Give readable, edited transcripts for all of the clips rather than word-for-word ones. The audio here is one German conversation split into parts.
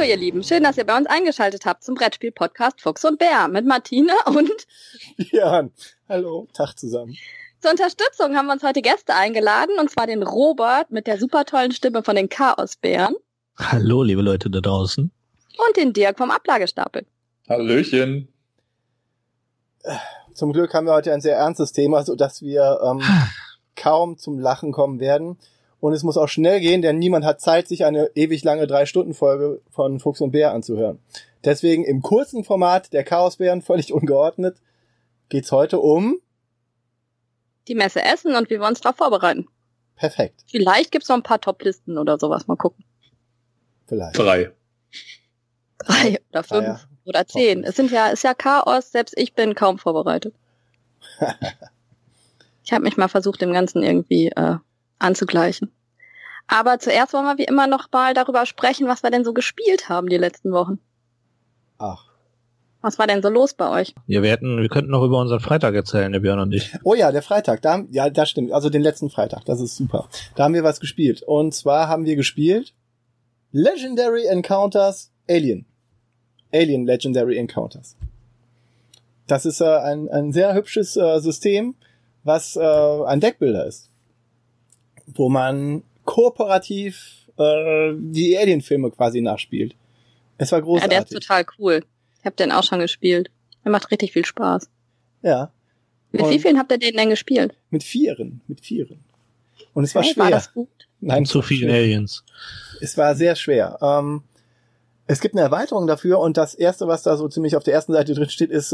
Hallo ihr Lieben, schön, dass ihr bei uns eingeschaltet habt zum Brettspiel-Podcast Fuchs und Bär mit Martina und Jan. Hallo, Tag zusammen. Zur Unterstützung haben wir uns heute Gäste eingeladen, und zwar den Robert mit der super tollen Stimme von den Chaosbären. Hallo, liebe Leute da draußen. Und den Dirk vom Ablagestapel. Hallöchen. Zum Glück haben wir heute ein sehr ernstes Thema, sodass wir kaum zum Lachen kommen werden. Und es muss auch schnell gehen, denn niemand hat Zeit, sich eine ewig lange 3-Stunden-Folge von Fuchs und Bär anzuhören. Deswegen im kurzen Format der Chaosbären, völlig ungeordnet, geht's heute um die Messe Essen und wie wir uns darauf vorbereiten. Perfekt. Vielleicht gibt's noch ein paar Top-Listen oder sowas, mal gucken. Vielleicht. 3 oder 5 oder 10. Es sind ja, ist ja Chaos, selbst ich bin kaum vorbereitet. Ich habe mich mal versucht, dem Ganzen irgendwie anzugleichen. Aber zuerst wollen wir wie immer noch mal darüber sprechen, was wir denn so gespielt haben die letzten Wochen. Ach. Was war denn so los bei euch? Ja, wir könnten noch über unseren Freitag erzählen, der Björn und ich. Oh ja, der Freitag. Ja, das stimmt. Also den letzten Freitag. Das ist super. Da haben wir was gespielt. Und zwar haben wir gespielt Legendary Encounters Alien. Alien Legendary Encounters. Das ist ein sehr hübsches System, was ein Deckbilder ist, wo man kooperativ die Alien-Filme quasi nachspielt. Es war großartig. Ja, der ist total cool. Ich habe den auch schon gespielt. Der macht richtig viel Spaß. Ja. Mit wie vielen habt ihr den denn gespielt? Mit vieren. Und es war schwer. War das gut? Nein, zu vielen Aliens. Es war sehr schwer. Es gibt eine Erweiterung dafür, und das Erste, was da so ziemlich auf der ersten Seite drin steht, ist,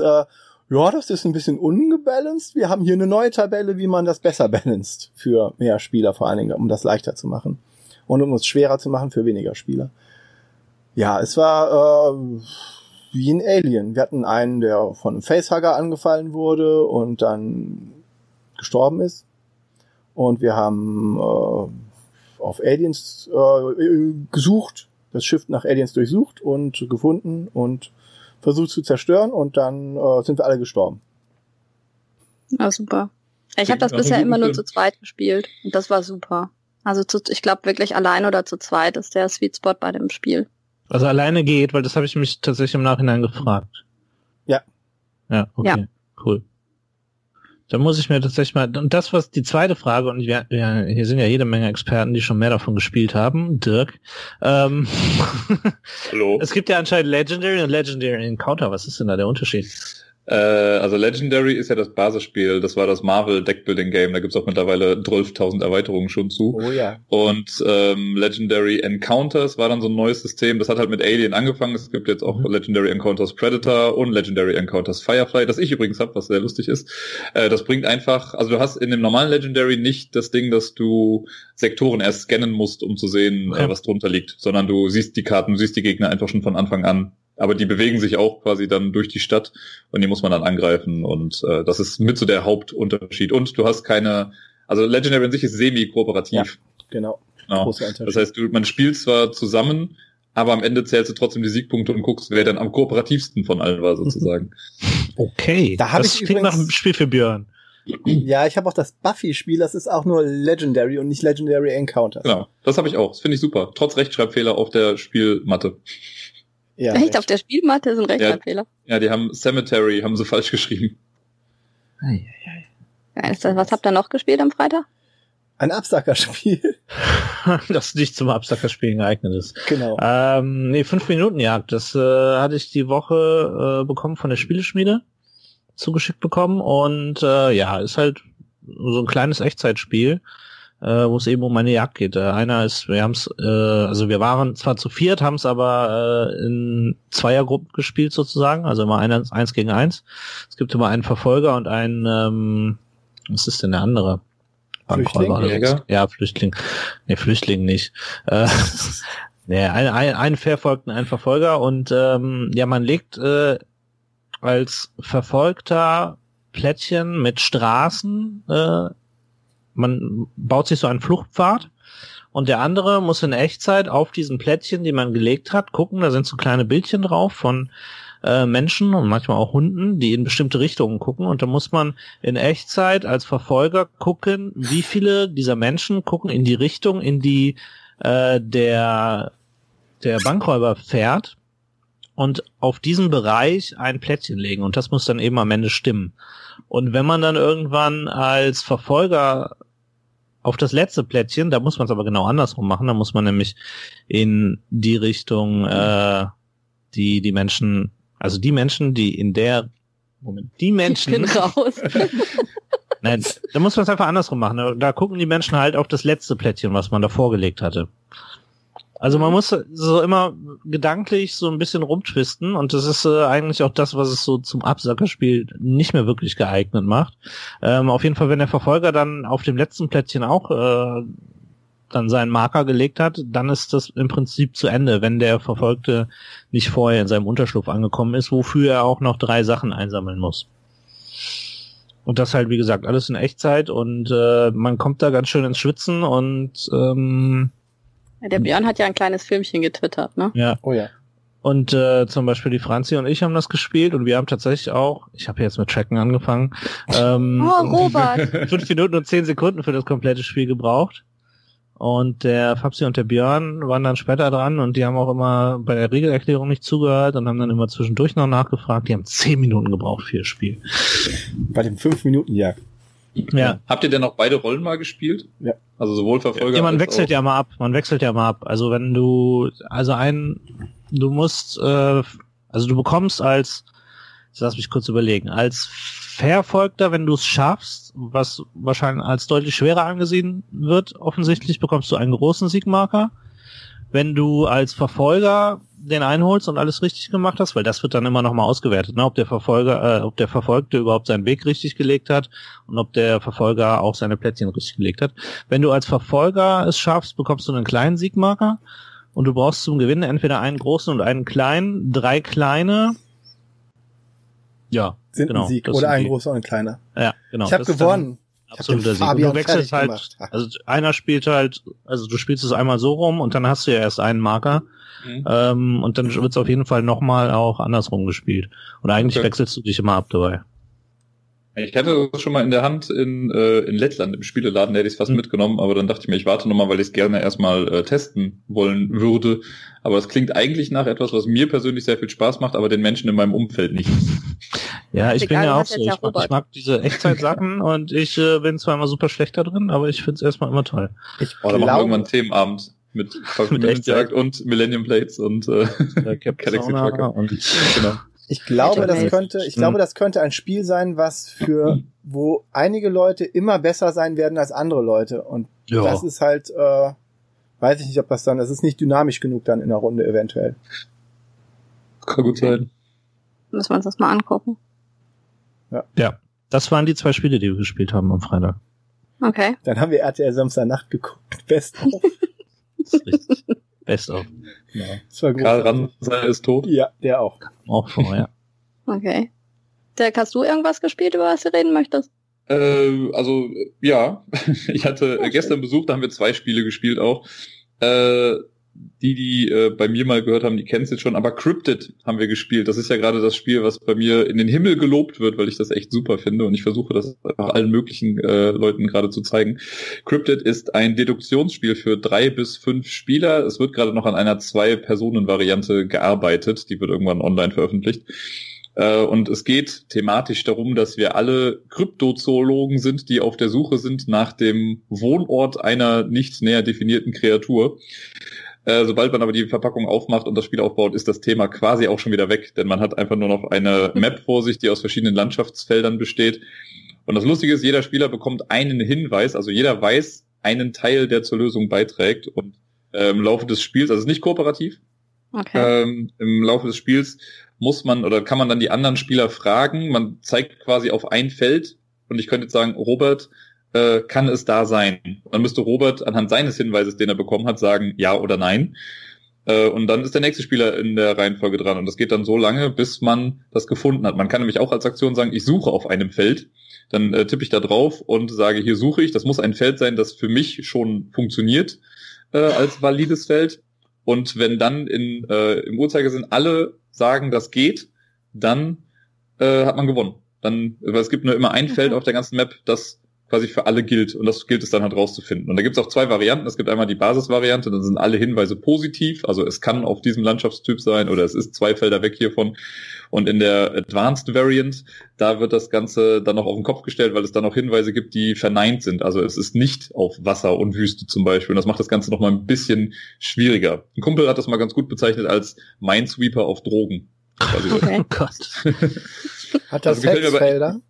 ja, das ist ein bisschen ungebalanced. Wir haben hier eine neue Tabelle, wie man das besser balanced für mehr Spieler, vor allen Dingen, um das leichter zu machen. Und um es schwerer zu machen für weniger Spieler. Ja, es war wie ein Alien. Wir hatten einen, der von einem Facehugger angefallen wurde und dann gestorben ist. Und wir haben auf Aliens gesucht, das Schiff nach Aliens durchsucht und gefunden und versucht zu zerstören, und dann sind wir alle gestorben. Ah, super. Ich habe das bisher immer nur zu zweit gespielt, und das war super. Also ich glaube wirklich allein oder zu zweit ist der Sweet Spot bei dem Spiel. Also alleine geht, weil das habe ich mich tatsächlich im Nachhinein gefragt. Ja. Ja, okay, ja. Cool. Dann muss ich mir tatsächlich mal, und das was die zweite Frage, und wir hier sind ja jede Menge Experten, die schon mehr davon gespielt haben, Dirk. Hallo. Es gibt ja anscheinend Legendary und Legendary Encounter. Was ist denn da der Unterschied? Also Legendary ist ja das Basisspiel. Das war das Marvel Deckbuilding Game. Da gibt's auch mittlerweile 12.000 Erweiterungen schon zu. Oh ja. Und Legendary Encounters war dann so ein neues System. Das hat halt mit Alien angefangen. Es gibt jetzt auch Legendary Encounters Predator und Legendary Encounters Firefly, das ich übrigens habe, was sehr lustig ist. Das bringt einfach, also du hast in dem normalen Legendary nicht das Ding, dass du Sektoren erst scannen musst, um zu sehen, was drunter liegt, sondern du siehst die Karten, du siehst die Gegner einfach schon von Anfang an. Aber die bewegen sich auch quasi dann durch die Stadt, und die muss man dann angreifen, und das ist mit so der Hauptunterschied. Und du hast also Legendary an sich ist semi-kooperativ. Ja, genau. Das heißt, man spielt zwar zusammen, aber am Ende zählst du trotzdem die Siegpunkte und guckst, wer dann am kooperativsten von allen war, sozusagen. Okay, da habe ich übrigens nach dem Spiel für Björn. Ja, ich habe auch das Buffy-Spiel, das ist auch nur Legendary und nicht Legendary Encounters. Genau, das habe ich auch, das finde ich super, trotz Rechtschreibfehler auf der Spielmatte. Ja, echt, auf der Spielmatte ist ein Rechtschreibfehler. Ja, die haben Cemetery, haben sie falsch geschrieben. Ja, was habt ihr noch gespielt am Freitag? Ein Absackerspiel. Das nicht zum Absackerspielen geeignet ist. Genau. 5-Minuten-Jagd, das hatte ich die Woche bekommen, von der Spieleschmiede zugeschickt bekommen. Und ist halt so ein kleines Echtzeitspiel, wo es eben um eine Jagd geht. Einer ist, wir waren zwar zu viert, haben es aber in Zweiergruppen gespielt sozusagen, also immer eins gegen eins. Es gibt immer einen Verfolger und einen, was ist denn der andere? Flüchtling? Ja, Flüchtling. Nee, Flüchtling nicht. Nee, einen Verfolgten, einen Verfolger, und man legt als Verfolgter Plättchen mit Straßen, man baut sich so einen Fluchtpfad, und der andere muss in Echtzeit auf diesen Plättchen, die man gelegt hat, gucken. Da sind so kleine Bildchen drauf von Menschen und manchmal auch Hunden, die in bestimmte Richtungen gucken. Und da muss man in Echtzeit als Verfolger gucken, wie viele dieser Menschen gucken in die Richtung, in die der der Bankräuber fährt und auf diesen Bereich ein Plättchen legen. Und das muss dann eben am Ende stimmen. Und wenn man dann irgendwann als Verfolger auf das letzte Plättchen, da muss man es aber genau andersrum machen, da muss man nämlich in die Richtung, Nein, da muss man es einfach andersrum machen. Da gucken die Menschen halt auf das letzte Plättchen, was man da vorgelegt hatte. Also man muss so immer gedanklich so ein bisschen rumtwisten und das ist eigentlich auch das, was es so zum Absackerspiel nicht mehr wirklich geeignet macht. Auf jeden Fall, wenn der Verfolger dann auf dem letzten Plättchen auch dann seinen Marker gelegt hat, dann ist das im Prinzip zu Ende, wenn der Verfolgte nicht vorher in seinem Unterschlupf angekommen ist, wofür er auch noch 3 Sachen einsammeln muss. Und das halt, wie gesagt, alles in Echtzeit und man kommt da ganz schön ins Schwitzen und der Björn hat ja ein kleines Filmchen getwittert, ne? Ja. Oh ja. Und zum Beispiel die Franzi und ich haben das gespielt und wir haben tatsächlich auch, ich habe jetzt mit Tracken angefangen, 5 Minuten und 10 Sekunden für das komplette Spiel gebraucht. Und der Fabsi und der Björn waren dann später dran und die haben auch immer bei der Regelerklärung nicht zugehört und haben dann immer zwischendurch noch nachgefragt. Die haben 10 Minuten gebraucht für das Spiel. Bei dem 5-Minuten-Jagd. Ja. Habt ihr denn auch beide Rollen mal gespielt? Ja. Also sowohl Verfolger. Ja, man als wechselt auch. Man wechselt ja mal ab. Also wenn du, du bekommst als, jetzt lass mich kurz überlegen, als Verfolgter, wenn du es schaffst, was wahrscheinlich als deutlich schwerer angesehen wird, offensichtlich bekommst du einen großen Siegmarker. Wenn du als Verfolger den einholst und alles richtig gemacht hast, weil das wird dann immer nochmal ausgewertet, ne? Ob der Verfolger, ob der Verfolgte überhaupt seinen Weg richtig gelegt hat und ob der Verfolger auch seine Plättchen richtig gelegt hat. Wenn du als Verfolger es schaffst, bekommst du einen kleinen Siegmarker und du brauchst zum Gewinnen entweder einen großen und einen kleinen, 3 kleine. Ja, sind genau, ein Sieg oder ein großer und ein kleiner. Ja, genau. Ich habe gewonnen. Absoluter Sieg. Und du wechselst halt, du spielst es einmal so rum und dann hast du ja erst einen Marker. Mhm. Und dann wird es auf jeden Fall nochmal auch andersrum gespielt. Und eigentlich wechselst du dich immer ab dabei. Ich hatte das schon mal in der Hand in Lettland im Spieleladen, da hätte ich es fast mitgenommen, aber dann dachte ich mir, ich warte nochmal, weil ich es gerne erstmal testen wollen würde. Aber es klingt eigentlich nach etwas, was mir persönlich sehr viel Spaß macht, aber den Menschen in meinem Umfeld nicht. Ja, ich bin ja auch so. Ich mag diese Echtzeitsachen und ich bin zwar immer super schlecht da drin, aber ich finde es erstmal immer toll. Da machen wir irgendwann einen Themenabend mit Jagd und Millennium Blades und Galaxy Tracker. Genau. Ich glaube, das könnte ein Spiel sein, wo einige Leute immer besser sein werden als andere Leute. Und das ist halt, weiß ich nicht, ob das ist nicht dynamisch genug dann in der Runde eventuell. Kann gut sein. Müssen wir uns das mal angucken. Ja, das waren die 2 Spiele, die wir gespielt haben am Freitag. Okay. Dann haben wir RTL Samstagnacht geguckt. Best of. Das ist richtig. Best of. Ja, Karl Ramsay ist tot. Ja, der auch. Auch schon, ja. Okay. Dirk, hast du irgendwas gespielt, über was du reden möchtest? Ich hatte gestern Besuch, da haben wir 2 Spiele gespielt auch. Die bei mir mal gehört haben, die kennen es jetzt schon, aber Cryptid haben wir gespielt. Das ist ja gerade das Spiel, was bei mir in den Himmel gelobt wird, weil ich das echt super finde und ich versuche das einfach allen möglichen Leuten gerade zu zeigen. Cryptid ist ein Deduktionsspiel für 3 bis 5 Spieler. Es wird gerade noch an einer 2-Personen-Variante gearbeitet. Die wird irgendwann online veröffentlicht. Und es geht thematisch darum, dass wir alle Kryptozoologen sind, die auf der Suche sind nach dem Wohnort einer nicht näher definierten Kreatur. Sobald man aber die Verpackung aufmacht und das Spiel aufbaut, ist das Thema quasi auch schon wieder weg, denn man hat einfach nur noch eine Map vor sich, die aus verschiedenen Landschaftsfeldern besteht. Und das Lustige ist, jeder Spieler bekommt einen Hinweis, also jeder weiß einen Teil, der zur Lösung beiträgt. Und im Laufe des Spiels, also es ist nicht kooperativ, okay. Im Laufe des Spiels muss man oder kann man dann die anderen Spieler fragen. Man zeigt quasi auf ein Feld und ich könnte jetzt sagen, Robert, kann es da sein? Dann müsste Robert anhand seines Hinweises, den er bekommen hat, sagen ja oder nein. Und dann ist der nächste Spieler in der Reihenfolge dran. Und das geht dann so lange, bis man das gefunden hat. Man kann nämlich auch als Aktion sagen, ich suche auf einem Feld. Dann tippe ich da drauf und sage, hier suche ich. Das muss ein Feld sein, das für mich schon funktioniert als valides Feld. Und wenn dann im Uhrzeigersinn alle sagen, das geht, dann hat man gewonnen. Weil es gibt nur immer ein Feld auf der ganzen Map, das quasi für alle gilt. Und das gilt es dann halt rauszufinden. Und da gibt es auch zwei Varianten. Es gibt einmal die Basisvariante, dann sind alle Hinweise positiv. Also es kann auf diesem Landschaftstyp sein oder es ist 2 Felder weg hiervon. Und in der Advanced Variant, da wird das Ganze dann noch auf den Kopf gestellt, weil es dann auch Hinweise gibt, die verneint sind. Also es ist nicht auf Wasser und Wüste zum Beispiel. Und das macht das Ganze nochmal ein bisschen schwieriger. Ein Kumpel hat das mal ganz gut bezeichnet als Minesweeper auf Drogen. Okay. Oh Gott. Hat das Hexfelder?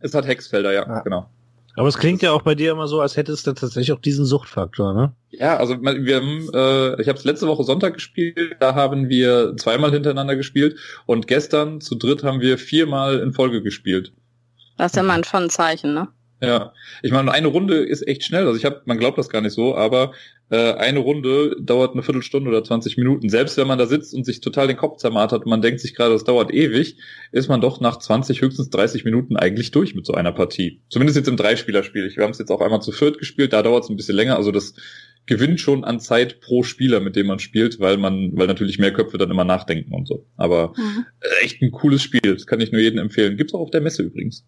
Es hat Hexfelder, ja, ah, genau. Aber es klingt ja auch bei dir immer so, als hättest du tatsächlich auch diesen Suchtfaktor, ne? Ja, also wir haben, ich habe es letzte Woche Sonntag gespielt, da haben wir 2-mal hintereinander gespielt und gestern zu dritt haben wir 4-mal in Folge gespielt. Das ist ja mal schon ein Zeichen, ne? Ja, ich meine, eine Runde ist echt schnell, also man glaubt das gar nicht so, aber eine Runde dauert eine Viertelstunde oder 20 Minuten. Selbst wenn man da sitzt und sich total den Kopf zermartert und man denkt sich gerade, das dauert ewig, ist man doch nach 20, höchstens 30 Minuten eigentlich durch mit so einer Partie. Zumindest jetzt im Dreispielerspiel. Wir haben es jetzt auch einmal zu viert gespielt, da dauert es ein bisschen länger, also das gewinnt schon an Zeit pro Spieler, mit dem man spielt, weil natürlich mehr Köpfe dann immer nachdenken und so. Aber echt ein cooles Spiel, das kann ich nur jedem empfehlen. Gibt's auch auf der Messe übrigens.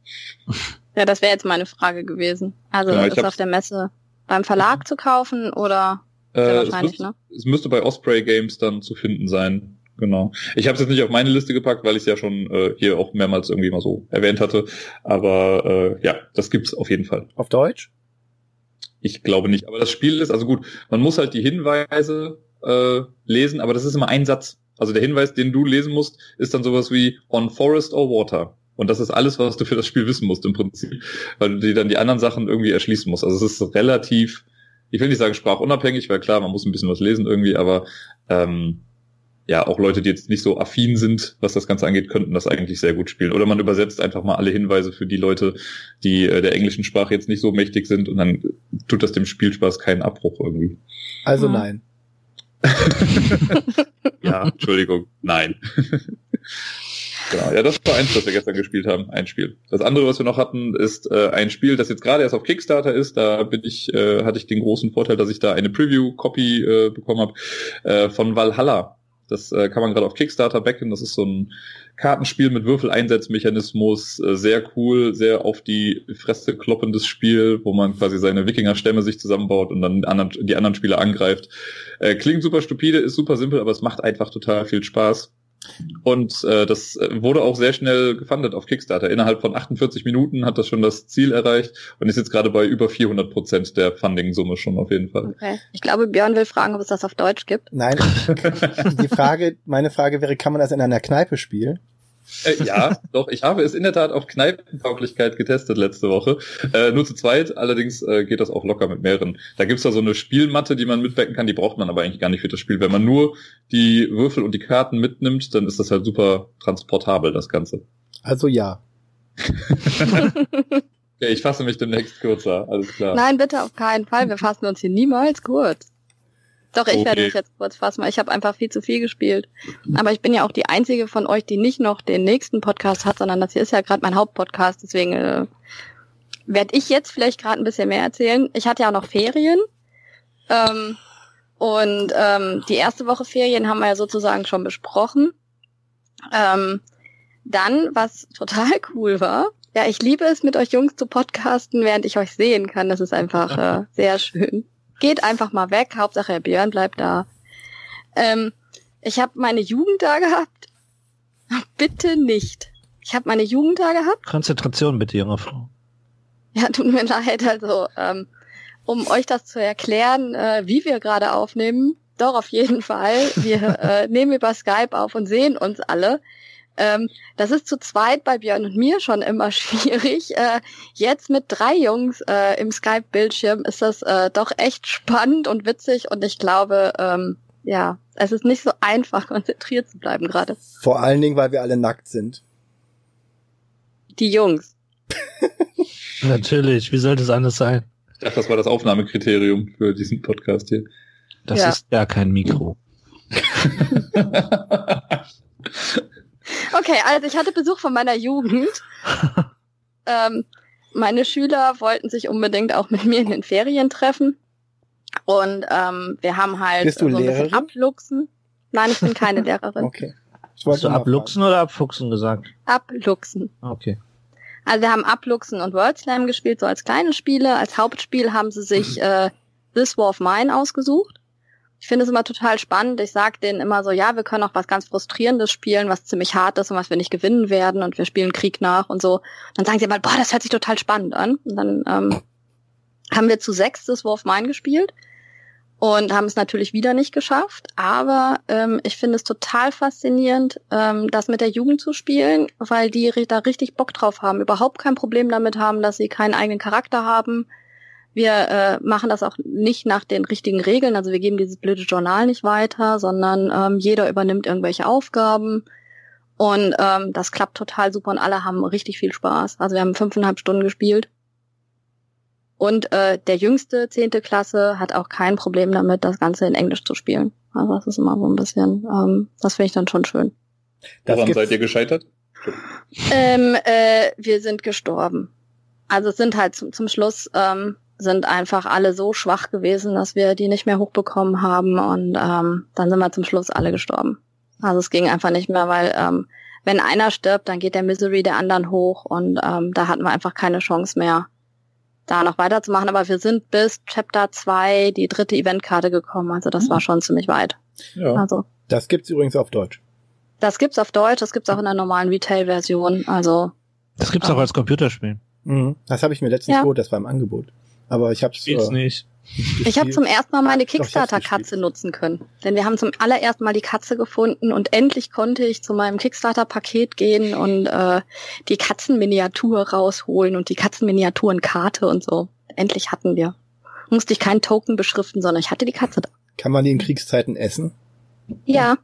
Ja, das wäre jetzt meine Frage gewesen. Also genau, ist auf der Messe beim Verlag zu kaufen oder wahrscheinlich, ne? Es müsste bei Osprey Games dann zu finden sein, genau. Ich habe es jetzt nicht auf meine Liste gepackt, weil ich es ja schon hier auch mehrmals irgendwie mal so erwähnt hatte. Aber ja, das gibt's auf jeden Fall. Auf Deutsch? Ich glaube nicht. Aber das Spiel ist, also gut, man muss halt die Hinweise lesen, aber das ist immer ein Satz. Also der Hinweis, den du lesen musst, ist dann sowas wie on forest or water. Und das ist alles, was du für das Spiel wissen musst im Prinzip, weil du dir dann die anderen Sachen irgendwie erschließen musst. Also es ist relativ, ich will nicht sagen sprachunabhängig, weil klar, man muss ein bisschen was lesen irgendwie, aber ja, auch Leute, die jetzt nicht so affin sind, was das Ganze angeht, könnten das eigentlich sehr gut spielen. Oder man übersetzt einfach mal alle Hinweise für die Leute, die der englischen Sprache jetzt nicht so mächtig sind und dann tut das dem Spielspaß keinen Abbruch irgendwie. Also nein. Ja, Entschuldigung, nein. Genau, ja, das war eins, das wir gestern gespielt haben, ein Spiel. Das andere, was wir noch hatten, ist ein Spiel, das jetzt gerade erst auf Kickstarter ist. Da hatte ich den großen Vorteil, dass ich da eine Preview-Copy bekommen habe von Valhalla. Das kann man gerade auf Kickstarter backen. Das ist so ein Kartenspiel mit Würfeleinsatzmechanismus. Sehr cool, sehr auf die Fresse kloppendes Spiel, wo man quasi seine Wikingerstämme sich zusammenbaut und dann die anderen Spieler angreift. Klingt super stupide, ist super simpel, aber es macht einfach total viel Spaß. Und das wurde auch sehr schnell gefundet auf Kickstarter. Innerhalb von 48 Minuten hat das schon das Ziel erreicht und ist jetzt gerade bei über 400% der Funding-Summe schon auf jeden Fall. Okay. Ich glaube, Björn will fragen, ob es das auf Deutsch gibt. Nein, meine Frage wäre, kann man das in einer Kneipe spielen? Ja, doch, ich habe es in der Tat auf Kneipentauglichkeit getestet letzte Woche. Nur zu zweit, allerdings geht das auch locker mit mehreren. Da gibt's da so eine Spielmatte, die man mitbacken kann, die braucht man aber eigentlich gar nicht für das Spiel. Wenn man nur die Würfel und die Karten mitnimmt, dann ist das halt super transportabel, das Ganze. Also ja. Okay, ich fasse mich demnächst kürzer, alles klar. Nein, bitte auf keinen Fall, wir fassen uns hier niemals kurz. Doch, ich werde mich jetzt kurz fassen, weil ich habe einfach viel zu viel gespielt. Aber ich bin ja auch die Einzige von euch, die nicht noch den nächsten Podcast hat, sondern das hier ist ja gerade mein Hauptpodcast. Deswegen werde ich jetzt vielleicht gerade ein bisschen mehr erzählen. Ich hatte ja auch noch Ferien. Die erste Woche Ferien haben wir ja sozusagen schon besprochen. Dann, was total cool war, ja, ich liebe es, mit euch Jungs zu podcasten, während ich euch sehen kann. Das ist einfach sehr schön. Geht einfach mal weg, Hauptsache Herr Björn bleibt da. Ich habe meine Jugend da gehabt. Bitte nicht. Ich habe meine Jugend da gehabt. Konzentration bitte, junge Frau. Ja, tut mir leid. Also, um euch das zu erklären, wie wir gerade aufnehmen, doch auf jeden Fall. Wir nehmen über Skype auf und sehen uns alle. Das ist zu zweit bei Björn und mir schon immer schwierig. Jetzt mit 3 Jungs im Skype-Bildschirm ist das doch echt spannend und witzig und ich glaube, ja, es ist nicht so einfach, konzentriert zu bleiben gerade. Vor allen Dingen, weil wir alle nackt sind. Die Jungs. Natürlich, wie sollte es anders sein? Ich dachte, das war das Aufnahmekriterium für diesen Podcast hier. Das ist gar kein Mikro. Okay, also ich hatte Besuch von meiner Jugend. Meine Schüler wollten sich unbedingt auch mit mir in den Ferien treffen. Und wir haben halt Bist du so ein Lehrerin? Bisschen abluchsen. Nein, ich bin keine Lehrerin. Okay. Hast du abluchsen oder abfuchsen gesagt? Abluchsen. Okay. Also wir haben Abluchsen und World Slam gespielt, so als kleine Spiele. Als Hauptspiel haben sie sich This War of Mine ausgesucht. Ich finde es immer total spannend. Ich sage denen immer so, ja, wir können auch was ganz Frustrierendes spielen, was ziemlich hart ist und was wir nicht gewinnen werden und wir spielen Krieg nach und so. Dann sagen sie immer, boah, das hört sich total spannend an. Und dann haben wir zu 6 This War of Mine gespielt und haben es natürlich wieder nicht geschafft. Aber ich finde es total faszinierend, das mit der Jugend zu spielen, weil die da richtig Bock drauf haben, überhaupt kein Problem damit haben, dass sie keinen eigenen Charakter haben. Wir machen das auch nicht nach den richtigen Regeln, also wir geben dieses blöde Journal nicht weiter, sondern jeder übernimmt irgendwelche Aufgaben und das klappt total super und alle haben richtig viel Spaß. Also wir haben 5,5 Stunden gespielt und der jüngste, 10. Klasse, hat auch kein Problem damit, das Ganze in Englisch zu spielen. Also das ist immer so ein bisschen, das finde ich dann schon schön. Woran seid ihr gescheitert? Wir sind gestorben. Also es sind halt zum Schluss... sind einfach alle so schwach gewesen, dass wir die nicht mehr hochbekommen haben und dann sind wir zum Schluss alle gestorben. Also es ging einfach nicht mehr, weil wenn einer stirbt, dann geht der Misery der anderen hoch und da hatten wir einfach keine Chance mehr, da noch weiterzumachen. Aber wir sind bis Chapter 2 die 3. Eventkarte gekommen, also das war schon ziemlich weit. Ja. Also, das gibt's übrigens auf Deutsch. Das gibt's auf Deutsch, das gibt's auch in der normalen Retail-Version. Also das gibt's auch als Computerspiel. Mhm. Das habe ich mir letztens geholt, das war im Angebot. Aber ich hab's nicht. Ich habe zum ersten Mal meine Kickstarter-Katze nutzen können. Denn wir haben zum allerersten Mal die Katze gefunden und endlich konnte ich zu meinem Kickstarter-Paket gehen und die Katzenminiatur rausholen und die Katzenminiaturenkarte und so. Endlich hatten wir. Musste ich keinen Token beschriften, sondern ich hatte die Katze da. Kann man die in Kriegszeiten essen? Ja.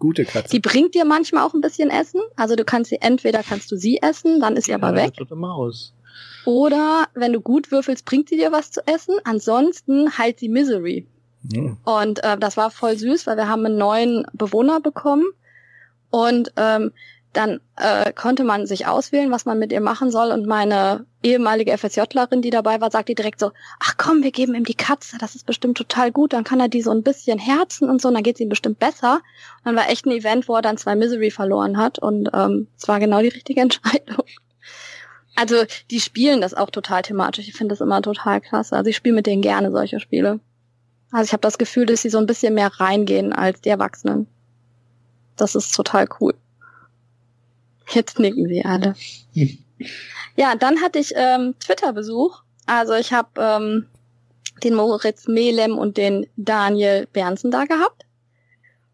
Gute Katze. Die bringt dir manchmal auch ein bisschen Essen. Also du kannst sie, entweder kannst du sie essen, dann ist sie aber weg. Tut immer aus. Oder wenn du gut würfelst, bringt sie dir was zu essen. Ansonsten heilt sie Misery. Mhm. Und das war voll süß, weil wir haben einen neuen Bewohner bekommen. Und dann konnte man sich auswählen, was man mit ihr machen soll. Und meine ehemalige FSJlerin, die dabei war, sagte direkt so, ach komm, wir geben ihm die Katze, das ist bestimmt total gut. Dann kann er die so ein bisschen herzen und so, und dann geht es ihm bestimmt besser. Und dann war echt ein Event, wo er dann 2 Misery verloren hat. Und es war genau die richtige Entscheidung. Also die spielen das auch total thematisch. Ich finde das immer total klasse. Also ich spiele mit denen gerne solche Spiele. Also ich habe das Gefühl, dass sie so ein bisschen mehr reingehen als die Erwachsenen. Das ist total cool. Jetzt nicken sie alle. Ja, dann hatte ich Twitter-Besuch. Also ich habe den Moritz Melem und den Daniel Bernsen da gehabt.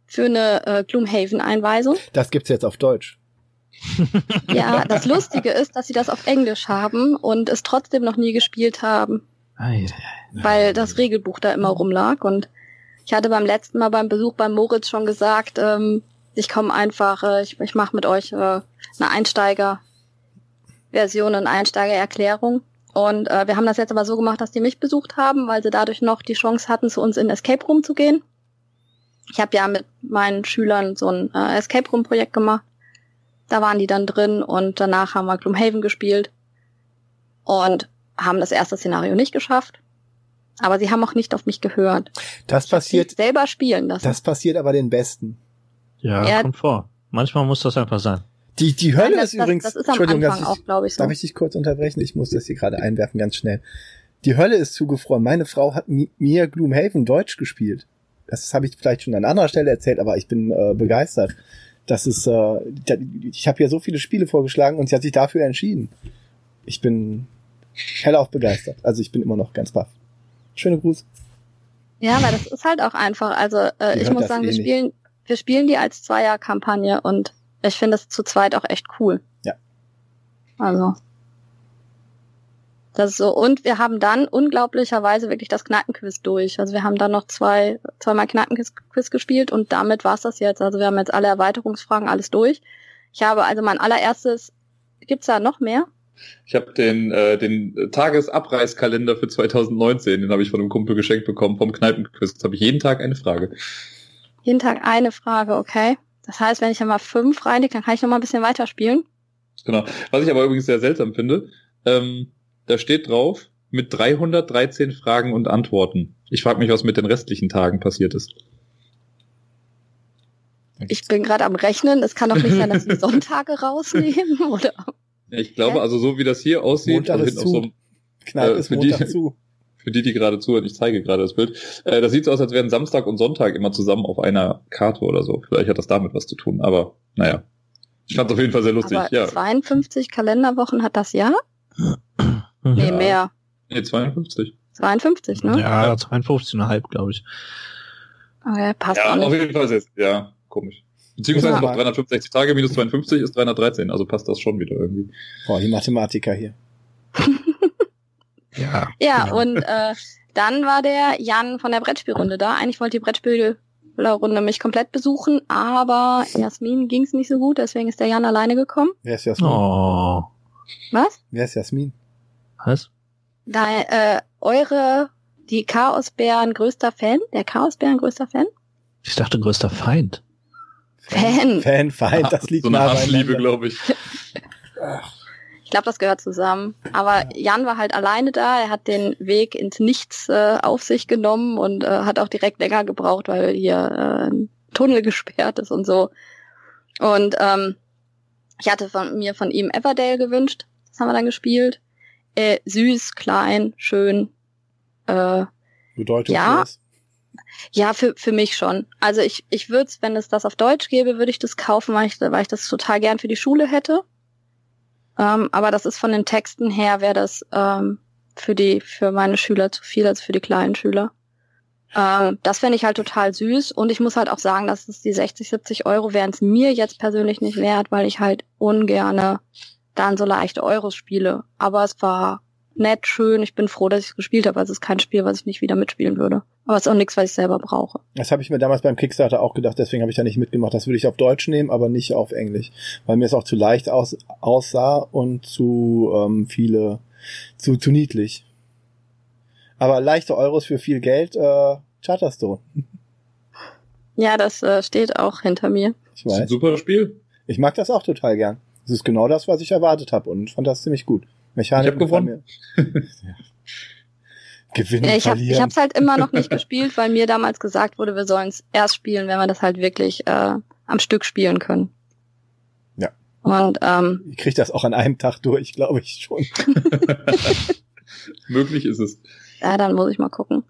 Für eine Gloomhaven-Einweisung. Das gibt's jetzt auf Deutsch. Ja, das Lustige ist, dass sie das auf Englisch haben und es trotzdem noch nie gespielt haben, weil das Regelbuch da immer rumlag. Und ich hatte beim letzten Mal beim Besuch beim Moritz schon gesagt, ich komme einfach, ich mache mit euch eine Einsteigerversion, eine Einsteigererklärung. Und wir haben das jetzt aber so gemacht, dass die mich besucht haben, weil sie dadurch noch die Chance hatten, zu uns in Escape Room zu gehen. Ich habe ja mit meinen Schülern so ein Escape Room Projekt gemacht. Da waren die dann drin und danach haben wir Gloomhaven gespielt und haben das erste Szenario nicht geschafft. Aber sie haben auch nicht auf mich gehört. Das passiert. Selber spielen lassen. Das passiert aber den Besten. Ja, kommt vor. Manchmal muss das einfach sein. Die Hölle ist übrigens. Das ist am Anfang auch, glaube ich, so. Darf ich dich kurz unterbrechen? Ich muss das hier gerade einwerfen, ganz schnell. Die Hölle ist zugefroren. Meine Frau hat mir Gloomhaven Deutsch gespielt. Das habe ich vielleicht schon an anderer Stelle erzählt, aber ich bin begeistert. Das ist, ich habe ja so viele Spiele vorgeschlagen und sie hat sich dafür entschieden. Ich bin hellauf begeistert. Also ich bin immer noch ganz baff. Schöne Gruß. Ja, weil das ist halt auch einfach. Also ich muss sagen, wir spielen die als Zweierkampagne und ich finde das zu zweit auch echt cool. Ja. Also das ist so. Und wir haben dann unglaublicherweise wirklich das Kneipenquiz durch. Also wir haben dann noch zweimal Kneipenquiz gespielt und damit war's das jetzt. Also wir haben jetzt alle Erweiterungsfragen, alles durch. Ich habe also mein allererstes, gibt's da noch mehr? Ich habe den Tagesabreißkalender für 2019, den habe ich von einem Kumpel geschenkt bekommen, vom Kneipenquiz. Da habe ich jeden Tag eine Frage. Jeden Tag eine Frage, okay. Das heißt, wenn ich einmal 5 reinlege, dann kann ich noch mal ein bisschen weiterspielen. Genau. Was ich aber übrigens sehr seltsam finde, da steht drauf, mit 313 Fragen und Antworten. Ich frage mich, was mit den restlichen Tagen passiert ist. Ich bin gerade am Rechnen. Es kann doch nicht sein, dass die Sonntage rausnehmen, oder? Ich glaube, also so wie das hier aussieht, Montag ist zu. Knall ist Montag zu. Für die, die gerade zuhören, ich zeige gerade das Bild. Das sieht so aus, als wären Samstag und Sonntag immer zusammen auf einer Karte oder so. Vielleicht hat das damit was zu tun, aber naja. Ich fand es auf jeden Fall sehr lustig. Aber ja. 52 Kalenderwochen hat das Jahr? Nee, mehr. Nee, 52. 52, ne? Ja, 52,5, glaube ich. Okay, passt ja, auch nicht. Auf jeden Fall ist ja, komisch. Beziehungsweise noch 365 Tage minus 52 ist 313, also passt das schon wieder irgendwie. Boah, die Mathematiker hier. Ja, ja genau. Und dann war der Jan von der Brettspielrunde da. Eigentlich wollte die Brettspielrunde mich komplett besuchen, aber Jasmin ging es nicht so gut, deswegen ist der Jan alleine gekommen. Wer ist Jasmin? Oh. Was? Wer ist Jasmin? Was? Da, die Chaosbären größter Fan? Der Chaosbären größter Fan? Ich dachte größter Feind. Fan, das liegt so eine Hassliebe, glaube ich. Ich glaube, das gehört zusammen. Aber Jan war halt alleine da. Er hat den Weg ins Nichts auf sich genommen und hat auch direkt länger gebraucht, weil hier ein Tunnel gesperrt ist und so. Und ich hatte von ihm Everdale gewünscht. Das haben wir dann gespielt. Süß, klein, schön. Bedeutet ja. Das? Ja, für mich schon. Also ich würde es, wenn es das auf Deutsch gäbe, würde ich das kaufen, weil ich das total gern für die Schule hätte. Aber das ist von den Texten her, wäre das für meine Schüler zu viel, also für die kleinen Schüler. Das fände ich halt total süß. Und ich muss halt auch sagen, dass es die 60-70 € wären es mir jetzt persönlich nicht wert, weil ich halt ungerne dann so leichte Euros spiele. Aber es war nett, schön. Ich bin froh, dass ich es gespielt habe. Also es ist kein Spiel, was ich nicht wieder mitspielen würde. Aber es ist auch nichts, was ich selber brauche. Das habe ich mir damals beim Kickstarter auch gedacht. Deswegen habe ich da nicht mitgemacht. Das würde ich auf Deutsch nehmen, aber nicht auf Englisch. Weil mir es auch zu leicht aussah und zu niedlich. Aber leichte Euros für viel Geld, Charterstone. Ja, das steht auch hinter mir. Ich weiß. Das ist ein super Spiel. Ich mag das auch total gern. Das ist genau das, was ich erwartet habe und fand das ziemlich gut. Mechanik, ich habe gewonnen. Gewinnen, verlieren. Ich habe es halt immer noch nicht gespielt, weil mir damals gesagt wurde, wir sollen es erst spielen, wenn wir das halt wirklich am Stück spielen können. Ja. Und ich kriege das auch an einem Tag durch, glaube ich schon. Möglich ist es. Ja, dann muss ich mal gucken.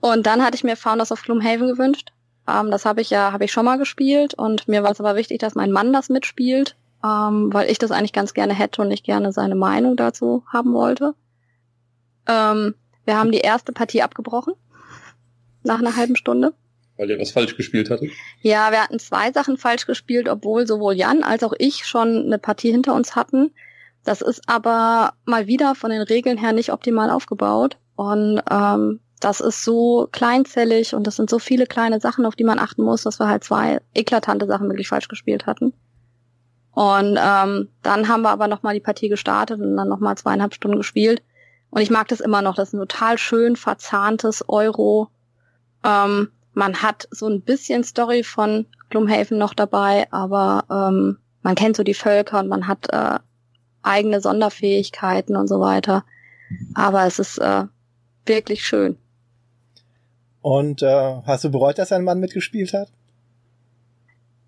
Und dann hatte ich mir Founders of Gloomhaven gewünscht. Das habe ich schon mal gespielt und mir war es aber wichtig, dass mein Mann das mitspielt. Weil ich das eigentlich ganz gerne hätte und ich gerne seine Meinung dazu haben wollte. Wir haben die erste Partie abgebrochen. Nach einer halben Stunde. Weil ihr was falsch gespielt hattet? Ja, wir hatten 2 Sachen falsch gespielt, obwohl sowohl Jan als auch ich schon eine Partie hinter uns hatten. Das ist aber mal wieder von den Regeln her nicht optimal aufgebaut. Und das ist so kleinzellig und das sind so viele kleine Sachen, auf die man achten muss, dass wir halt 2 eklatante Sachen wirklich falsch gespielt hatten. Und dann haben wir aber nochmal die Partie gestartet und dann nochmal 2,5 Stunden gespielt. Und ich mag das immer noch. Das ist ein total schön verzahntes Euro. Man hat so ein bisschen Story von Gloomhaven noch dabei, aber man kennt so die Völker und man hat eigene Sonderfähigkeiten und so weiter. Aber es ist wirklich schön. Und hast du bereut, dass dein Mann mitgespielt hat?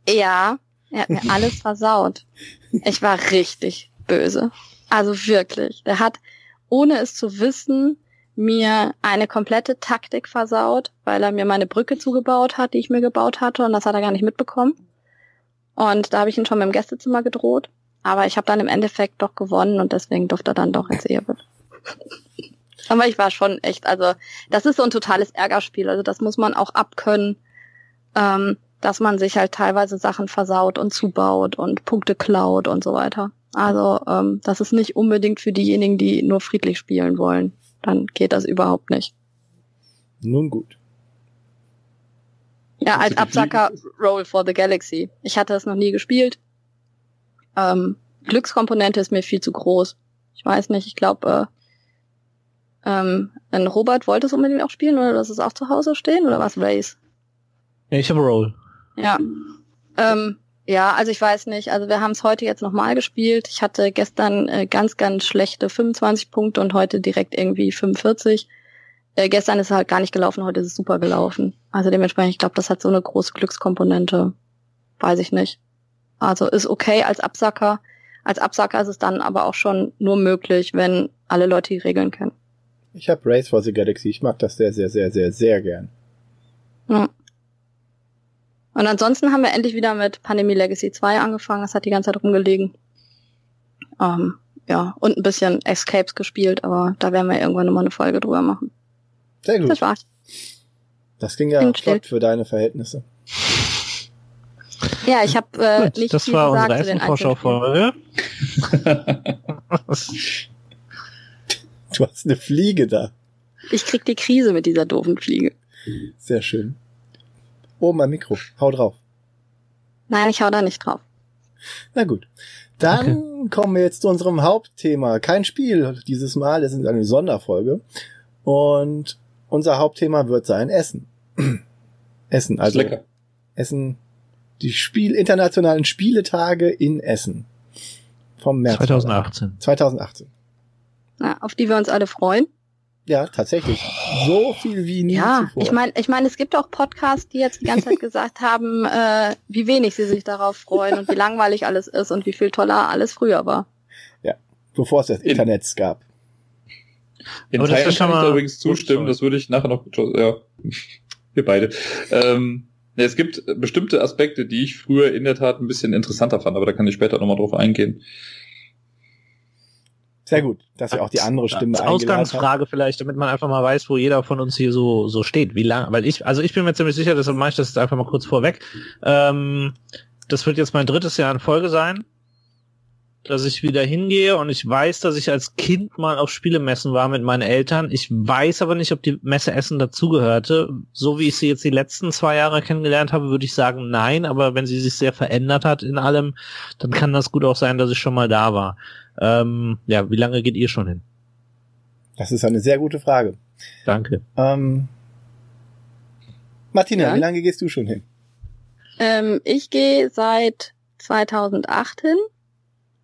Ja. Er hat mir alles versaut. Ich war richtig böse. Also wirklich. Der hat, ohne es zu wissen, mir eine komplette Taktik versaut, weil er mir meine Brücke zugebaut hat, die ich mir gebaut hatte. Und das hat er gar nicht mitbekommen. Und da habe ich ihn schon mit dem Gästezimmer gedroht. Aber ich habe dann im Endeffekt doch gewonnen und deswegen durfte er dann doch ins Ehebild. Aber ich war schon echt, also das ist so ein totales Ärgerspiel. Also das muss man auch abkönnen. Dass man sich halt teilweise Sachen versaut und zubaut und Punkte klaut und so weiter. Also das ist nicht unbedingt für diejenigen, die nur friedlich spielen wollen. Dann geht das überhaupt nicht. Nun gut. Ja, als Absacker Roll for the Galaxy. Ich hatte das noch nie gespielt. Glückskomponente ist mir viel zu groß. Ich weiß nicht, ich glaube, Robert wollte es unbedingt auch spielen oder dass es auch zu Hause stehen oder was? Race? Ja, ich habe Roll. Ja. Ja, also ich weiß nicht. Also wir haben es heute jetzt nochmal gespielt. Ich hatte gestern ganz, ganz schlechte 25 Punkte und heute direkt irgendwie 45. Gestern ist es halt gar nicht gelaufen, heute ist es super gelaufen. Also dementsprechend, ich glaube, das hat so eine große Glückskomponente. Weiß ich nicht. Also ist okay als Absacker, Als Absacker ist es dann aber auch schon nur möglich, wenn alle Leute die Regeln kennen. Ich habe Race for the Galaxy. Ich mag das sehr, sehr, sehr, sehr, sehr gern. Ja. Und ansonsten haben wir endlich wieder mit Pandemie Legacy 2 angefangen. Das hat die ganze Zeit rumgelegen. Und ein bisschen Escapes gespielt, aber da werden wir irgendwann nochmal eine Folge drüber machen. Sehr gut. Das war's. Das ging ja flott für deine Verhältnisse. Ja, ich habe nicht viel gesagt zu den Einzelspielen. Du hast eine Fliege da. Ich krieg die Krise mit dieser doofen Fliege. Sehr schön. Oh, mein Mikro. Hau drauf. Nein, ich hau da nicht drauf. Na gut. Dann kommen wir jetzt zu unserem Hauptthema. Kein Spiel dieses Mal, das ist eine Sonderfolge. Und unser Hauptthema wird sein Essen. Essen, also lecker. Essen, die internationalen Spieletage in Essen. Vom März 2018. Na, auf die wir uns alle freuen. Ja, tatsächlich. So viel wie nie zuvor. Ja, ich meine, es gibt auch Podcasts, die jetzt die ganze Zeit gesagt haben, wie wenig sie sich darauf freuen und wie langweilig alles ist und wie viel toller alles früher war. Ja, bevor es das Internet gab. Aber das ist schon mal übrigens zustimmen, das würde ich nachher noch, ja, wir beide. Es gibt bestimmte Aspekte, die ich früher in der Tat ein bisschen interessanter fand, aber da kann ich später nochmal drauf eingehen. Sehr gut, dass wir auch die andere Stimme eingeladen haben. Ausgangsfrage vielleicht, damit man einfach mal weiß, wo jeder von uns hier so steht, wie lange, weil ich bin mir ziemlich sicher, deshalb mache ich das jetzt einfach mal kurz vorweg. Das wird jetzt mein 3. Jahr in Folge sein, dass ich wieder hingehe, und ich weiß, dass ich als Kind mal auf Spielemessen war mit meinen Eltern. Ich weiß aber nicht, ob die Messe Essen dazugehörte. So wie ich sie jetzt die letzten 2 Jahre kennengelernt habe, würde ich sagen nein, aber wenn sie sich sehr verändert hat in allem, dann kann das gut auch sein, dass ich schon mal da war. Wie lange geht ihr schon hin? Das ist eine sehr gute Frage. Danke. Martina, wie lange gehst du schon hin? Ich gehe seit 2008 hin,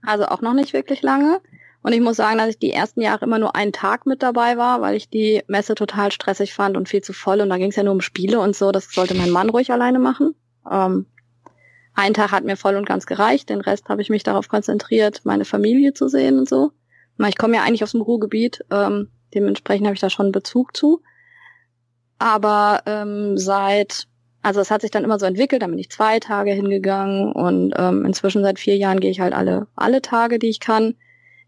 also auch noch nicht wirklich lange. Und ich muss sagen, dass ich die ersten Jahre immer nur einen Tag mit dabei war, weil ich die Messe total stressig fand und viel zu voll. Und da ging es ja nur um Spiele und so. Das sollte mein Mann ruhig alleine machen. Ein Tag hat mir voll und ganz gereicht, den Rest habe ich mich darauf konzentriert, meine Familie zu sehen und so. Ich komme ja eigentlich aus dem Ruhrgebiet, dementsprechend habe ich da schon einen Bezug zu. Aber es hat sich dann immer so entwickelt, dann bin ich 2 Tage hingegangen und inzwischen seit 4 Jahren gehe ich halt alle Tage, die ich kann.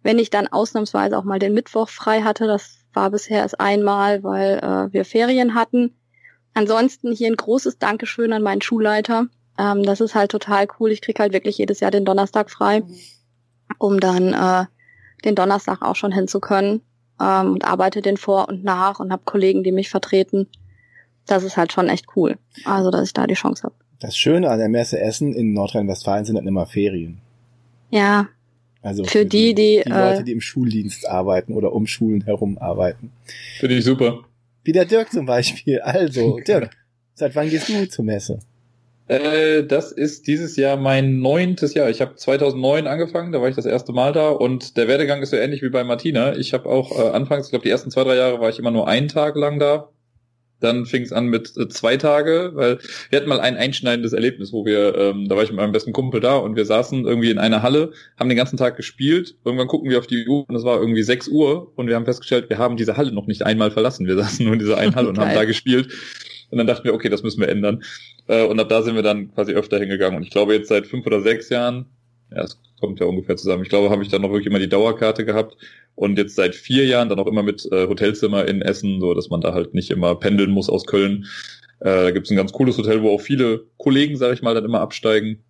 Wenn ich dann ausnahmsweise auch mal den Mittwoch frei hatte, das war bisher erst einmal, weil wir Ferien hatten. Ansonsten hier ein großes Dankeschön an meinen Schulleiter. Das ist halt total cool. Ich krieg halt wirklich jedes Jahr den Donnerstag frei, um dann den Donnerstag auch schon hin zu können, und arbeite den vor und nach und habe Kollegen, die mich vertreten. Das ist halt schon echt cool, also dass ich da die Chance habe. Das Schöne an der Messe Essen in Nordrhein-Westfalen sind dann immer Ferien. Ja, also für die Leute, die im Schuldienst arbeiten oder um Schulen herum arbeiten. Finde ich super. Wie der Dirk zum Beispiel. Also Dirk, seit wann gehst du zur Messe? Das ist dieses Jahr mein 9. Jahr. Ich habe 2009 angefangen, da war ich das erste Mal da, und der Werdegang ist so ähnlich wie bei Martina. Ich habe auch anfangs, ich glaube die ersten 2-3 Jahre war ich immer nur einen Tag lang da. Dann fing es an mit 2 Tage, weil wir hatten mal ein einschneidendes Erlebnis, wo wir, da war ich mit meinem besten Kumpel da und wir saßen irgendwie in einer Halle, haben den ganzen Tag gespielt, irgendwann gucken wir auf die Uhr und es war irgendwie 6 Uhr und wir haben festgestellt, wir haben diese Halle noch nicht einmal verlassen. Wir saßen nur in dieser einen Halle und haben da gespielt. Und dann dachten wir, okay, das müssen wir ändern. Und ab da sind wir dann quasi öfter hingegangen. Und ich glaube jetzt seit 5 oder 6 Jahren, ja, es kommt ja ungefähr zusammen, ich glaube, habe ich dann noch wirklich immer die Dauerkarte gehabt. Und jetzt seit 4 Jahren dann auch immer mit Hotelzimmer in Essen, so dass man da halt nicht immer pendeln muss aus Köln. Da gibt es ein ganz cooles Hotel, wo auch viele Kollegen, sage ich mal, dann immer absteigen.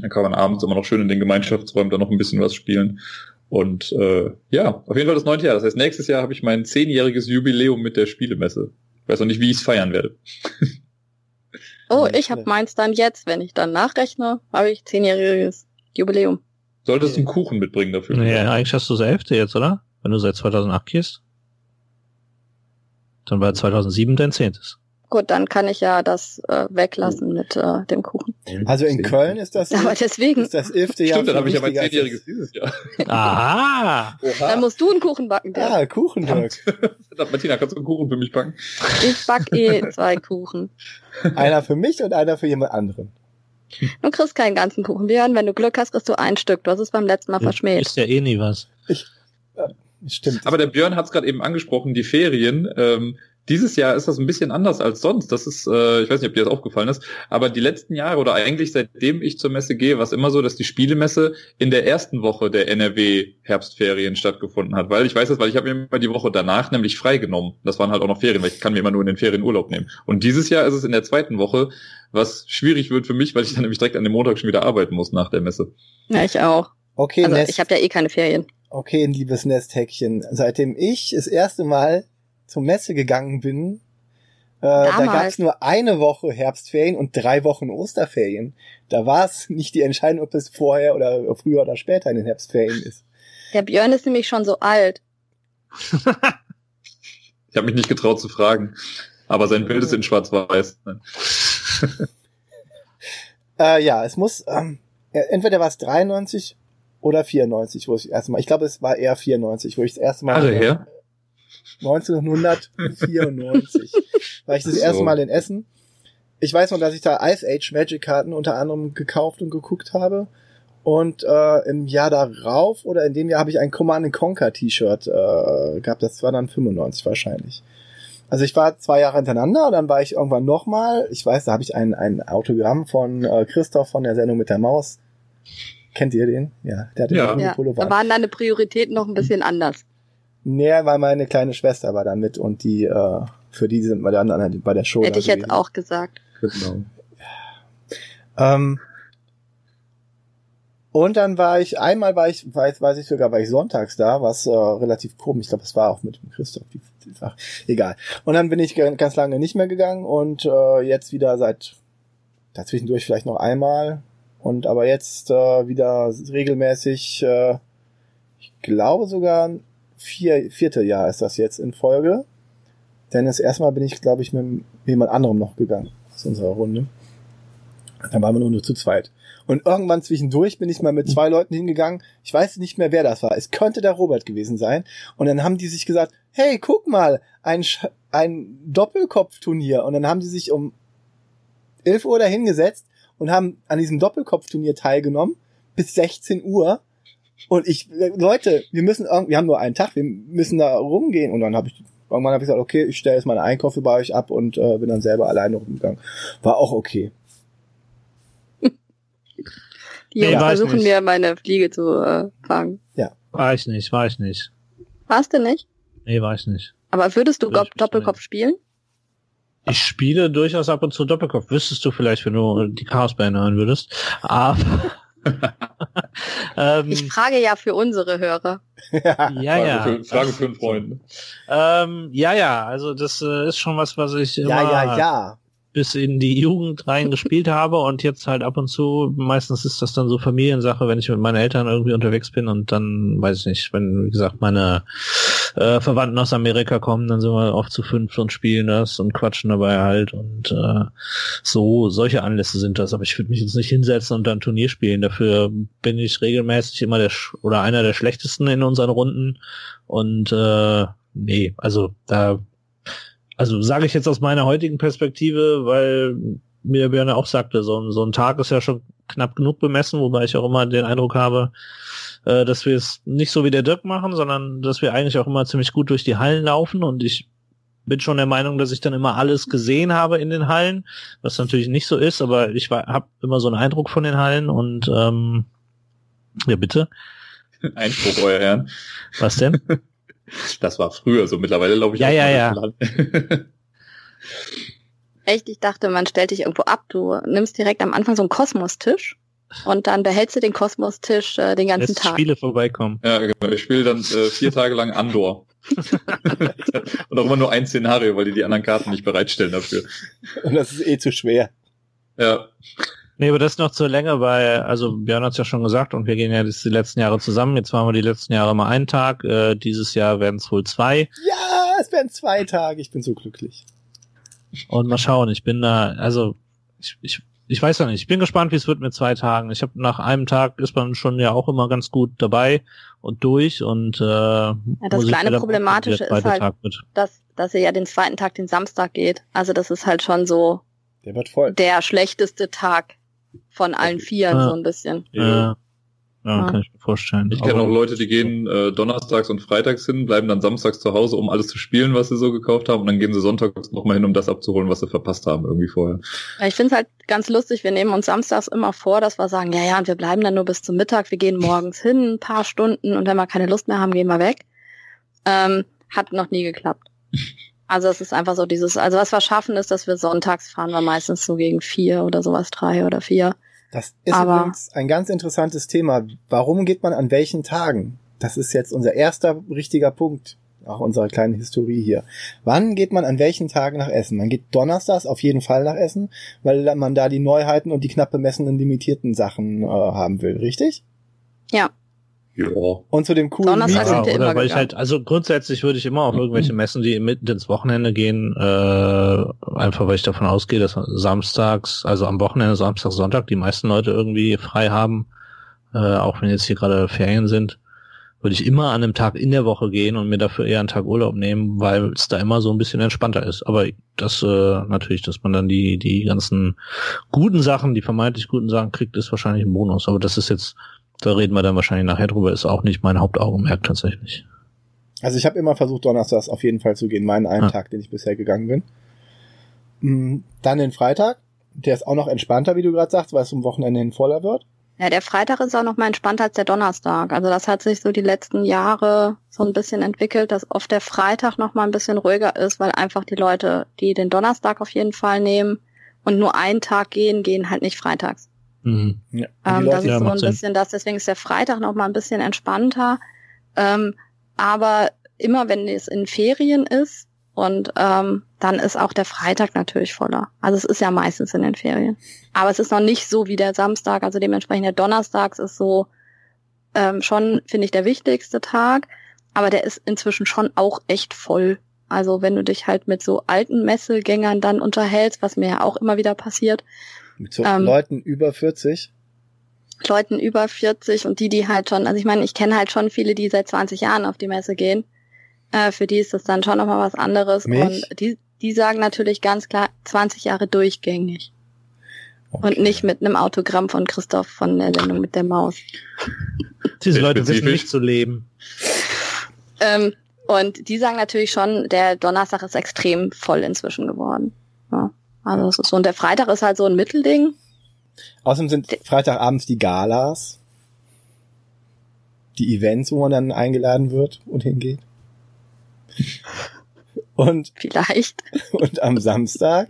Dann kann man abends immer noch schön in den Gemeinschaftsräumen dann noch ein bisschen was spielen. Und auf jeden Fall das 9. Jahr. Das heißt, nächstes Jahr habe ich mein 10-jähriges Jubiläum mit der Spielemesse. Ich weiß noch nicht, wie ich es feiern werde. Oh, ich habe meins dann jetzt, wenn ich dann nachrechne, habe ich 10-jähriges Jubiläum. Solltest du einen Kuchen mitbringen dafür? Naja, eigentlich hast du das 11. jetzt, oder? Wenn du seit 2008 gehst, dann war 2007 dein 10. Gut, dann kann ich ja das weglassen mit dem Kuchen. Also in Köln ist das, aber deswegen ist das 11. Jahr. Stimmt, dann habe ich ja mein 10-jähriges dieses Jahr. Aha! Dann musst du einen Kuchen backen, Dirk. Ja, Kuchen, Dirk. Martina, kannst du einen Kuchen für mich backen? Ich backe 2 Kuchen. Einer für mich und einer für jemand anderen. Du kriegst keinen ganzen Kuchen. Wir hören, wenn du Glück hast, kriegst du ein Stück. Du hast es beim letzten Mal verschmäht. Ist ja eh nie was. Stimmt. Aber der Björn hat es gerade eben angesprochen, die Ferien. Dieses Jahr ist das ein bisschen anders als sonst. Das ist, ich weiß nicht, ob dir das aufgefallen ist, aber die letzten Jahre oder eigentlich seitdem ich zur Messe gehe, war es immer so, dass die Spielemesse in der ersten Woche der NRW-Herbstferien stattgefunden hat. Weil ich weiß das, weil ich habe mir immer die Woche danach nämlich frei genommen. Das waren halt auch noch Ferien, weil ich kann mir immer nur in den Ferien Urlaub nehmen. Und dieses Jahr ist es in der zweiten Woche, was schwierig wird für mich, weil ich dann nämlich direkt an dem Montag schon wieder arbeiten muss nach der Messe. Ja, ich auch. Okay, also ich habe ja eh keine Ferien. Okay, liebes Nesthäkchen, seitdem ich das erste Mal zur Messe gegangen bin, da gab's nur eine Woche Herbstferien und 3 Wochen Osterferien. Da war es nicht die Entscheidung, ob es vorher oder früher oder später in den Herbstferien ist. Der Björn ist nämlich schon so alt. Ich habe mich nicht getraut zu fragen, aber sein Bild ist in schwarz-weiß. Ja, es muss entweder war es 93 oder 94, wo ich das erste Mal, ich glaube, es war eher 94, wo ich das erste Mal... Also her? 1994 war ich das erste Mal in Essen. Ich weiß noch, dass ich da Ice Age Magic Karten unter anderem gekauft und geguckt habe. Und im Jahr darauf oder in dem Jahr habe ich ein Command & Conquer T-Shirt gehabt. Das war dann 95 wahrscheinlich. Also ich war 2 Jahre hintereinander, dann war ich irgendwann nochmal. Ich weiß, da habe ich ein Autogramm von Christoph von der Sendung mit der Maus. Kennt ihr den? Ja, der hat den grünen Pullover. Da waren deine Prioritäten noch ein bisschen anders. Nee, weil meine kleine Schwester war da mit und die, für die sind wir dann bei der Show. Hätte ich jetzt auch gesagt. Genau. Und dann war ich sonntags da, was relativ komisch, ich glaube, das war auch mit dem Christoph. Ach, egal. Und dann bin ich ganz lange nicht mehr gegangen und jetzt wieder seit dazwischendurch vielleicht noch einmal und aber jetzt wieder regelmäßig, ich glaube sogar 4. Jahr ist das jetzt in Folge. Denn das erste Mal bin ich, glaube ich, mit jemand anderem noch gegangen aus unserer Runde. Dann waren wir nur zu zweit. Und irgendwann zwischendurch bin ich mal mit 2 Leuten hingegangen. Ich weiß nicht mehr, wer das war. Es könnte der Robert gewesen sein. Und dann haben die sich gesagt, hey, guck mal, ein Doppelkopfturnier. Und dann haben die sich um 11 Uhr dahingesetzt und haben an diesem Doppelkopfturnier teilgenommen bis 16 Uhr. Und Leute, wir haben nur einen Tag, wir müssen da rumgehen. Und dann habe ich gesagt, okay, ich stelle jetzt meine Einkäufe bei euch ab und bin dann selber alleine rumgegangen. War auch okay. Die versuchen mir meine Fliege zu fangen. Ja. War ich nicht. Warst du nicht? Nee, war ich nicht. Aber würdest du Doppelkopf spielen? Ich spiele durchaus ab und zu Doppelkopf. Wüsstest du vielleicht, wenn du die Chaosbeine hören würdest. Aber... ich frage ja für unsere Hörer. Ja. Frage für einen Freund. Also das ist schon was ich immer bis in die Jugend rein gespielt habe und jetzt halt ab und zu, meistens ist das dann so Familiensache, wenn ich mit meinen Eltern irgendwie unterwegs bin und dann, weiß ich nicht, wenn, wie gesagt, meine Verwandten aus Amerika kommen, dann sind wir oft zu 5 und spielen das und quatschen dabei halt und solche Anlässe sind das, aber ich würde mich jetzt nicht hinsetzen und dann Turnier spielen, dafür bin ich regelmäßig immer einer der schlechtesten in unseren Runden und sage ich jetzt aus meiner heutigen Perspektive, weil mir der Björn auch sagte, so ein Tag ist ja schon knapp genug bemessen, wobei ich auch immer den Eindruck habe, dass wir es nicht so wie der Dirk machen, sondern dass wir eigentlich auch immer ziemlich gut durch die Hallen laufen und ich bin schon der Meinung, dass ich dann immer alles gesehen habe in den Hallen, was natürlich nicht so ist, aber ich habe immer so einen Eindruck von den Hallen und ja bitte. Einspruch, euer Herrn. Was denn? Das war früher so, mittlerweile laufe ich auch. Echt, ich dachte, man stellt dich irgendwo ab. Du nimmst direkt am Anfang so einen Kosmos-Tisch und dann behältst du den Kosmos-Tisch den ganzen Tag. Spiele vorbeikommen. Ja, genau. Ich spiele dann 4 Tage lang Andor. Und auch immer nur ein Szenario, weil die anderen Karten nicht bereitstellen dafür. Und das ist eh zu schwer. Ja. Nee, aber das noch zur Länge, weil, also Björn hat's ja schon gesagt und wir gehen ja die letzten Jahre zusammen. Jetzt waren wir die letzten Jahre mal einen Tag. Dieses Jahr werden es wohl 2. Ja, es werden 2 Tage. Ich bin so glücklich. Und mal schauen, ich bin da, also ich weiß ja nicht. Ich bin gespannt, wie es wird mit 2 Tagen. Ich habe nach einem Tag ist man schon ja auch immer ganz gut dabei und durch und das kleine Problematische ist halt, dass ihr ja den zweiten Tag, den Samstag geht. Also das ist halt schon so der schlechteste Tag. von allen Vieren so ein bisschen. Ja. Ja, kann ich mir vorstellen. Ich kenne auch Leute, die gehen donnerstags und freitags hin, bleiben dann samstags zu Hause, um alles zu spielen, was sie so gekauft haben, und dann gehen sie sonntags nochmal hin, um das abzuholen, was sie verpasst haben irgendwie vorher. Ich finde es halt ganz lustig, wir nehmen uns samstags immer vor, dass wir sagen, ja, und wir bleiben dann nur bis zum Mittag, wir gehen morgens hin, ein paar Stunden, und wenn wir keine Lust mehr haben, gehen wir weg. Hat noch nie geklappt. Also es ist einfach so dieses, also was wir schaffen ist, dass wir sonntags fahren, wir meistens so gegen 4 oder sowas, 3 oder 4. Das ist übrigens ein ganz interessantes Thema. Warum geht man an welchen Tagen? Das ist jetzt unser erster richtiger Punkt, auch unserer kleinen Historie hier. Wann geht man an welchen Tagen nach Essen? Man geht donnerstags auf jeden Fall nach Essen, weil man da die Neuheiten und die knapp bemessenen, limitierten Sachen haben will, richtig? Ja. Ja. Und zu dem coolen also grundsätzlich würde ich immer auf irgendwelche Messen, die mitten ins Wochenende gehen, einfach weil ich davon ausgehe, dass samstags, also am Wochenende, Samstag, Sonntag, die meisten Leute irgendwie frei haben, auch wenn jetzt hier gerade Ferien sind, würde ich immer an einem Tag in der Woche gehen und mir dafür eher einen Tag Urlaub nehmen, weil es da immer so ein bisschen entspannter ist. Aber das natürlich, dass man dann die ganzen guten Sachen, die vermeintlich guten Sachen kriegt, ist wahrscheinlich ein Bonus. Aber das ist jetzt, da reden wir dann wahrscheinlich nachher drüber, ist auch nicht mein Hauptaugenmerk tatsächlich. Also ich habe immer versucht, donnerstags auf jeden Fall zu gehen, meinen einen Tag, den ich bisher gegangen bin. Dann den Freitag, der ist auch noch entspannter, wie du gerade sagst, weil es zum Wochenende hin voller wird. Ja, der Freitag ist auch noch mal entspannter als der Donnerstag. Also das hat sich so die letzten Jahre so ein bisschen entwickelt, dass oft der Freitag noch mal ein bisschen ruhiger ist, weil einfach die Leute, die den Donnerstag auf jeden Fall nehmen und nur einen Tag gehen, gehen halt nicht freitags. Mhm. Ja. Das ist so ein bisschen das, deswegen ist der Freitag noch mal ein bisschen entspannter. Aber immer wenn es in Ferien ist, und dann ist auch der Freitag natürlich voller. Also es ist ja meistens in den Ferien. Aber es ist noch nicht so wie der Samstag, also dementsprechend der Donnerstag ist so schon, finde ich, der wichtigste Tag. Aber der ist inzwischen schon auch echt voll. Also wenn du dich halt mit so alten Messelgängern dann unterhältst, was mir ja auch immer wieder passiert. Mit so Leuten über 40? Leuten über 40 und die halt schon, also ich meine, ich kenne halt schon viele, die seit 20 Jahren auf die Messe gehen. Für die ist das dann schon nochmal was anderes. Mich? Und die sagen natürlich ganz klar 20 Jahre durchgängig. Okay. Und nicht mit einem Autogramm von Christoph von der Sendung mit der Maus. Diese Leute wissen nicht zu leben. Und die sagen natürlich schon, der Donnerstag ist extrem voll inzwischen geworden. Ja. Also das ist so, und der Freitag ist halt so ein Mittelding. Außerdem sind Freitagabends die Galas, die Events, wo man dann eingeladen wird und hingeht. Und vielleicht. Und am Samstag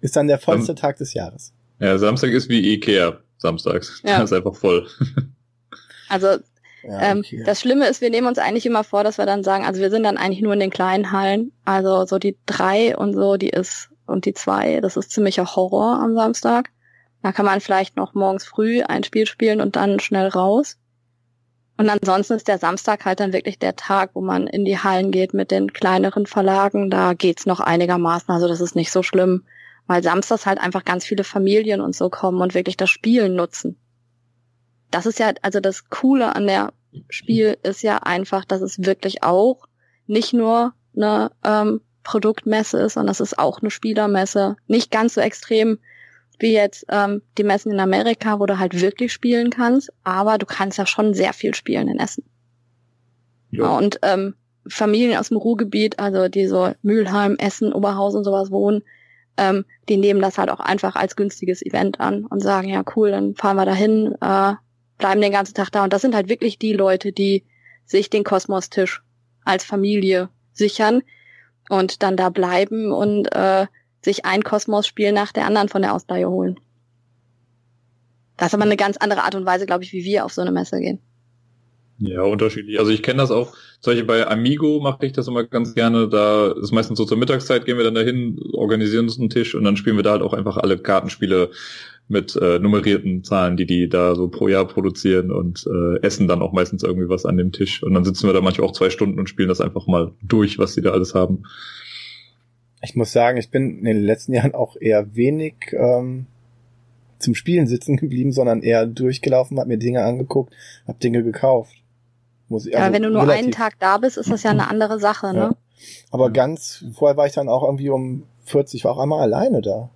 ist dann der vollste Tag des Jahres. Ja, Samstag ist wie Ikea samstags. Ja. Das ist einfach voll. Also das Schlimme ist, wir nehmen uns eigentlich immer vor, dass wir dann sagen, also wir sind dann eigentlich nur in den kleinen Hallen. Also so die 3 und so, die ist, und die 2, das ist ziemlicher Horror am Samstag. Da kann man vielleicht noch morgens früh ein Spiel spielen und dann schnell raus. Und ansonsten ist der Samstag halt dann wirklich der Tag, wo man in die Hallen geht mit den kleineren Verlagen. Da geht's noch einigermaßen, also das ist nicht so schlimm, weil samstags halt einfach ganz viele Familien und so kommen und wirklich das Spielen nutzen. Das ist ja, also das Coole an der Spiel ist ja einfach, dass es wirklich auch nicht nur eine Produktmesse ist, sondern es ist auch eine Spielermesse. Nicht ganz so extrem wie jetzt die Messen in Amerika, wo du halt wirklich spielen kannst, aber du kannst ja schon sehr viel spielen in Essen. Ja. Und Familien aus dem Ruhrgebiet, also die so Mülheim, Essen, Oberhausen und sowas wohnen, die nehmen das halt auch einfach als günstiges Event an und sagen, ja cool, dann fahren wir dahin, bleiben den ganzen Tag da. Und das sind halt wirklich die Leute, die sich den Kosmos-Tisch als Familie sichern und dann da bleiben und sich ein Kosmos-Spiel nach der anderen von der Ausleihe holen. Das ist aber eine ganz andere Art und Weise, glaube ich, wie wir auf so eine Messe gehen. Ja, unterschiedlich. Also ich kenne das auch, zum Beispiel bei Amigo mache ich das immer ganz gerne, da ist meistens so zur Mittagszeit, gehen wir dann dahin, organisieren uns einen Tisch und dann spielen wir da halt auch einfach alle Kartenspiele mit nummerierten Zahlen, die da so pro Jahr produzieren und essen dann auch meistens irgendwie was an dem Tisch und dann sitzen wir da manchmal auch 2 Stunden und spielen das einfach mal durch, was die da alles haben. Ich muss sagen, ich bin in den letzten Jahren auch eher wenig zum Spielen sitzen geblieben, sondern eher durchgelaufen, hab mir Dinge angeguckt, hab Dinge gekauft. Also wenn du nur relativ einen Tag da bist, ist das ja eine andere Sache, ne? Ja. Aber vorher war ich dann auch irgendwie um 40, war auch einmal alleine da.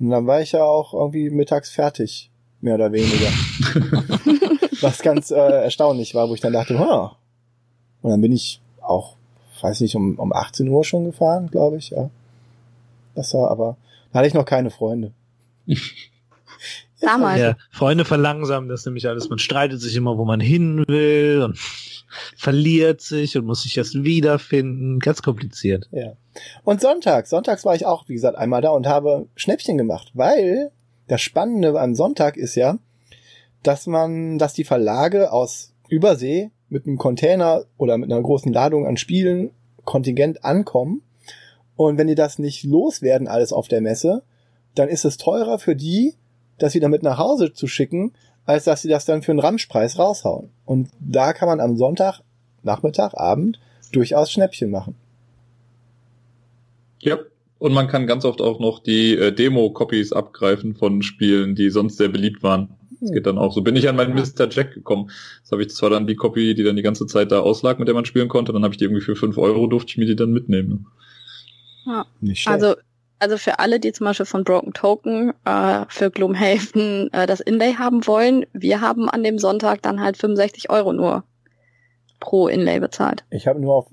Und dann war ich ja auch irgendwie mittags fertig, mehr oder weniger. Was ganz erstaunlich war, wo ich dann dachte, ha. Und dann bin ich auch, weiß nicht, um 18 Uhr schon gefahren, glaube ich, ja. Das war aber, da hatte ich noch keine Freunde. Damals. Ja, Freunde verlangsamen das nämlich alles. Man streitet sich immer, wo man hin will und verliert sich und muss sich erst wiederfinden. Ganz kompliziert. Ja. Und sonntags war ich auch, wie gesagt, einmal da und habe Schnäppchen gemacht, weil das Spannende am Sonntag ist ja, dass die Verlage aus Übersee mit einem Container oder mit einer großen Ladung an Spielen Kontingent ankommen. Und wenn die das nicht loswerden, alles auf der Messe, dann ist es teurer für die, das wieder mit nach Hause zu schicken, als dass sie das dann für einen Ramschpreis raushauen. Und da kann man am Sonntag, Nachmittag, Abend durchaus Schnäppchen machen. Ja, und man kann ganz oft auch noch die Demo-Copies abgreifen von Spielen, die sonst sehr beliebt waren. Das geht dann auch so. Bin ich an meinen Mr. Jack gekommen. Das habe ich zwar dann die Copy, die dann die ganze Zeit da auslag, mit der man spielen konnte, dann habe ich die irgendwie für 5 Euro, durfte ich mir die dann mitnehmen. Ja, nicht schlecht. Also für alle, die zum Beispiel von Broken Token für Gloomhaven das Inlay haben wollen, wir haben an dem Sonntag dann halt 65 Euro nur pro Inlay bezahlt. Ich habe nur auf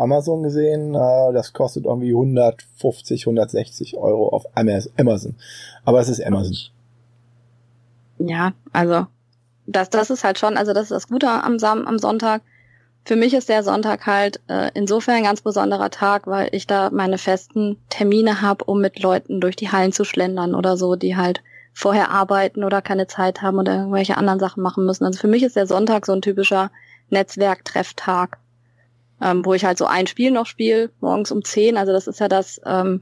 Amazon gesehen, das kostet irgendwie 150, 160 Euro auf Amazon. Aber es ist Amazon. Ja, also das ist halt schon, also das ist das Gute am Sonntag. Für mich ist der Sonntag halt insofern ein ganz besonderer Tag, weil ich da meine festen Termine habe, um mit Leuten durch die Hallen zu schlendern oder so, die halt vorher arbeiten oder keine Zeit haben oder irgendwelche anderen Sachen machen müssen. Also für mich ist der Sonntag so ein typischer Netzwerktrefftag, wo ich halt so ein Spiel noch spiele, morgens um 10. Also das ist ja das, man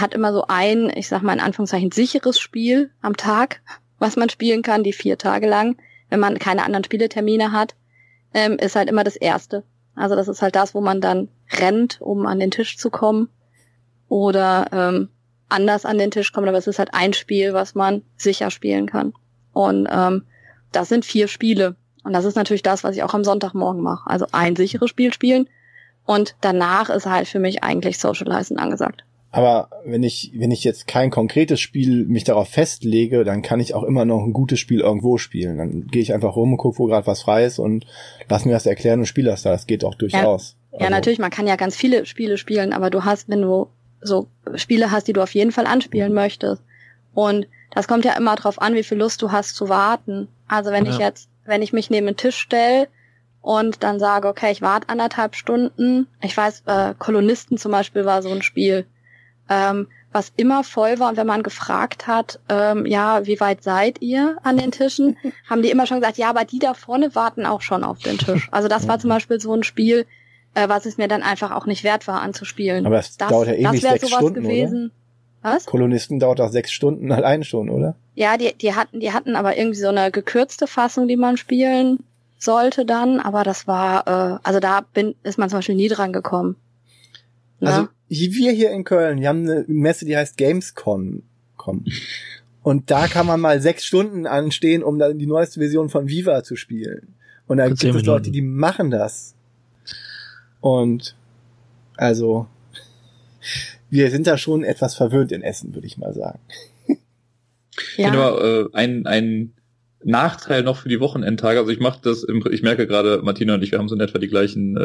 hat immer so ein, ich sag mal in Anführungszeichen, sicheres Spiel am Tag, was man spielen kann, die 4 Tage lang, wenn man keine anderen Spieletermine hat. Ist halt immer das Erste. Also das ist halt das, wo man dann rennt, um an den Tisch zu kommen oder anders an den Tisch kommt. Aber es ist halt ein Spiel, was man sicher spielen kann. Und das sind 4 Spiele. Und das ist natürlich das, was ich auch am Sonntagmorgen mache. Also ein sicheres Spiel spielen und danach ist halt für mich eigentlich Socializen angesagt. Aber wenn ich jetzt kein konkretes Spiel mich darauf festlege, dann kann ich auch immer noch ein gutes Spiel irgendwo spielen. Dann gehe ich einfach rum und gucke, wo gerade was frei ist und lass mir das erklären und spiele das da. Das geht auch durchaus. Ja, also. Ja, natürlich, man kann ja ganz viele Spiele spielen, aber wenn du so Spiele hast, die du auf jeden Fall anspielen möchtest. Und das kommt ja immer drauf an, wie viel Lust du hast zu warten. Also wenn ich mich neben den Tisch stelle und dann sage, okay, ich warte 1,5 Stunden. Ich weiß, Kolonisten zum Beispiel war so ein Spiel, was immer voll war. Und wenn man gefragt hat, ja, wie weit seid ihr an den Tischen, haben die immer schon gesagt, ja, aber die da vorne warten auch schon auf den Tisch. Also das war zum Beispiel so ein Spiel, was es mir dann einfach auch nicht wert war anzuspielen. Aber das dauert ja ewig 6 Stunden gewesen. Oder? Was? Kolonisten dauert auch 6 Stunden allein schon, oder? Ja, die hatten aber irgendwie so eine gekürzte Fassung, die man spielen sollte dann. Aber das war, also ist man zum Beispiel nie dran gekommen. Ne? Also wir hier in Köln, wir haben eine Messe, die heißt Gamescom. Und da kann man mal 6 Stunden anstehen, um dann die neueste Version von Viva zu spielen. Und dann gibt es Leute, die machen das. Und also wir sind da schon etwas verwöhnt in Essen, würde ich mal sagen. Ja. Genau, ein Nachteil noch für die Wochenendtage. Also ich merke gerade, Martina und ich, wir haben so in etwa die gleichen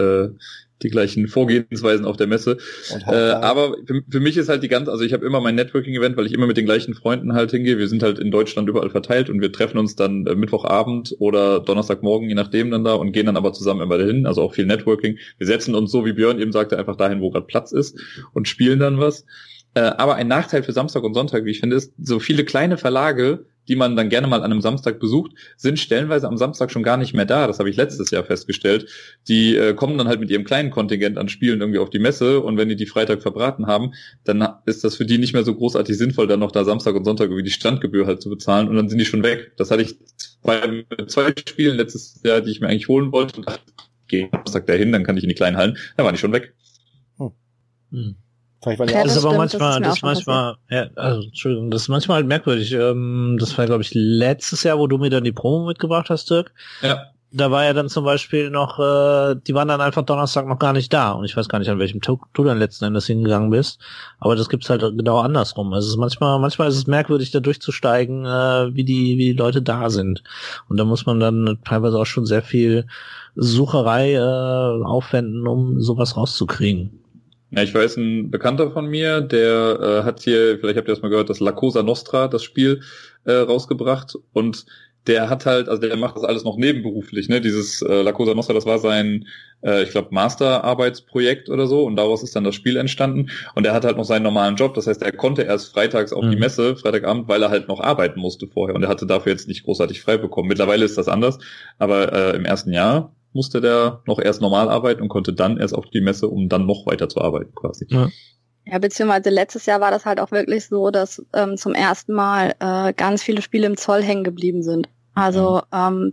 Vorgehensweisen auf der Messe. Aber für mich ist halt also ich habe immer mein Networking-Event, weil ich immer mit den gleichen Freunden halt hingehe. Wir sind halt in Deutschland überall verteilt und wir treffen uns dann Mittwochabend oder Donnerstagmorgen, je nachdem dann da und gehen dann aber zusammen immer dahin, also auch viel Networking. Wir setzen uns, so wie Björn eben sagte, einfach dahin, wo gerade Platz ist und spielen dann was. Aber ein Nachteil für Samstag und Sonntag, wie ich finde, ist, so viele kleine Verlage, die man dann gerne mal an einem Samstag besucht, sind stellenweise am Samstag schon gar nicht mehr da. Das habe ich letztes Jahr festgestellt. Die kommen dann halt mit ihrem kleinen Kontingent an Spielen irgendwie auf die Messe und wenn die Freitag verbraten haben, dann ist das für die nicht mehr so großartig sinnvoll, dann noch da Samstag und Sonntag irgendwie die Standgebühr halt zu bezahlen und dann sind die schon weg. Das hatte ich bei 2 Spielen letztes Jahr, die ich mir eigentlich holen wollte und dachte, geh Samstag dahin, dann kann ich in die kleinen Hallen. Dann waren die schon weg. Hm. Das ist manchmal halt merkwürdig. Das war, glaube ich, letztes Jahr, wo du mir dann die Promo mitgebracht hast, Dirk. Ja. Da war ja dann zum Beispiel noch, die waren dann einfach Donnerstag noch gar nicht da. Und ich weiß gar nicht, an welchem Tag du dann letzten Endes hingegangen bist. Aber das gibt's halt genau andersrum. Also es ist manchmal ist es merkwürdig, da durchzusteigen, wie die Leute da sind. Und da muss man dann teilweise auch schon sehr viel Sucherei aufwenden, um sowas rauszukriegen. Ja, ich weiß, ein Bekannter von mir, der hat hier, vielleicht habt ihr das mal gehört, das La Cosa Nostra, das Spiel, rausgebracht. Und der hat halt, also der macht das alles noch nebenberuflich, ne? Dieses La Cosa Nostra, das war sein, ich glaube, Masterarbeitsprojekt oder so, und daraus ist dann das Spiel entstanden. Und er hat halt noch seinen normalen Job, das heißt, er konnte erst freitags auf die Messe, Freitagabend, weil er halt noch arbeiten musste vorher, und er hatte dafür jetzt nicht großartig frei bekommen. Mittlerweile ist das anders, aber im ersten Jahr musste der noch erst normal arbeiten und konnte dann erst auf die Messe, um dann noch weiter zu arbeiten quasi. Ja. Ja, beziehungsweise letztes Jahr war das halt auch wirklich so, dass zum ersten Mal ganz viele Spiele im Zoll hängen geblieben sind. Also,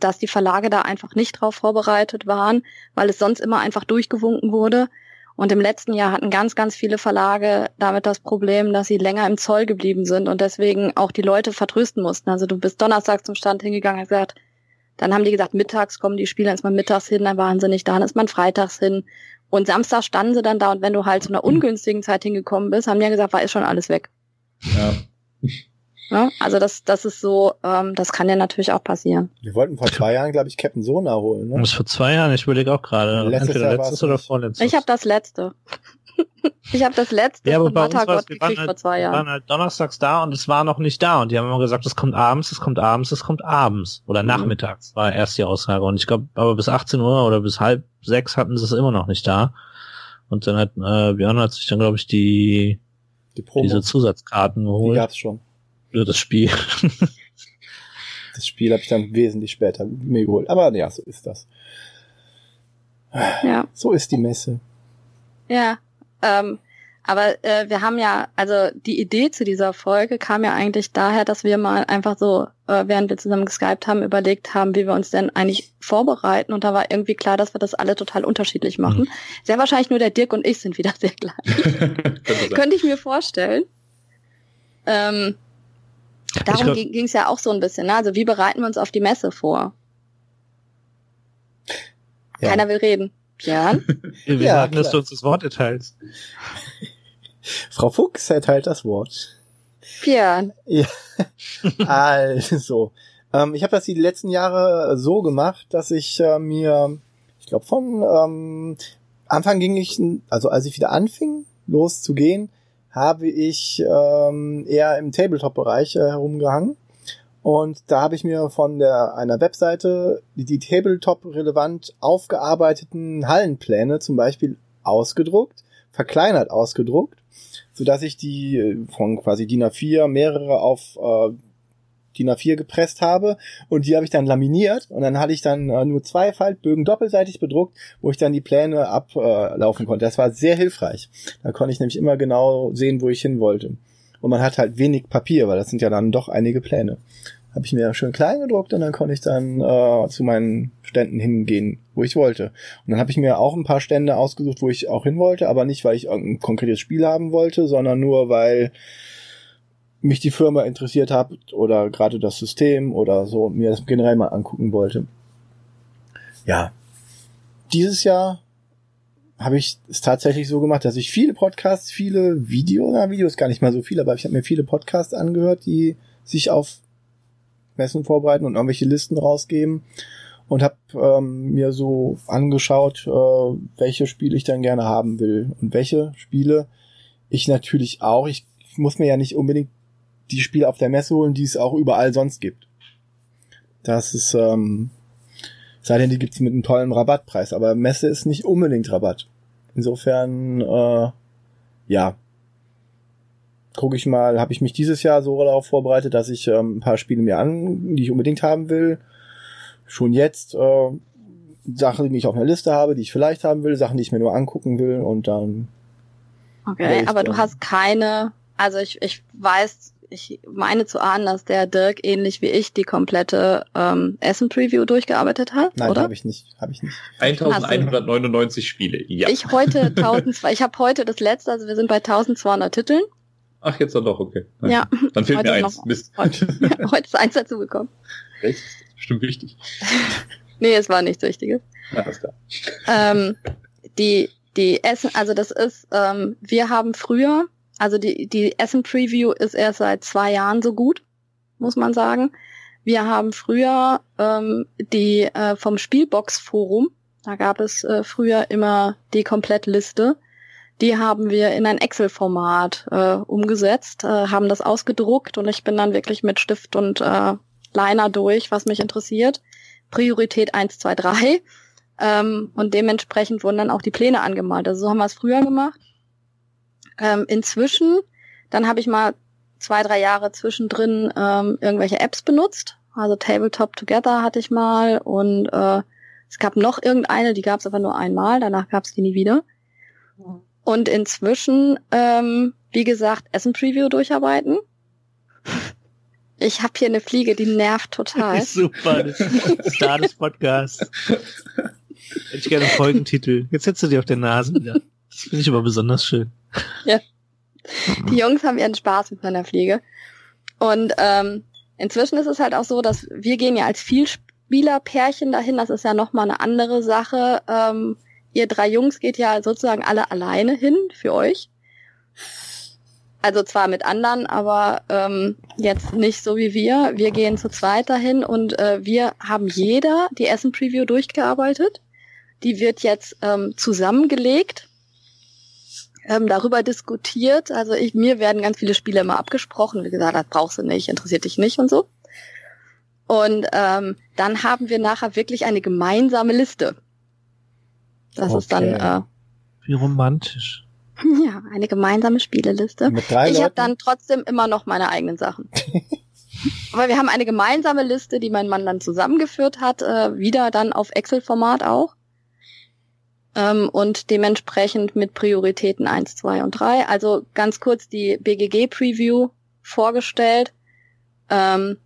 dass die Verlage da einfach nicht drauf vorbereitet waren, weil es sonst immer einfach durchgewunken wurde. Und im letzten Jahr hatten ganz, ganz viele Verlage damit das Problem, dass sie länger im Zoll geblieben sind und deswegen auch die Leute vertrösten mussten. Also du bist donnerstags zum Stand hingegangen und gesagt, dann haben die gesagt, mittags kommen die Spiele, dann ist man mittags hin, dann waren sie nicht da, dann ist man freitags hin. Und Samstag standen sie dann da, und wenn du halt zu einer ungünstigen Zeit hingekommen bist, haben die ja gesagt, war, ist schon alles weg. Ja. Ja, also das ist so, das kann ja natürlich auch passieren. Wir wollten vor 2 Jahren, glaube ich, Captain Sona holen, ne? Das vor 2 Jahren, ich überlege auch gerade. Letztes oder vorletztes. Ich habe das letzte. Ja, aber bei uns war es, wir waren halt donnerstags da und es war noch nicht da. Und die haben immer gesagt, es kommt abends. Oder nachmittags war erst die Aussage. Und ich glaube, aber bis 18 Uhr oder bis 5:30 hatten sie es immer noch nicht da. Und dann hat Björn hat sich dann, glaube ich, diese Zusatzkarten geholt. Die gab's schon. Oder das Spiel. Das Spiel habe ich dann wesentlich später mir geholt. Aber ja, so ist das. Ja. So ist die Messe. Ja. Aber wir haben ja, also die Idee zu dieser Folge kam ja eigentlich daher, dass wir mal einfach so, während wir zusammen geskypt haben, überlegt haben, wie wir uns denn eigentlich vorbereiten. Und da war irgendwie klar, dass wir das alle total unterschiedlich machen. Mhm. Sehr wahrscheinlich nur der Dirk und ich sind wieder sehr gleich. Könnte ich mir vorstellen. Darum ging es ja auch so ein bisschen. Ne? Also wie bereiten wir uns auf die Messe vor? Ja. Keiner will reden. Jan? Wir sagen, dass du uns das Wort erteilst. Frau Fuchs erteilt das Wort. Björn. Ja. Also, ich habe das die letzten Jahre so gemacht, dass ich mir, ich glaube von Anfang ging ich, also als ich wieder anfing loszugehen, habe ich eher im Tabletop-Bereich herumgehangen. Und da habe ich mir von einer Webseite die Tabletop-relevant aufgearbeiteten Hallenpläne zum Beispiel ausgedruckt, verkleinert ausgedruckt, sodass ich die von quasi DIN A4 mehrere auf DIN A4 gepresst habe, und die habe ich dann laminiert, und dann hatte ich dann nur 2 Faltbögen doppelseitig bedruckt, wo ich dann die Pläne ablaufen konnte. Das war sehr hilfreich. Da konnte ich nämlich immer genau sehen, wo ich hin wollte. Und man hat halt wenig Papier, weil das sind ja dann doch einige Pläne. Habe ich mir schön klein gedruckt, und dann konnte ich dann zu meinen Ständen hingehen, wo ich wollte. Und dann habe ich mir auch ein paar Stände ausgesucht, wo ich auch hin wollte, aber nicht, weil ich irgendein konkretes Spiel haben wollte, sondern nur, weil mich die Firma interessiert hat oder gerade das System oder so, und mir das generell mal angucken wollte. Ja, dieses Jahr habe ich es tatsächlich so gemacht, dass ich viele Podcasts, viele Videos gar nicht mal so viel, aber ich habe mir viele Podcasts angehört, die sich auf Messen vorbereiten und irgendwelche Listen rausgeben, und habe mir so angeschaut, welche Spiele ich dann gerne haben will und welche Spiele ich natürlich auch. Ich muss mir ja nicht unbedingt die Spiele auf der Messe holen, die es auch überall sonst gibt. Das ist sei denn, die gibt's mit einem tollen Rabattpreis, aber Messe ist nicht unbedingt Rabatt. Insofern, ja, gucke ich mal, habe ich mich dieses Jahr so darauf vorbereitet, dass ich ein paar Spiele mir die ich unbedingt haben will, schon jetzt Sachen, die ich auf einer Liste habe, die ich vielleicht haben will, Sachen, die ich mir nur angucken will, und dann... Okay, aber du hast keine, also ich weiß... Ich meine zu ahnen, dass der Dirk ähnlich wie ich die komplette Essen-Preview durchgearbeitet hat. Nein, habe ich nicht. 1199 Spiele, ja. Ich habe heute das letzte, also wir sind bei 1200 Titeln. Ach, jetzt dann doch, okay. Nein. Ja. Dann fehlt mir eins. Mist. Heute ist eins dazugekommen. Echt? Bestimmt wichtig. Nee, es war nichts Wichtiges. Ja, alles klar. Die Essen, also das ist, wir haben früher, also die Essen-Preview ist erst seit 2 Jahren so gut, muss man sagen. Wir haben früher vom Spielbox-Forum, da gab es früher immer die Komplettliste, die haben wir in ein Excel-Format umgesetzt, haben das ausgedruckt und ich bin dann wirklich mit Stift und Liner durch, was mich interessiert. Priorität 1, 2, 3. Und dementsprechend wurden dann auch die Pläne angemalt. Also so haben wir es früher gemacht. Inzwischen, dann habe ich mal 2, 3 Jahre zwischendrin irgendwelche Apps benutzt. Also Tabletop Together hatte ich mal und es gab noch irgendeine, die gab es aber nur einmal. Danach gab es die nie wieder. Und inzwischen, wie gesagt, Essen Preview durcharbeiten. Ich habe hier eine Fliege, die nervt total. Super, das Star des Podcasts. Hätte ich gerne einen Folgentitel. Jetzt setzt du die auf der Nase wieder. Das finde ich aber besonders schön. Ja. Die Jungs haben ihren Spaß mit meiner Fliege. Und inzwischen ist es halt auch so, dass wir gehen ja als Vielspielerpärchen dahin. Das ist ja nochmal eine andere Sache. Ihr 3 Jungs geht ja sozusagen alle alleine hin für euch. Also zwar mit anderen, aber jetzt nicht so wie wir. Wir gehen zu zweit dahin und wir haben jeder die Essen-Preview durchgearbeitet. Die wird jetzt zusammengelegt, darüber diskutiert. Also mir werden ganz viele Spiele immer abgesprochen. Wie gesagt, das brauchst du nicht, interessiert dich nicht und so. Und dann haben wir nachher wirklich eine gemeinsame Liste. Das ist dann... Wie romantisch. Ja, eine gemeinsame Spieleliste. Ich habe dann trotzdem immer noch meine eigenen Sachen. Aber wir haben eine gemeinsame Liste, die mein Mann dann zusammengeführt hat, wieder dann auf Excel-Format auch. Und dementsprechend mit Prioritäten 1, 2 und 3. Also ganz kurz die BGG-Preview vorgestellt. Man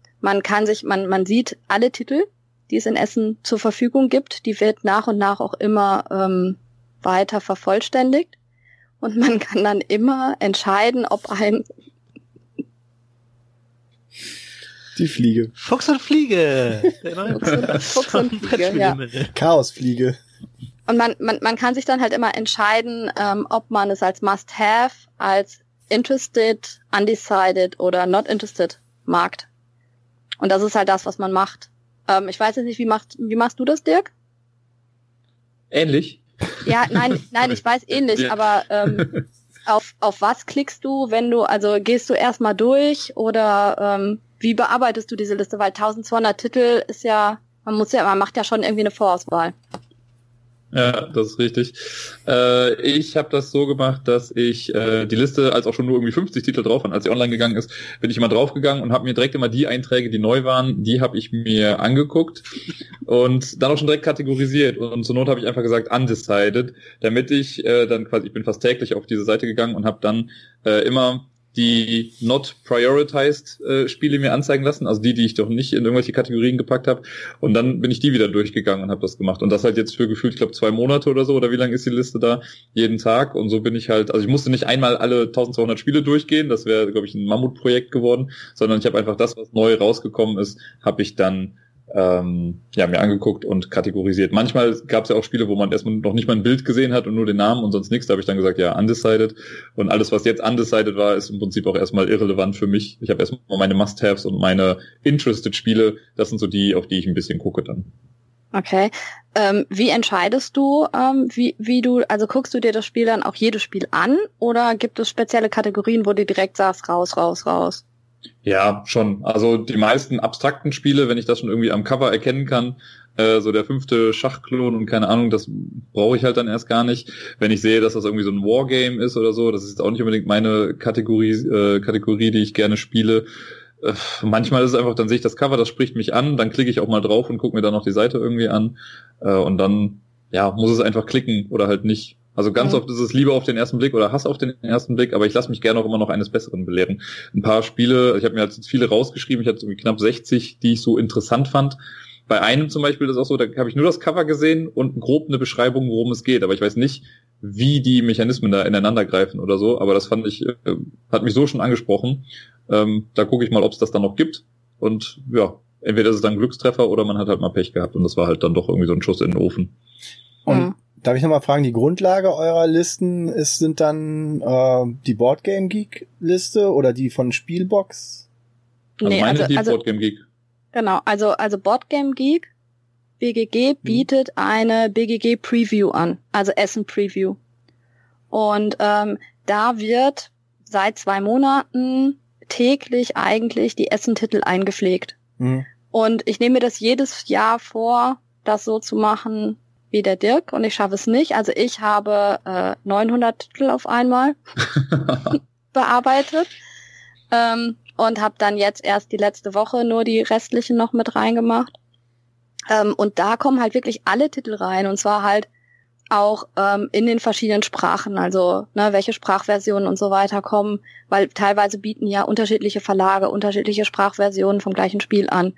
sieht alle Titel, die es in Essen zur Verfügung gibt. Die wird nach und nach auch immer weiter vervollständigt. Und man kann dann immer entscheiden, ob ein... Die Fliege. Fuchs und Fliege. Fuchs und Fliege, ja. Chaosfliege. Und man kann sich dann halt immer entscheiden, ob man es als Must-Have, als Interested, Undecided oder Not Interested markt. Und das ist halt das, was man macht. Ich weiß jetzt nicht, wie machst du das, Dirk? Ähnlich. Ja, nein, ich weiß ähnlich, ja. Aber auf was klickst du, wenn du, also gehst du erstmal durch oder wie bearbeitest du diese Liste? Weil 1200 Titel ist ja, man macht ja schon irgendwie eine Vorauswahl. Ja, das ist richtig. Ich habe das so gemacht, dass ich die Liste, als auch schon nur irgendwie 50 Titel drauf waren, als sie online gegangen ist, bin ich immer draufgegangen und habe mir direkt immer die Einträge, die neu waren, die habe ich mir angeguckt und dann auch schon direkt kategorisiert. Und zur Not habe ich einfach gesagt undecided, damit ich dann quasi, ich bin fast täglich auf diese Seite gegangen und habe dann immer die not prioritized Spiele mir anzeigen lassen, also die ich doch nicht in irgendwelche Kategorien gepackt habe, und dann bin ich die wieder durchgegangen und habe das gemacht und das halt jetzt für gefühlt, ich glaube, 2 Monate oder so, oder wie lang ist die Liste da, jeden Tag, und so bin ich halt, also ich musste nicht einmal alle 1200 Spiele durchgehen, das wäre, glaube ich, ein Mammutprojekt geworden, sondern ich habe einfach das, was neu rausgekommen ist, habe ich dann mir angeguckt und kategorisiert. Manchmal gab es ja auch Spiele, wo man erstmal noch nicht mal ein Bild gesehen hat und nur den Namen und sonst nichts. Da habe ich dann gesagt, ja, undecided. Und alles, was jetzt undecided war, ist im Prinzip auch erstmal irrelevant für mich. Ich habe erstmal meine Must-Haves und meine Interested-Spiele. Das sind so die, auf die ich ein bisschen gucke dann. Okay. Wie entscheidest du, also guckst du dir das Spiel dann auch jedes Spiel an? Oder gibt es spezielle Kategorien, wo du direkt sagst, raus, raus, raus? Ja, schon. Also die meisten abstrakten Spiele, wenn ich das schon irgendwie am Cover erkennen kann, so der 5. Schachklon und keine Ahnung, das brauche ich halt dann erst gar nicht. Wenn ich sehe, dass das irgendwie so ein Wargame ist oder so, das ist jetzt auch nicht unbedingt meine Kategorie, die ich gerne spiele. Manchmal ist es einfach, dann sehe ich das Cover, das spricht mich an, dann klicke ich auch mal drauf und gucke mir dann noch die Seite irgendwie an und dann muss es einfach klicken oder halt nicht. Also ganz oft ist es Liebe auf den ersten Blick oder Hass auf den ersten Blick, aber ich lasse mich gerne auch immer noch eines Besseren belehren. Ein paar Spiele, ich habe mir jetzt viele rausgeschrieben, ich hatte irgendwie knapp 60, die ich so interessant fand. Bei einem zum Beispiel ist es auch so, da habe ich nur das Cover gesehen und grob eine Beschreibung, worum es geht, aber ich weiß nicht, wie die Mechanismen da ineinander greifen oder so, aber das fand ich, hat mich so schon angesprochen. Da gucke ich mal, ob es das dann noch gibt und ja, entweder ist es dann ein Glückstreffer oder man hat halt mal Pech gehabt und das war halt dann doch irgendwie so ein Schuss in den Ofen. Und darf ich nochmal fragen, die Grundlage eurer Listen sind dann die Boardgame Geek Liste oder die von Spielbox? Also nee, meine ist die Boardgame Geek. Genau, also Boardgame Geek BGG bietet eine BGG Preview an, also Essen Preview. Und da wird seit 2 Monaten täglich eigentlich die Essen-Titel eingepflegt. Mhm. Und ich nehme mir das jedes Jahr vor, das so zu machen wie der Dirk. Und ich schaffe es nicht. Also ich habe 900 Titel auf einmal bearbeitet. Und habe dann jetzt erst die letzte Woche nur die restlichen noch mit reingemacht. Und da kommen halt wirklich alle Titel rein. Und zwar halt auch in den verschiedenen Sprachen, also ne, welche Sprachversionen und so weiter kommen, weil teilweise bieten ja unterschiedliche Verlage unterschiedliche Sprachversionen vom gleichen Spiel an.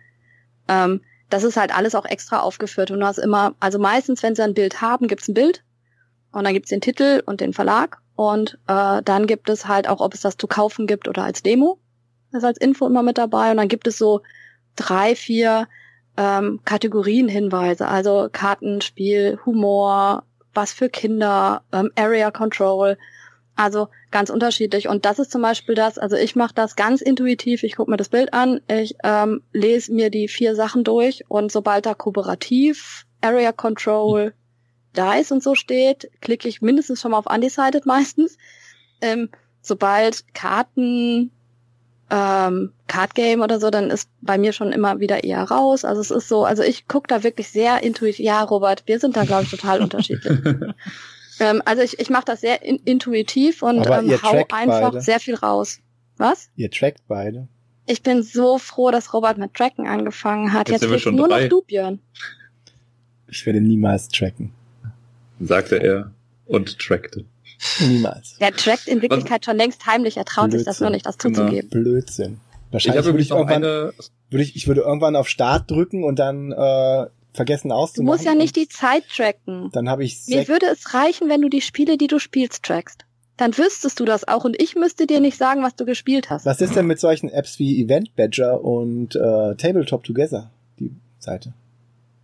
Das ist halt alles auch extra aufgeführt und du hast immer, also meistens, wenn sie ein Bild haben, gibt's ein Bild und dann gibt's den Titel und den Verlag und dann gibt es halt auch, ob es das zu kaufen gibt oder als Demo, das ist als Info immer mit dabei und dann gibt es so 3, 4 Kategorienhinweise, also Kartenspiel, Humor, was für Kinder, Area Control, also ganz unterschiedlich. Und das ist zum Beispiel das, also ich mache das ganz intuitiv, ich gucke mir das Bild an, ich lese mir die 4 Sachen durch und sobald da Kooperativ, Area Control, Dice und so steht, klicke ich mindestens schon mal auf Undecided meistens. Sobald Karten, Card Game oder so, dann ist bei mir schon immer wieder eher raus. Also es ist so, also ich gucke da wirklich sehr intuitiv. Ja, Robert, wir sind da, glaube ich, total unterschiedlich. Also ich mache das sehr intuitiv und hau einfach beide. Sehr viel raus. Was? Ihr trackt beide. Ich bin so froh, dass Robert mit Tracken angefangen hat. Jetzt bist nur 3. Noch du, Björn. Ich werde niemals tracken. Sagte er und trackte. Niemals. Der trackt in Wirklichkeit schon längst heimlich, er traut sich das nur nicht, das zuzugeben. Blödsinn. Wahrscheinlich würde ich irgendwann auf Start drücken und dann vergessen auszumachen. Du musst ja nicht die Zeit tracken. Dann habe ich Mir würde es reichen, wenn du die Spiele, die du spielst, trackst. Dann wüsstest du das auch und ich müsste dir nicht sagen, was du gespielt hast. Was ist denn mit solchen Apps wie Event Badger und Tabletop Together, die Seite?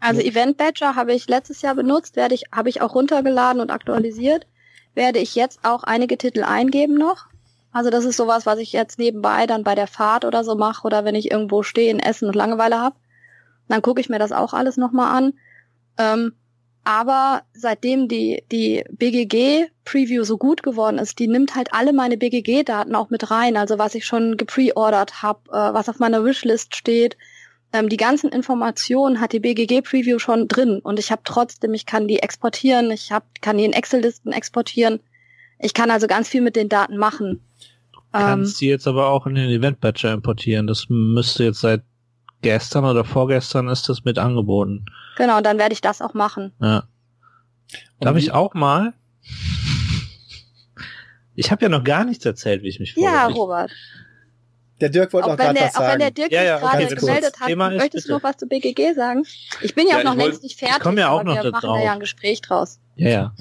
Also Event Badger habe ich letztes Jahr benutzt, habe ich auch runtergeladen und aktualisiert. Werde ich jetzt auch einige Titel eingeben noch. Also das ist sowas, was ich jetzt nebenbei dann bei der Fahrt oder so mache oder wenn ich irgendwo stehe, Essen und Langeweile habe. Dann gucke ich mir das auch alles nochmal an. Aber seitdem die BGG-Preview so gut geworden ist, die nimmt halt alle meine BGG-Daten auch mit rein. Also was ich schon gepreordert habe, was auf meiner Wishlist steht. Die ganzen Informationen hat die BGG-Preview schon drin und ich habe trotzdem, ich kann die exportieren, kann die in Excel-Listen exportieren. Ich kann also ganz viel mit den Daten machen. Du kannst die jetzt aber auch in den Event-Badger importieren. Das müsste jetzt seit gestern oder vorgestern ist das mit angeboten. Genau, und dann werde ich das auch machen. Ja. Darf ich auch mal? Ich habe ja noch gar nichts erzählt, wie ich mich vorbereite. Ja, Robert. Der Dirk wollte auch gerade was sagen. Auch wenn der Dirk ja, gerade gemeldet hat, möchtest du noch was zu BGG sagen? Ich bin ja auch noch längst nicht fertig, wir machen da ja ein Gespräch draus. Ja.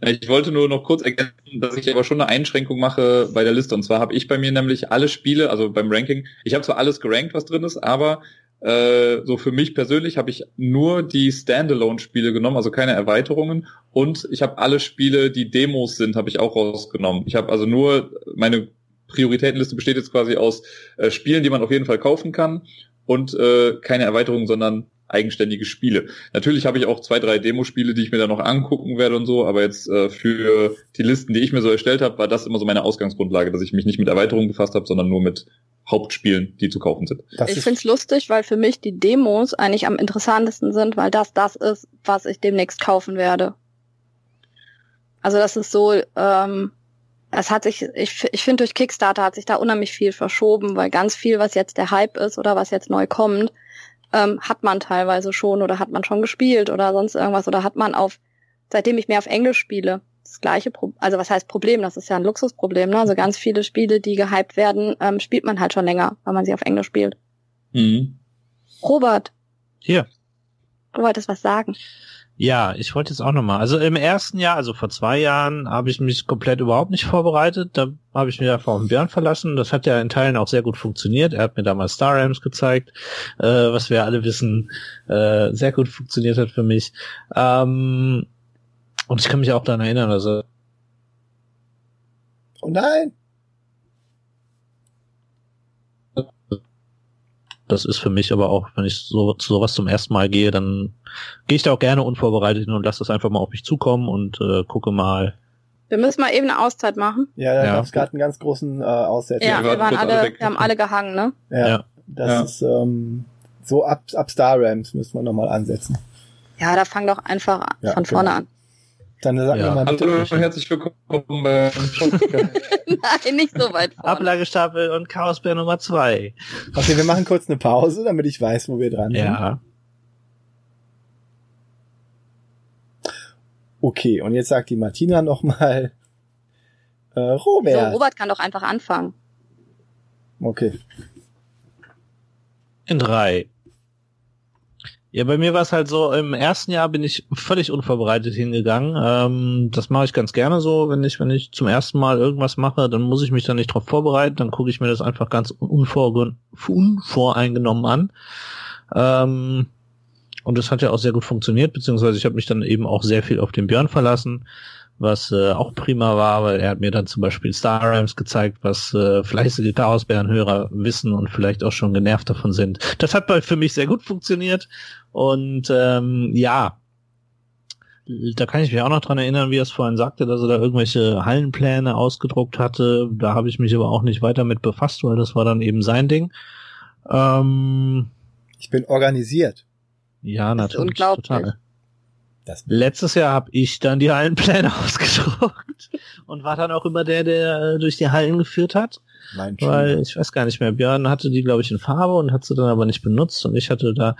Ich wollte nur noch kurz ergänzen, dass ich aber schon eine Einschränkung mache bei der Liste. Und zwar habe ich bei mir nämlich alle Spiele, also beim Ranking, ich habe zwar alles gerankt, was drin ist, aber so für mich persönlich habe ich nur die Standalone-Spiele genommen, also keine Erweiterungen. Und ich habe alle Spiele, die Demos sind, habe ich auch rausgenommen. Ich habe also nur meine Prioritätenliste besteht jetzt quasi aus Spielen, die man auf jeden Fall kaufen kann und keine Erweiterungen, sondern eigenständige Spiele. Natürlich habe ich auch 2, 3 Demospiele, die ich mir dann noch angucken werde und so, aber jetzt für die Listen, die ich mir so erstellt habe, war das immer so meine Ausgangsgrundlage, dass ich mich nicht mit Erweiterungen befasst habe, sondern nur mit Hauptspielen, die zu kaufen sind. Ich finde es lustig, weil für mich die Demos eigentlich am interessantesten sind, weil das ist, was ich demnächst kaufen werde. Also das ist so... Es hat sich, ich finde, durch Kickstarter hat sich da unheimlich viel verschoben, weil ganz viel, was jetzt der Hype ist oder was jetzt neu kommt, hat man teilweise schon oder hat man schon gespielt oder sonst irgendwas oder hat man seitdem ich mehr auf Englisch spiele, das gleiche Problem, also was heißt Problem, das ist ja ein Luxusproblem, ne? Also ganz viele Spiele, die gehypt werden, spielt man halt schon länger, weil man sie auf Englisch spielt. Mhm. Robert. Hier. Du wolltest was sagen. Ja, ich wollte jetzt auch nochmal. Also im ersten Jahr, also vor 2 Jahren, habe ich mich komplett überhaupt nicht vorbereitet. Da habe ich mich einfach auf Björn verlassen. Das hat ja in Teilen auch sehr gut funktioniert. Er hat mir damals Star Realms gezeigt, was wir alle wissen, sehr gut funktioniert hat für mich. Und ich kann mich auch daran erinnern, also... Oh nein! Das ist für mich aber auch, wenn ich so zu sowas zum ersten Mal gehe, dann gehe ich da auch gerne unvorbereitet hin und lasse das einfach mal auf mich zukommen und gucke mal. Wir müssen mal eben eine Auszeit machen. Ja, da gab es gerade einen ganz großen Aussetzer. Ja, wir haben alle gehangen, ne? Ja. Das ist so ab Star Realms müssen wir nochmal ansetzen. Ja, da fang doch einfach von vorne an. Dann sag mir mal bitte. Hallo, herzlich willkommen bei Nein, nicht so weit vorne. Ablagestapel und Chaosbär Nummer 2. Okay, wir machen kurz eine Pause, damit ich weiß, wo wir dran sind. Okay, und jetzt sagt die Martina nochmal Robert. So, Robert kann doch einfach anfangen. Okay. In 3. Ja, bei mir war es halt so, im ersten Jahr bin ich völlig unvorbereitet hingegangen. Das mache ich ganz gerne so, wenn ich zum ersten Mal irgendwas mache, dann muss ich mich da nicht drauf vorbereiten, dann gucke ich mir das einfach ganz unvoreingenommen an. Und das hat ja auch sehr gut funktioniert, beziehungsweise ich habe mich dann eben auch sehr viel auf den Björn verlassen, was auch prima war, weil er hat mir dann zum Beispiel Star Realms gezeigt, was fleißige Chaosbärenhörer wissen und vielleicht auch schon genervt davon sind. Das hat für mich sehr gut funktioniert und da kann ich mich auch noch dran erinnern, wie er es vorhin sagte, dass er da irgendwelche Hallenpläne ausgedruckt hatte. Da habe ich mich aber auch nicht weiter mit befasst, weil das war dann eben sein Ding. Ich bin organisiert. Ja, das natürlich, ist total. Letztes Jahr habe ich dann die Hallenpläne ausgedruckt und war dann auch immer der durch die Hallen geführt hat. Nein, weil ich weiß gar nicht mehr, Björn hatte die, glaube ich, in Farbe und hat sie dann aber nicht benutzt und ich hatte da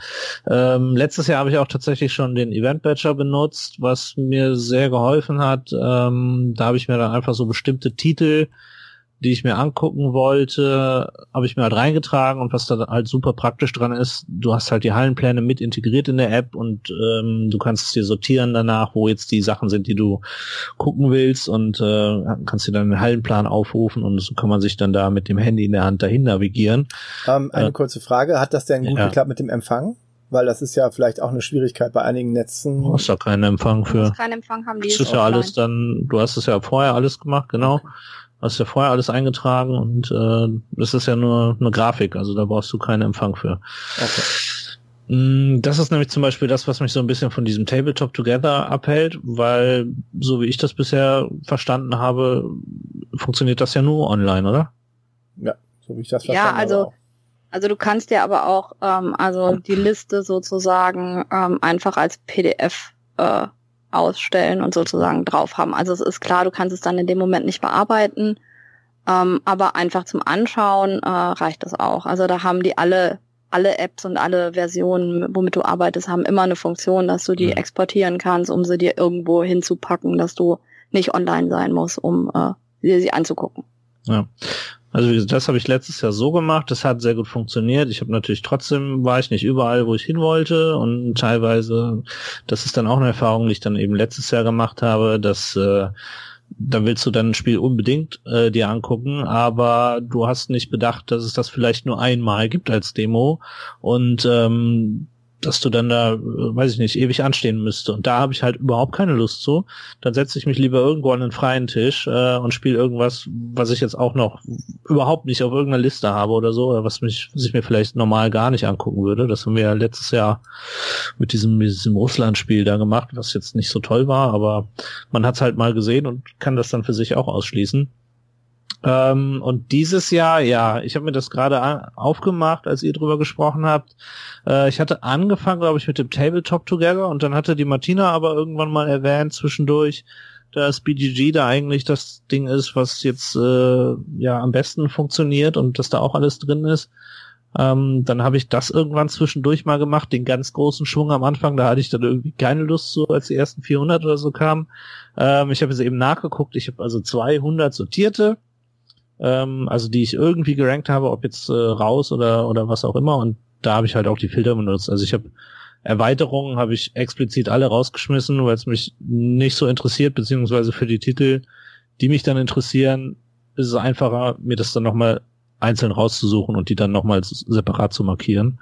letztes Jahr habe ich auch tatsächlich schon den Event Badger benutzt, was mir sehr geholfen hat. Da habe ich mir dann einfach so bestimmte Titel, die ich mir angucken wollte, habe ich mir halt reingetragen und was da halt super praktisch dran ist, du hast halt die Hallenpläne mit integriert in der App und du kannst es dir sortieren danach, wo jetzt die Sachen sind, die du gucken willst und kannst dir dann den Hallenplan aufrufen und so kann man sich dann da mit dem Handy in der Hand dahin navigieren. Eine kurze Frage, hat das denn gut geklappt mit dem Empfang? Weil das ist ja vielleicht auch eine Schwierigkeit bei einigen Netzen. Du hast da keinen Empfang für. Du hast keinen Empfang, haben die das ist ja offline. Alles dann, du hast es ja vorher alles gemacht, genau. Okay. Hast ja vorher alles eingetragen und das ist ja nur eine Grafik, also da brauchst du keinen Empfang für. Okay. Das ist nämlich zum Beispiel das, was mich so ein bisschen von diesem Tabletop Together abhält, weil so wie ich das bisher verstanden habe, funktioniert das ja nur online, oder? Ja, so wie ich das verstanden habe. Ja, also du kannst ja aber auch die Liste sozusagen einfach als PDF ausstellen und sozusagen drauf haben. Also es ist klar, du kannst es dann in dem Moment nicht bearbeiten, aber einfach zum Anschauen reicht das auch. Also da haben die alle Apps und alle Versionen, womit du arbeitest, haben immer eine Funktion, dass du die exportieren kannst, um sie dir irgendwo hinzupacken, dass du nicht online sein musst, um dir sie anzugucken. Ja. Also das habe ich letztes Jahr so gemacht, das hat sehr gut funktioniert. Ich habe natürlich trotzdem, war ich nicht überall, wo ich hin wollte und teilweise, das ist dann auch eine Erfahrung, die ich dann eben letztes Jahr gemacht habe, dass dann willst du dann ein Spiel unbedingt dir angucken, aber du hast nicht bedacht, dass es das vielleicht nur einmal gibt als Demo und dass du dann da, weiß ich nicht, ewig anstehen müsste. Und da habe ich halt überhaupt keine Lust zu. Dann setze ich mich lieber irgendwo an einen freien Tisch und spiele irgendwas, was ich jetzt auch noch überhaupt nicht auf irgendeiner Liste habe oder so, oder was ich mir vielleicht normal gar nicht angucken würde. Das haben wir ja letztes Jahr mit diesem Russland-Spiel da gemacht, was jetzt nicht so toll war, aber man hat's halt mal gesehen und kann das dann für sich auch ausschließen. Und dieses Jahr, ich habe mir das gerade aufgemacht, als ihr drüber gesprochen habt. Ich hatte angefangen, glaube ich, mit dem Tabletop Together und dann hatte die Martina aber irgendwann mal erwähnt zwischendurch, dass BGG da eigentlich das Ding ist, was jetzt am besten funktioniert und dass da auch alles drin ist. Dann habe ich das irgendwann zwischendurch mal gemacht, den ganz großen Schwung am Anfang, da hatte ich dann irgendwie keine Lust zu, als die ersten 400 oder so kamen. Ich habe jetzt eben nachgeguckt, ich habe also 200 sortierte, also die ich irgendwie gerankt habe, ob jetzt raus oder was auch immer und da habe ich halt auch die Filter benutzt. Also ich habe Erweiterungen habe ich explizit alle rausgeschmissen, weil es mich nicht so interessiert, beziehungsweise für die Titel, die mich dann interessieren, ist es einfacher, mir das dann nochmal einzeln rauszusuchen und die dann nochmal separat zu markieren.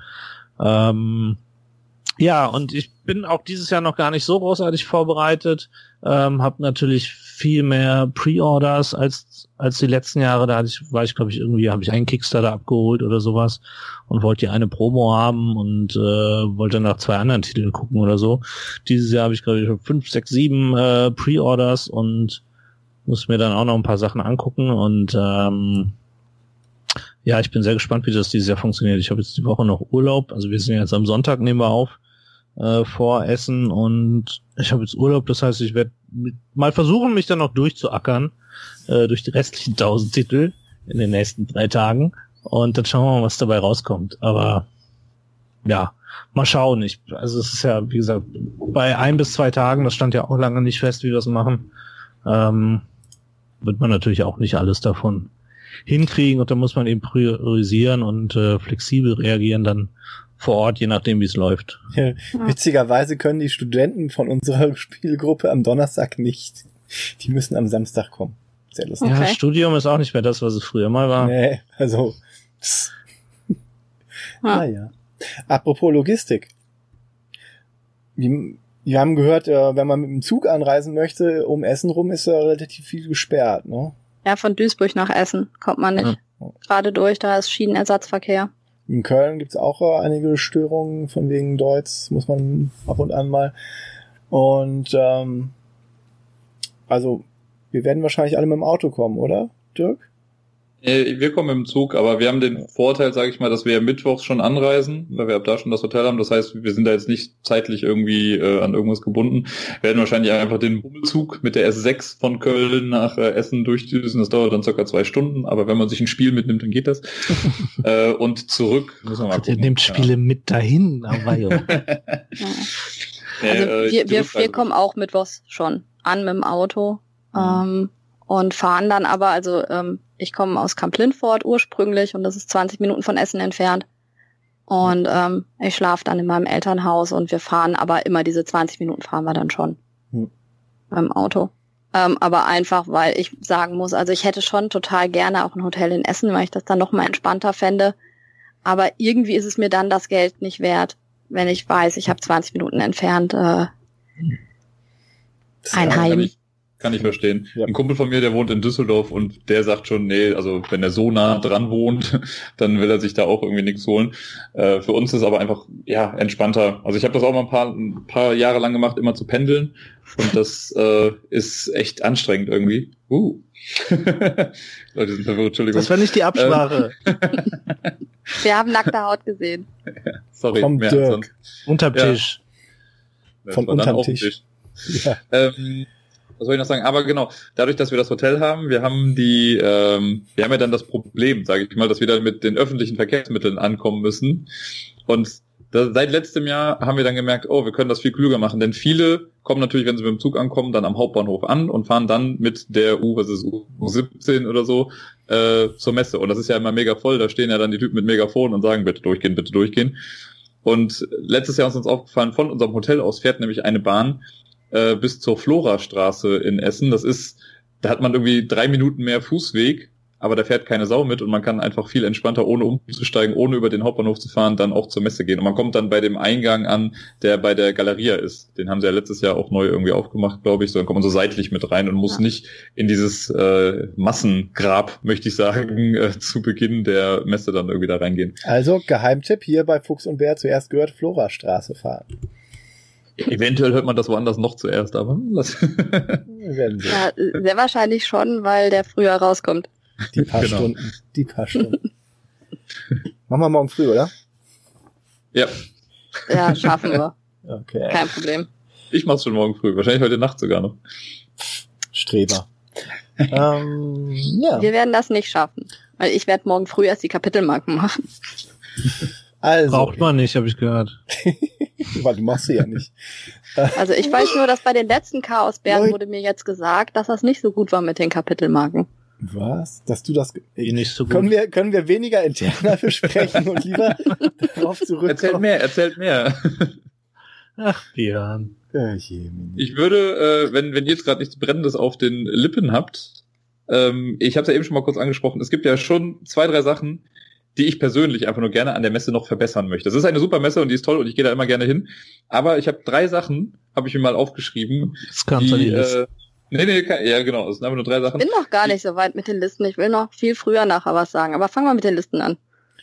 Ja, und ich bin auch dieses Jahr noch gar nicht so großartig vorbereitet, habe natürlich viel mehr Pre-Orders als die letzten Jahre. Da habe ich einen Kickstarter abgeholt oder sowas und wollte ja eine Promo haben und wollte nach 2 anderen Titeln gucken oder so. Dieses Jahr habe ich, glaube ich, 5, 6, 7 Pre-Orders und muss mir dann auch noch ein paar Sachen angucken und ja, ich bin sehr gespannt, wie das dieses Jahr funktioniert. Ich habe jetzt die Woche noch Urlaub, also wir sind jetzt am Sonntag, nehmen wir auf, vor Essen und ich habe jetzt Urlaub, das heißt, ich werde mal versuchen, mich dann noch durchzuackern durch die restlichen 1000 Titel in den nächsten 3 Tagen und dann schauen wir mal, was dabei rauskommt. Aber ja, mal schauen. Es ist ja, wie gesagt, bei 1 bis 2 Tagen, das stand ja auch lange nicht fest, wie wir das machen, wird man natürlich auch nicht alles davon hinkriegen und da muss man eben priorisieren und flexibel reagieren dann vor Ort, je nachdem wie es läuft. Ja. Witzigerweise können die Studenten von unserer Spielgruppe am Donnerstag nicht. Die müssen am Samstag kommen. Sehr lustig. Okay. Ja, Studium ist auch nicht mehr das, was es früher mal war. Nee, also naja. Apropos Logistik. Wir haben gehört, wenn man mit dem Zug anreisen möchte, um Essen rum ist ja relativ viel gesperrt, ne? Ja, von Duisburg nach Essen kommt man nicht gerade durch, da ist Schienenersatzverkehr. In Köln gibt's auch einige Störungen von wegen Deutz, muss man ab und an mal. Und also wir werden wahrscheinlich alle mit dem Auto kommen, oder, Dirk? Wir kommen mit dem Zug, aber wir haben den Vorteil, sage ich mal, dass wir mittwochs schon anreisen, weil wir ab da schon das Hotel haben. Das heißt, wir sind da jetzt nicht zeitlich irgendwie an irgendwas gebunden. Wir werden wahrscheinlich einfach den Bummelzug mit der S6 von Köln nach Essen durchdüsen. Das dauert dann circa 2 Stunden, aber wenn man sich ein Spiel mitnimmt, dann geht das. Und zurück müssen wir mal gucken. Der nimmt Spiele mit dahin, aber ja. Also wir kommen auch mittwochs schon an mit dem Auto und fahren dann aber, also ich komme aus Kamp-Lintfort ursprünglich und das ist 20 Minuten von Essen entfernt. Und ich schlafe dann in meinem Elternhaus und wir fahren aber immer diese 20 Minuten fahren wir dann schon beim Auto. Aber einfach, weil ich sagen muss, also ich hätte schon total gerne auch ein Hotel in Essen, weil ich das dann nochmal entspannter fände. Aber irgendwie ist es mir dann das Geld nicht wert, wenn ich weiß, ich habe 20 Minuten entfernt ein Heim. Kann ich verstehen. Ja. Ein Kumpel von mir, der wohnt in Düsseldorf und der sagt schon, nee, also wenn er so nah dran wohnt, dann will er sich da auch irgendwie nichts holen. Für uns ist aber einfach ja entspannter. Also ich habe das auch mal ein paar Jahre lang gemacht, immer zu pendeln und das ist echt anstrengend irgendwie. Leute sind verwirrt, Entschuldigung. Das war nicht die Absprache. Wir haben nackte Haut gesehen. Ja, sorry, vom mehr Dirk. Unterm Tisch. Ja. Von unterm Tisch. Ja. Was soll ich noch sagen? Aber genau, dadurch, dass wir das Hotel haben, wir haben ja dann das Problem, sage ich mal, dass wir dann mit den öffentlichen Verkehrsmitteln ankommen müssen. Und seit letztem Jahr haben wir dann gemerkt, wir können das viel klüger machen, denn viele kommen natürlich, wenn sie mit dem Zug ankommen, dann am Hauptbahnhof an und fahren dann mit der U17 oder so zur Messe. Und das ist ja immer mega voll, da stehen ja dann die Typen mit Megafon und sagen, bitte durchgehen, bitte durchgehen. Und letztes Jahr ist uns aufgefallen, von unserem Hotel aus fährt nämlich eine Bahn bis zur Florastraße in Essen. Da hat man irgendwie 3 Minuten mehr Fußweg, aber da fährt keine Sau mit und man kann einfach viel entspannter, ohne umzusteigen, ohne über den Hauptbahnhof zu fahren, dann auch zur Messe gehen. Und man kommt dann bei dem Eingang an, der bei der Galeria ist. Den haben sie ja letztes Jahr auch neu irgendwie aufgemacht, glaube ich. So, dann kommt man so seitlich mit rein und muss nicht in dieses Massengrab, möchte ich sagen, zu Beginn der Messe dann irgendwie da reingehen. Also Geheimtipp hier bei Fuchs und Bär zuerst gehört, Florastraße fahren. Eventuell hört man das woanders noch zuerst, aber sehr wahrscheinlich schon, weil der früher rauskommt. Die paar Stunden. Machen wir morgen früh, oder? Ja. Ja, schaffen wir. Okay. Kein Problem. Ich mach's schon morgen früh, wahrscheinlich heute Nacht sogar noch. Streber. Ja. Wir werden das nicht schaffen, weil ich werde morgen früh erst die Kapitelmarken machen. Also, braucht man nicht, habe ich gehört. Weil du machst sie ja nicht. Also ich weiß nur, dass bei den letzten Chaosbären wurde mir jetzt gesagt, dass das nicht so gut war mit den Kapitelmarken. Was? Dass du das nicht so gut. Können wir weniger interner besprechen und lieber darauf zurückkommen? Erzählt mehr. Ach, Björn. Ich würde, wenn ihr jetzt gerade nichts Brennendes auf den Lippen habt, ich habe es ja eben schon mal kurz angesprochen, es gibt ja schon 2, 3 Sachen, die ich persönlich einfach nur gerne an der Messe noch verbessern möchte. Es ist eine super Messe und die ist toll und ich gehe da immer gerne hin. Aber ich habe 3 Sachen, habe ich mir mal aufgeschrieben. Das kannst du nicht. Ja genau, es sind einfach nur 3 Sachen. Ich bin noch gar nicht so weit mit den Listen, ich will noch viel früher nachher was sagen, aber fangen wir mit den Listen an.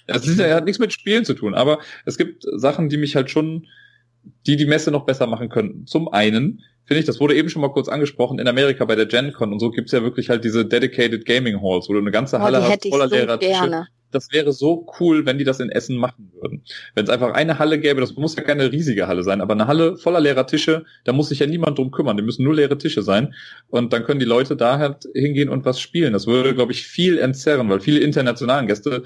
Das ist ja, hat nichts mit Spielen zu tun, aber es gibt Sachen, die mich halt schon, die Messe noch besser machen könnten. Zum einen, finde ich, das wurde eben schon mal kurz angesprochen, in Amerika bei der GenCon und so gibt's ja wirklich halt diese Dedicated Gaming Halls, wo du eine ganze Halle hast, voller leerer Tische. Das wäre so cool, wenn die das in Essen machen würden. Wenn es einfach eine Halle gäbe, das muss ja keine riesige Halle sein, aber eine Halle voller leerer Tische, da muss sich ja niemand drum kümmern, die müssen nur leere Tische sein und dann können die Leute da halt hingehen und was spielen. Das würde, glaube ich, viel entzerren, weil viele internationale Gäste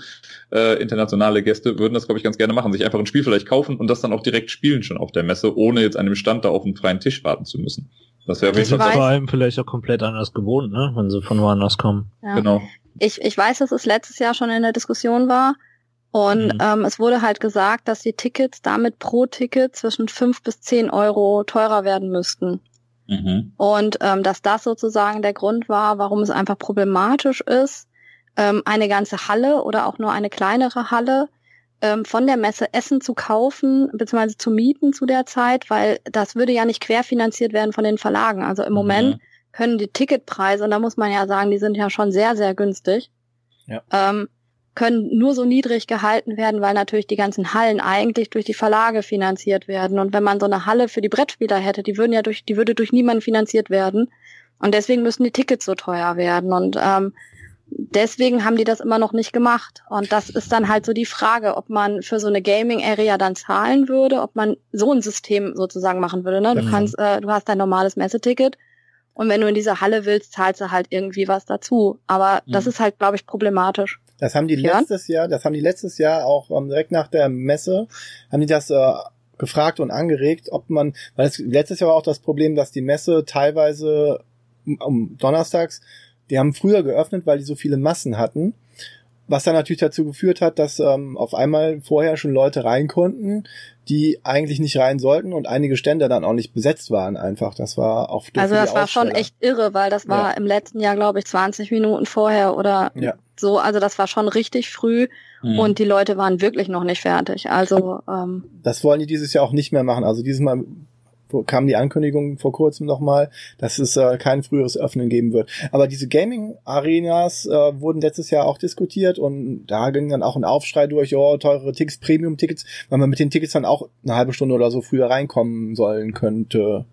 würden das, glaube ich, ganz gerne machen, sich einfach ein Spiel vielleicht kaufen und das dann auch direkt spielen schon auf der Messe, ohne jetzt an dem Stand da auf einen freien Tisch warten zu müssen. Das wäre vor allem vielleicht auch komplett anders gewohnt, ne, wenn sie von woanders kommen. Ja. Genau. Ich weiß, dass es letztes Jahr schon in der Diskussion war und es wurde halt gesagt, dass die Tickets damit pro Ticket zwischen 5 bis 10 € teurer werden müssten. Mhm. Und dass das sozusagen der Grund war, warum es einfach problematisch ist, eine ganze Halle oder auch nur eine kleinere Halle von der Messe Essen zu kaufen bzw. zu mieten zu der Zeit, weil das würde ja nicht querfinanziert werden von den Verlagen. Also im Moment können die Ticketpreise, und da muss man ja sagen, die sind ja schon sehr, sehr günstig, können nur so niedrig gehalten werden, weil natürlich die ganzen Hallen eigentlich durch die Verlage finanziert werden. Und wenn man so eine Halle für die Brettspieler hätte, die würde durch niemanden finanziert werden. Und deswegen müssen die Tickets so teuer werden. Und deswegen haben die das immer noch nicht gemacht. Und das ist dann halt so die Frage, ob man für so eine Gaming-Area dann zahlen würde, ob man so ein System sozusagen machen würde. Ne? Du hast dein normales Messeticket. Und wenn du in dieser Halle willst, zahlst du halt irgendwie was dazu. Aber das ist halt, glaube ich, problematisch. Das haben die letztes Jahr auch direkt nach der Messe, haben die das gefragt und angeregt, ob man, weil es letztes Jahr war auch das Problem, dass die Messe teilweise donnerstags, die haben früher geöffnet, weil die so viele Massen hatten. Was dann natürlich dazu geführt hat, dass auf einmal vorher schon Leute rein konnten, die eigentlich nicht rein sollten und einige Stände dann auch nicht besetzt waren einfach. Das war auch durch Also das war schon echt irre, weil das war im letzten Jahr, glaube ich, 20 Minuten vorher oder so. Also das war schon richtig früh und die Leute waren wirklich noch nicht fertig. Also das wollen die dieses Jahr auch nicht mehr machen. Also dieses Mal kam die Ankündigung vor kurzem nochmal, dass es kein früheres Öffnen geben wird. Aber diese Gaming-Arenas wurden letztes Jahr auch diskutiert und da ging dann auch ein Aufschrei durch, teurere Tickets, Premium-Tickets, weil man mit den Tickets dann auch eine halbe Stunde oder so früher reinkommen sollen könnte.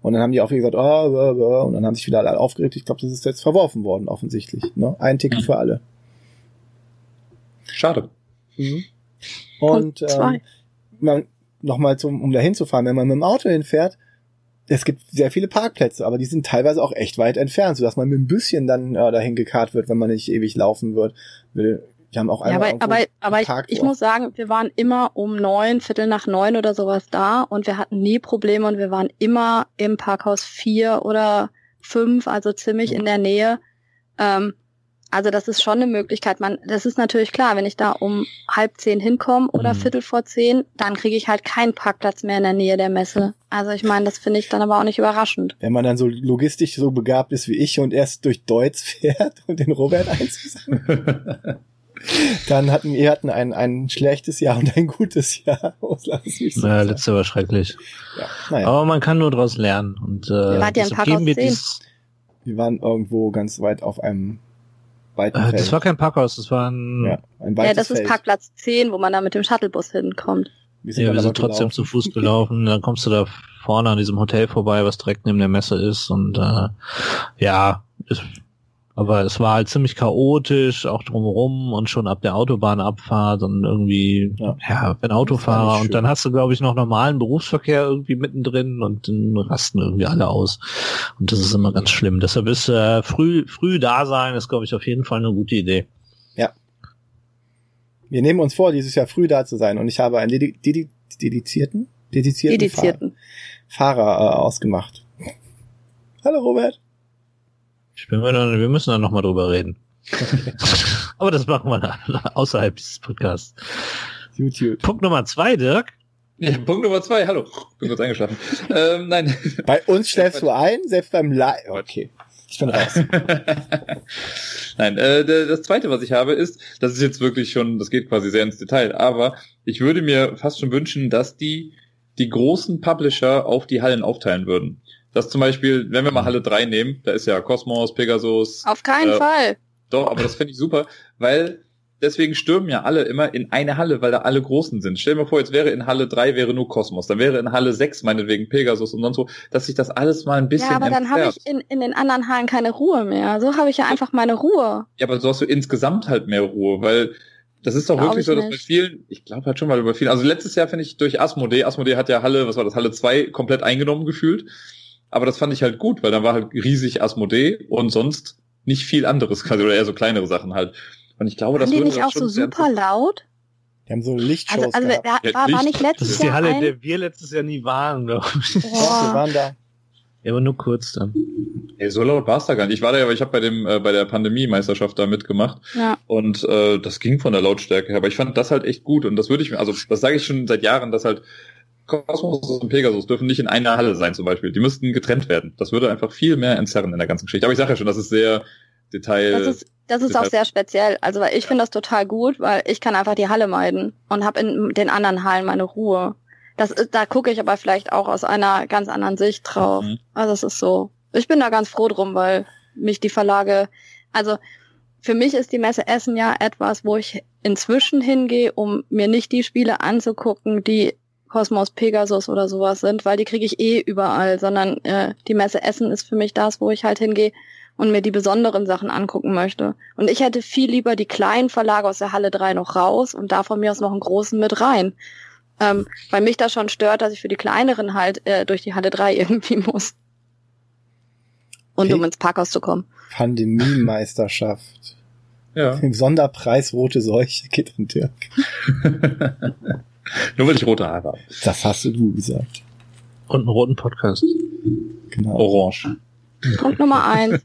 Und dann haben die auch wieder gesagt, und dann haben sich wieder alle aufgeregt. Ich glaube, das ist jetzt verworfen worden, offensichtlich. Ne? Ein Ticket für alle. Schade. Mhm. Und 2. Nochmal, um da hinzufahren, wenn man mit dem Auto hinfährt, es gibt sehr viele Parkplätze, aber die sind teilweise auch echt weit entfernt, sodass man mit ein bisschen dann dahin gekarrt wird, wenn man nicht ewig laufen will. Die haben auch einmal ich muss sagen, wir waren immer um 9, 8:45 oder sowas da und wir hatten nie Probleme und wir waren immer im Parkhaus 4 oder 5, also ziemlich in der Nähe. Also das ist schon eine Möglichkeit. Das ist natürlich klar, wenn ich da um 9:30 hinkomme oder 9:45, dann kriege ich halt keinen Parkplatz mehr in der Nähe der Messe. Also ich meine, das finde ich dann aber auch nicht überraschend. Wenn man dann so logistisch so begabt ist wie ich und erst durch Deutz fährt und den Robert einzusammeln, dann hatten wir ein schlechtes Jahr und ein gutes Jahr. Letztes Jahr war schrecklich. Ja, aber man kann nur daraus lernen. Und wir waren irgendwo ganz weit auf einem Das war kein Parkhaus, das war ein weites das ist Feld. Parkplatz 10, wo man da mit dem Shuttlebus hinkommt. Wir sind trotzdem zu Fuß gelaufen. Dann kommst du da vorne an diesem Hotel vorbei, was direkt neben der Messe ist. Und aber es war halt ziemlich chaotisch, auch drumherum und schon ab der Autobahnabfahrt und irgendwie, wenn Autofahrer. Und dann hast du, glaube ich, noch normalen Berufsverkehr irgendwie mittendrin und dann rasten irgendwie alle aus. Und das ist immer ganz schlimm. Deshalb ist früh da sein, ist, glaube ich, auf jeden Fall eine gute Idee. Ja. Wir nehmen uns vor, dieses Jahr früh da zu sein. Und ich habe einen dedizierten Fahrer ausgemacht. Hallo, Robert. Wir müssen da nochmal drüber reden. Okay. Aber das machen wir außerhalb dieses Podcasts. Punkt Nummer 2, Dirk. Ja, Punkt Nummer 2, hallo. Bin kurz eingeschlafen. Nein. Bei uns schläfst du ein, selbst beim Live. Okay. Ich bin raus. Nein, das Zweite, was ich habe, ist, das ist jetzt wirklich schon, das geht quasi sehr ins Detail, aber ich würde mir fast schon wünschen, dass die großen Publisher auf die Hallen aufteilen würden. Dass zum Beispiel, wenn wir mal Halle 3 nehmen, da ist ja Kosmos, Pegasus. Auf keinen Fall. Doch, aber das finde ich super, weil deswegen stürmen ja alle immer in eine Halle, weil da alle Großen sind. Stell dir mal vor, jetzt wäre in Halle 3 wäre nur Kosmos, dann wäre in Halle 6 meinetwegen Pegasus und sonst so, dass sich das alles mal ein bisschen entfernt. Ja, aber dann habe ich in den anderen Hallen keine Ruhe mehr. So habe ich ja einfach meine Ruhe. Ja, aber so hast du insgesamt halt mehr Ruhe, weil das ist doch wirklich so, dass bei vielen, ich glaube halt schon mal über vielen, also letztes Jahr finde ich durch Asmodee hat ja Halle, was war das, Halle 2 komplett eingenommen gefühlt, aber das fand ich halt gut, weil dann war halt riesig Asmodee und sonst nicht viel anderes quasi, oder eher so kleinere Sachen halt. Und ich glaube, das die nicht das auch so super laut? Die haben so Lichtshows gehabt. War nicht letztes Jahr. Das ist die Halle, in der wir letztes Jahr nie waren, glaube ich. Ja. Wir waren da. Ja, aber nur kurz dann. Ey, so laut war es da gar nicht. Ich war da ja, aber ich habe bei der Pandemie-Meisterschaft da mitgemacht. Ja. Und das ging von der Lautstärke her. Aber ich fand das halt echt gut. Und das würde ich mir, also das sage ich schon seit Jahren, dass halt Kosmos und Pegasus dürfen nicht in einer Halle sein zum Beispiel. Die müssten getrennt werden. Das würde einfach viel mehr entzerren in der ganzen Geschichte. Aber ich sage ja schon, das ist sehr Detail. Das ist auch sehr speziell. Also weil ich finde das total gut, weil ich kann einfach die Halle meiden und habe in den anderen Hallen meine Ruhe. Da gucke ich aber vielleicht auch aus einer ganz anderen Sicht drauf. Mhm. Also es ist so. Ich bin da ganz froh drum, weil mich die Verlage, also für mich ist die Messe Essen ja etwas, wo ich inzwischen hingehe, um mir nicht die Spiele anzugucken, die Kosmos, Pegasus oder sowas sind, weil die kriege ich eh überall, sondern die Messe Essen ist für mich das, wo ich halt hingehe und mir die besonderen Sachen angucken möchte. Und ich hätte viel lieber die kleinen Verlage aus der Halle 3 noch raus und da von mir aus noch einen großen mit rein. Weil mich das schon stört, dass ich für die kleineren halt durch die Halle 3 irgendwie muss. Und um ins Parkhaus zu kommen. Pandemie-Meisterschaft. Ja. Im Sonderpreis Rote Seuche geht an Dirk. Nur weil ich rote Haare habe. Das hast du gesagt. Und einen roten Podcast. Genau. Orange. Punkt Nummer 1.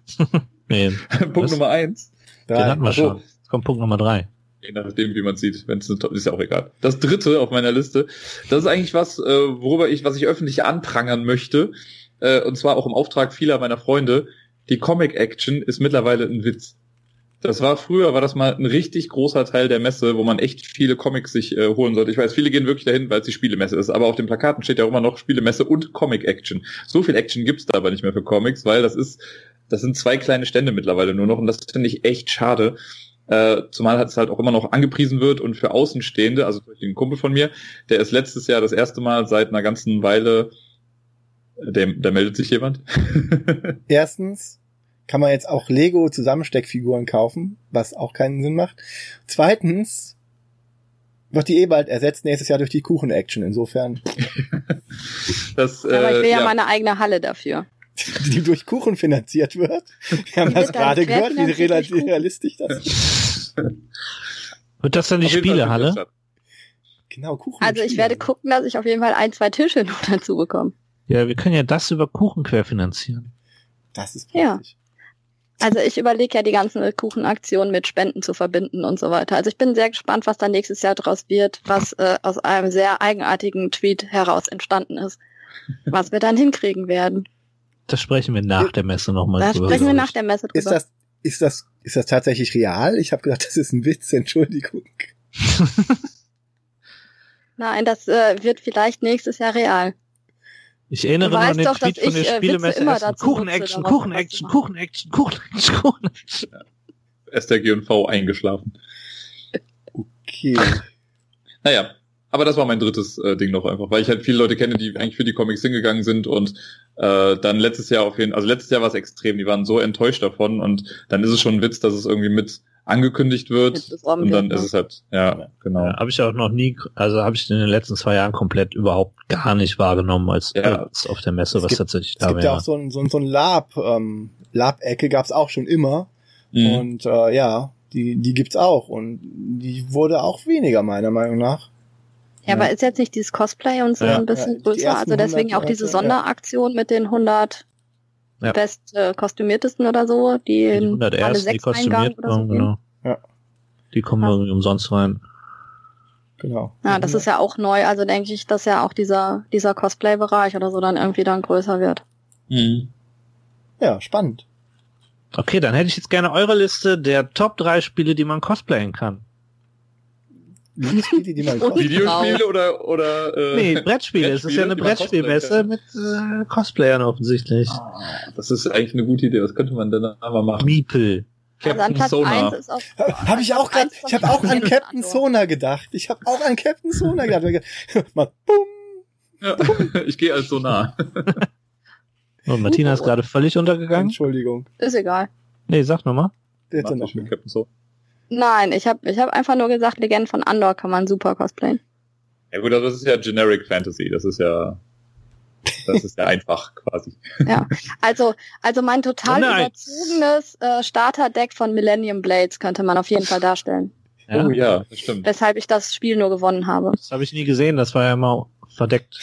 Nee, Punkt Nummer 1. Den hatten wir schon. Jetzt kommt Punkt Nummer 3. Je nachdem, wie man sieht. Wenn's ist ja auch egal. Das dritte auf meiner Liste, das ist eigentlich was, was ich öffentlich anprangern möchte. Und zwar auch im Auftrag vieler meiner Freunde. Die Comic-Action ist mittlerweile ein Witz. Früher war das mal ein richtig großer Teil der Messe, wo man echt viele Comics sich holen sollte. Ich weiß, viele gehen wirklich dahin, weil es die Spielemesse ist, aber auf den Plakaten steht ja auch immer noch Spielemesse und Comic-Action. So viel Action gibt's da aber nicht mehr für Comics, weil das sind zwei kleine Stände mittlerweile nur noch und das finde ich echt schade. Zumal es halt auch immer noch angepriesen wird und für Außenstehende, also durch den Kumpel von mir, der ist letztes Jahr das erste Mal seit einer ganzen Weile, da meldet sich jemand. Erstens kann man jetzt auch Lego Zusammensteckfiguren kaufen, was auch keinen Sinn macht. Zweitens wird die bald ersetzt nächstes Jahr durch die Kuchen-Action, insofern. Aber ich will ja meine eigene Halle dafür. Die durch Kuchen finanziert wird. Wir haben das gerade gehört, wie realistisch das ist. Wird das dann die Spielehalle? Genau, Kuchen. Also ich werde gucken, dass ich auf jeden Fall 1, 2 Tische noch dazu bekomme. Ja, wir können ja das über Kuchen querfinanzieren. Das ist praktisch. Ja. Also ich überlege ja die ganzen Kuchenaktionen mit Spenden zu verbinden und so weiter. Also ich bin sehr gespannt, was da nächstes Jahr draus wird, was aus einem sehr eigenartigen Tweet heraus entstanden ist, was wir dann hinkriegen werden. Das sprechen wir nach der Messe nochmal drüber. Ist das tatsächlich real? Ich habe gedacht, das ist ein Witz, Entschuldigung. Nein, das wird vielleicht nächstes Jahr real. Ich erinnere mich an den Tweet von der Spielemesse Essen. Kuchen-Action, Kuchen-Action, Kuchen-Action, Kuchen-Action, Kuchen-Action. STG und V eingeschlafen. Okay. Naja, aber das war mein drittes Ding noch einfach, weil ich halt viele Leute kenne, die eigentlich für die Comics hingegangen sind und dann letztes Jahr letztes Jahr war es extrem, die waren so enttäuscht davon und dann ist es schon ein Witz, dass es irgendwie mit angekündigt wird und dann ist es halt, ja, genau. Ja, habe ich auch noch nie, also habe ich in den letzten 2 Jahren komplett überhaupt gar nicht wahrgenommen als auf der Messe, was tatsächlich da wäre. Es gibt ja auch so ein Lab-Ecke gab's auch schon immer und ja, die gibt's auch und die wurde auch weniger meiner Meinung nach. Ja, aber ist jetzt nicht dieses Cosplay und so ein bisschen größer, also deswegen auch diese Sonderaktion mit den 100 best kostümiertesten oder so, die 101, die kostümiert waren, genau. Ja. Die kommen irgendwie umsonst rein. Genau. Ja, das ist ja auch neu, also denke ich, dass ja auch dieser Cosplay-Bereich oder so dann irgendwie dann größer wird. Mhm. Ja, spannend. Okay, dann hätte ich jetzt gerne eure Liste der Top 3 Spiele, die man cosplayen kann. Spiele, die man Videospiele oder nee, Brettspiele. Es ist ja eine Brettspielmesse mit Cosplayern offensichtlich. Ah, das ist eigentlich eine gute Idee. Das könnte man dann aber machen. Meeple. Captain also Sona. Habe ich auch gerade. Ich habe auch an Captain Sona gedacht. Mal, bumm, ja, bumm. Ich gehe als Sonar. Und Martina ist gerade völlig untergegangen. Entschuldigung. Ist egal. Nee, sag nochmal. Bitte noch mit Captain Sona. Nein, ich hab einfach nur gesagt, Legenden von Andor kann man super cosplayen. Ja gut, aber das ist ja Generic Fantasy, das ist ja einfach quasi. Ja, also mein total überzogenes Starterdeck von Millennium Blades könnte man auf jeden Fall darstellen. Ja. Oh ja, das stimmt. Weshalb ich das Spiel nur gewonnen habe. Das habe ich nie gesehen, das war ja immer verdeckt.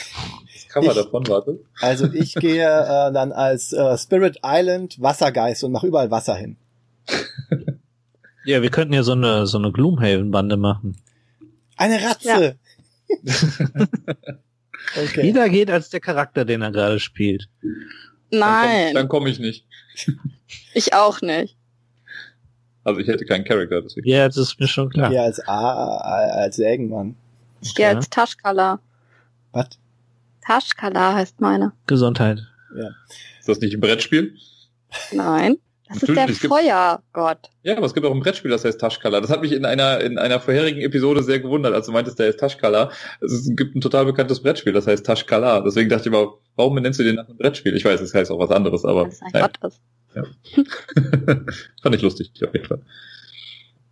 Das Cover davon, warte. Also ich gehe dann als Spirit Island Wassergeist und mache überall Wasser hin. Ja, wir könnten ja so eine Gloomhaven-Bande machen. Eine Ratze! Ja. Okay. Jeder geht als der Charakter, den er gerade spielt. Nein. Dann komm ich nicht. Ich auch nicht. Also ich hätte keinen Charakter, deswegen. Ja, das ist mir schon klar. Ich gehe als Irgendwann. Ich gehe als Taschkala. Was? Taschkala heißt meine. Gesundheit. Ja. Ist das nicht ein Brettspiel? Nein. Das natürlich, ist der Feuergott. Ja, aber es gibt auch ein Brettspiel, das heißt Taschkala. Das hat mich in einer vorherigen Episode sehr gewundert, als du meintest, der ist Taschkala. Es gibt ein total bekanntes Brettspiel, das heißt Taschkala. Deswegen dachte ich immer, warum nennst du den nach einem Brettspiel? Ich weiß, es heißt auch was anderes, aber... Das ist ein Gott ist. Ja. Fand ich lustig, auf jeden Fall.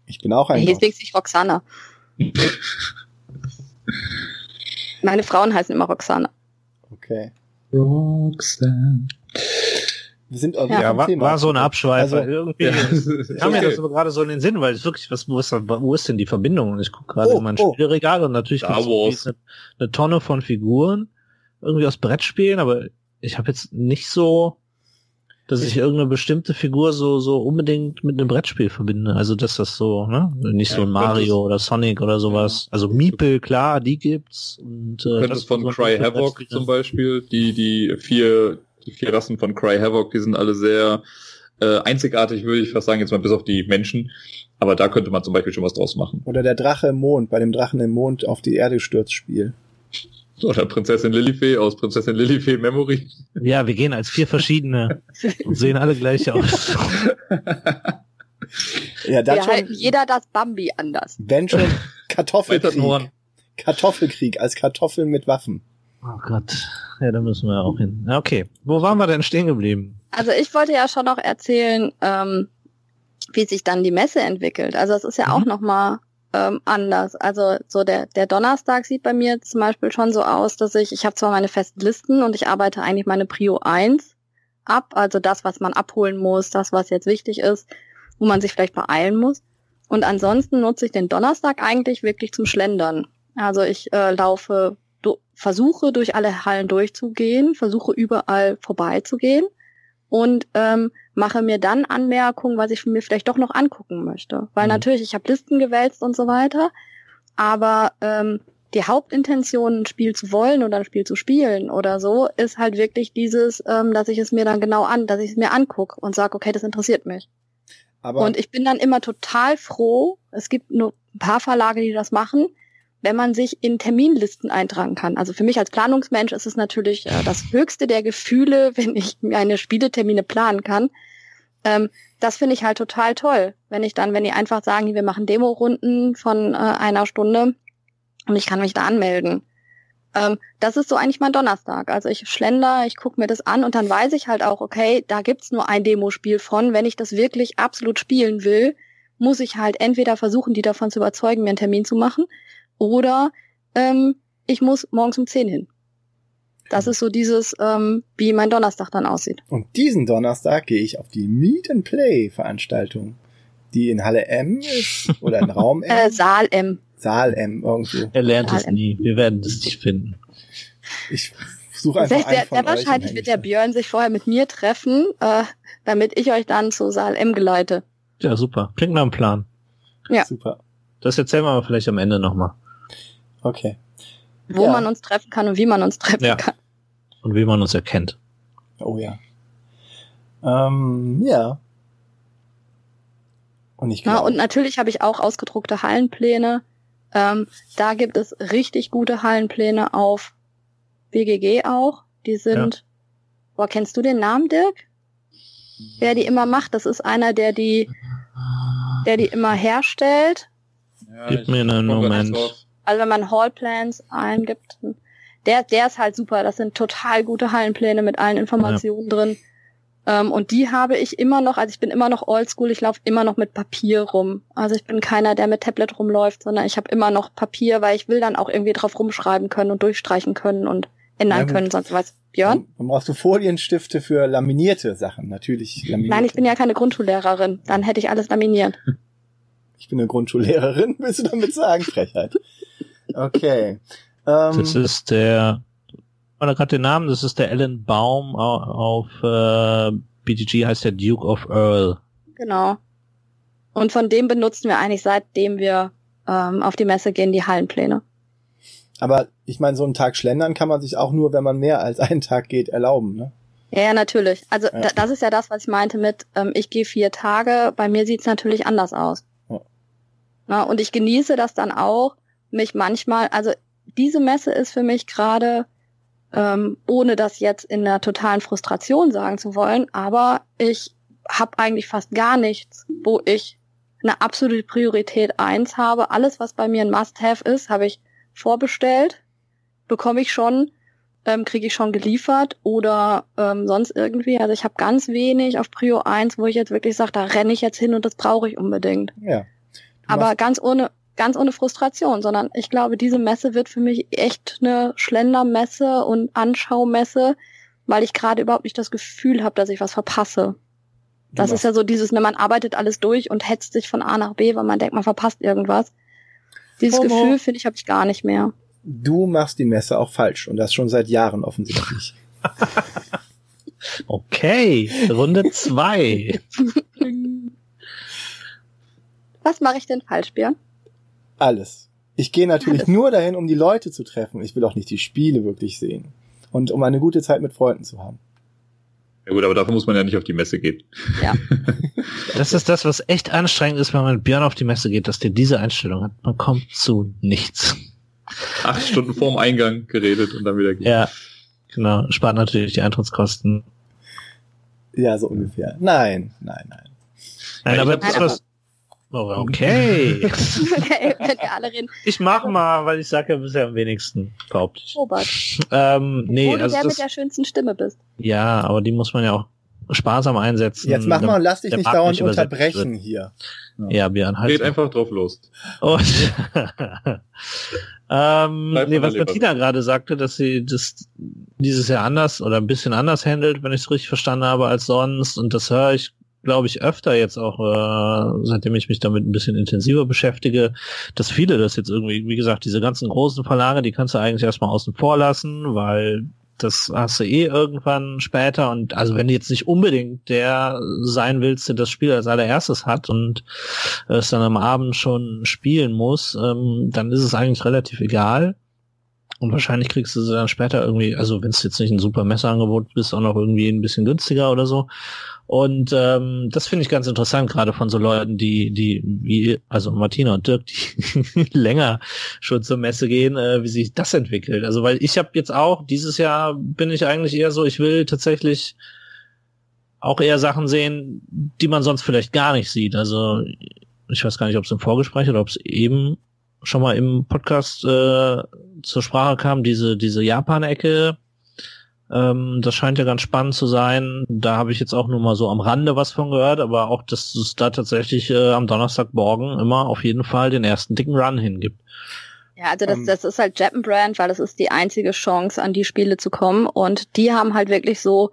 Ich bin auch ein Gott. Hier ist wirklich Roxana. Meine Frauen heißen immer Roxana. Okay. Roxanne. Wir sind ja, war so ein Abschweifer. Also, irgendwie kam mir das aber gerade so in den Sinn, weil es wirklich, wo ist denn die Verbindung? Und ich gucke gerade in mein Spielregal und natürlich gibt es eine Tonne von Figuren, irgendwie aus Brettspielen, aber ich habe jetzt nicht so, dass ich irgendeine bestimmte Figur so unbedingt mit einem Brettspiel verbinde. Also dass das so, ne? Nicht so ein Mario oder Sonic oder sowas. Also Meeple, klar, die gibt's. Und könntest von Cry Havoc zum Beispiel, die vier Rassen von Cry Havoc, die sind alle sehr einzigartig, würde ich fast sagen, jetzt mal bis auf die Menschen. Aber da könnte man zum Beispiel schon was draus machen. Oder der Drache im Mond, bei dem Drachen im Mond auf die Erde gestürzt Spiel. Oder Prinzessin Lilifee aus Prinzessin Lilifee Memory. Ja, wir gehen als 4 verschiedene und sehen alle gleich aus. Ja, dann wir schon, halten jeder das Bambi anders. Wenn schon Kartoffelkrieg als Kartoffeln mit Waffen. Oh Gott, ja, da müssen wir auch hin. Okay, wo waren wir denn stehen geblieben? Also ich wollte ja schon noch erzählen, wie sich dann die Messe entwickelt. Also es ist ja auch nochmal anders. Also so der Donnerstag sieht bei mir zum Beispiel schon so aus, dass ich habe zwar meine festen Listen und ich arbeite eigentlich meine Prio 1 ab, also das, was man abholen muss, das, was jetzt wichtig ist, wo man sich vielleicht beeilen muss. Und ansonsten nutze ich den Donnerstag eigentlich wirklich zum Schlendern. Also ich versuche durch alle Hallen durchzugehen, versuche überall vorbeizugehen und mache mir dann Anmerkungen, was ich mir vielleicht doch noch angucken möchte. Weil natürlich, ich habe Listen gewälzt und so weiter, aber die Hauptintention, ein Spiel zu wollen oder ein Spiel zu spielen oder so, ist halt wirklich dieses, dass ich es mir angucke und sage, okay, das interessiert mich. Aber und ich bin dann immer total froh, es gibt nur ein paar Verlage, die das machen, wenn man sich in Terminlisten eintragen kann. Also für mich als Planungsmensch ist es natürlich das höchste der Gefühle, wenn ich meine Spieletermine planen kann. Das finde ich halt total toll, wenn die einfach sagen, wir machen Demo-Runden von einer Stunde und ich kann mich da anmelden. Das ist so eigentlich mein Donnerstag. Also ich schlender, ich gucke mir das an und dann weiß ich halt auch, okay, da gibt's nur ein Demospiel von. Wenn ich das wirklich absolut spielen will, muss ich halt entweder versuchen, die davon zu überzeugen, mir einen Termin zu machen, oder ich muss morgens um 10 hin. Das ist so dieses, wie mein Donnerstag dann aussieht. Und diesen Donnerstag gehe ich auf die Meet and Play-Veranstaltung, die in Halle M ist oder in Raum M. Saal M. Saal M irgendwo. Er lernt Saal es M. nie. Wir werden es nicht finden. Ich suche einfach einen von euch. Wahrscheinlich wird der Björn sich vorher mit mir treffen, damit ich euch dann zu Saal M geleite. Ja, super. Klingt nach einem Plan. Ja. Super. Das erzählen wir aber vielleicht am Ende nochmal. Okay. Wo man uns treffen kann und wie man uns treffen kann. Und wie man uns erkennt. Oh ja. Ja. Und ich glaube. Ja, und natürlich habe ich auch ausgedruckte Hallenpläne. Da gibt es richtig gute Hallenpläne auf BGG auch. Die sind, boah, kennst du den Namen, Dirk? Wer die immer macht, das ist einer, der die immer herstellt. Ja, gib mir einen Moment. Also wenn man Hallplans eingibt, der ist halt super. Das sind total gute Hallenpläne mit allen Informationen drin. Und die habe ich immer noch, also ich bin immer noch oldschool, ich laufe immer noch mit Papier rum. Also ich bin keiner, der mit Tablet rumläuft, sondern ich habe immer noch Papier, weil ich will dann auch irgendwie drauf rumschreiben können und durchstreichen können und ändern können, sonst was. Björn? Dann brauchst du Folienstifte für laminierte Sachen, natürlich laminierte. Nein, ich bin ja keine Grundschullehrerin, dann hätte ich alles laminiert. Ich bin eine Grundschullehrerin, willst du damit sagen? Frechheit. Okay. Das ist der, oder gerade den Namen, das ist der Alan Baum auf BGG, heißt der Duke of Earl. Genau. Und von dem benutzen wir eigentlich, seitdem wir auf die Messe gehen, die Hallenpläne. Aber ich meine, so einen Tag schlendern kann man sich auch nur, wenn man mehr als einen Tag geht, erlauben, ne? Ja, natürlich. Also das ist ja das, was ich meinte mit, ich gehe 4 Tage, bei mir sieht's natürlich anders aus. Na, und ich genieße das dann auch, mich manchmal, also diese Messe ist für mich gerade, ohne das jetzt in einer totalen Frustration sagen zu wollen, aber ich habe eigentlich fast gar nichts, wo ich eine absolute Priorität 1 habe. Alles, was bei mir ein Must-Have ist, habe ich vorbestellt, bekomme ich schon, kriege ich schon geliefert oder sonst irgendwie. Also ich habe ganz wenig auf Prio 1, wo ich jetzt wirklich sage, da renne ich jetzt hin und das brauche ich unbedingt. Ja. Aber ganz ohne Frustration, sondern ich glaube, diese Messe wird für mich echt eine Schlendermesse und Anschaumesse, weil ich gerade überhaupt nicht das Gefühl habe, dass ich was verpasse. Das ist ja so dieses, ne, man arbeitet alles durch und hetzt sich von A nach B, weil man denkt, man verpasst irgendwas. Dieses Gefühl, finde ich, habe ich gar nicht mehr. Du machst die Messe auch falsch und das schon seit Jahren offensichtlich. Okay, Runde 2. Was mache ich denn falsch, Björn? Alles. Ich gehe natürlich nur dahin, um die Leute zu treffen. Ich will auch nicht die Spiele wirklich sehen. Und um eine gute Zeit mit Freunden zu haben. Ja gut, aber dafür muss man ja nicht auf die Messe gehen. Ja. Das ist das, was echt anstrengend ist, wenn man mit Björn auf die Messe geht, dass der diese Einstellung hat. Man kommt zu nichts. 8 Stunden vorm Eingang geredet und dann wieder geht. Ja, genau. Spart natürlich die Eintrittskosten. Ja, so ungefähr. Nein. Nein, aber das ist was... Okay. Okay, wenn wir alle reden. Ich mach mal, weil ich sag ja bisher am wenigsten, behaupte ich. Robert. Nee, also der mit der schönsten Stimme bist. Ja, aber die muss man ja auch sparsam einsetzen. Jetzt mach mal und lass dich nicht dauernd unterbrechen hier. Ja, Björn, halt. Geht einfach drauf los. Und was Bettina gerade sagte, dass sie das dieses Jahr anders oder ein bisschen anders handelt, wenn ich es richtig verstanden habe, als sonst. Und das höre ich, glaube ich, öfter jetzt auch, seitdem ich mich damit ein bisschen intensiver beschäftige, dass viele das jetzt irgendwie, wie gesagt, diese ganzen großen Verlage, die kannst du eigentlich erstmal außen vor lassen, weil das hast du eh irgendwann später und also wenn du jetzt nicht unbedingt der sein willst, der das Spiel als allererstes hat und es dann am Abend schon spielen muss, dann ist es eigentlich relativ egal. Und wahrscheinlich kriegst du sie dann später irgendwie, also wenn es jetzt nicht ein super Messeangebot bist, auch noch irgendwie ein bisschen günstiger oder so. Und das finde ich ganz interessant, gerade von so Leuten, die wie, also Martina und Dirk, die länger schon zur Messe gehen, wie sich das entwickelt. Also weil ich habe jetzt auch, dieses Jahr bin ich eigentlich eher so, ich will tatsächlich auch eher Sachen sehen, die man sonst vielleicht gar nicht sieht. Also ich weiß gar nicht, ob es im Vorgespräch oder ob es eben schon mal im Podcast zur Sprache kam, diese Japan-Ecke, das scheint ja ganz spannend zu sein. Da habe ich jetzt auch nur mal so am Rande was von gehört, aber auch, dass es da tatsächlich am Donnerstagmorgen immer auf jeden Fall den ersten dicken Run hingibt. Ja, also das ist halt Japan Brand, weil das ist die einzige Chance, an die Spiele zu kommen. Und die haben halt wirklich so,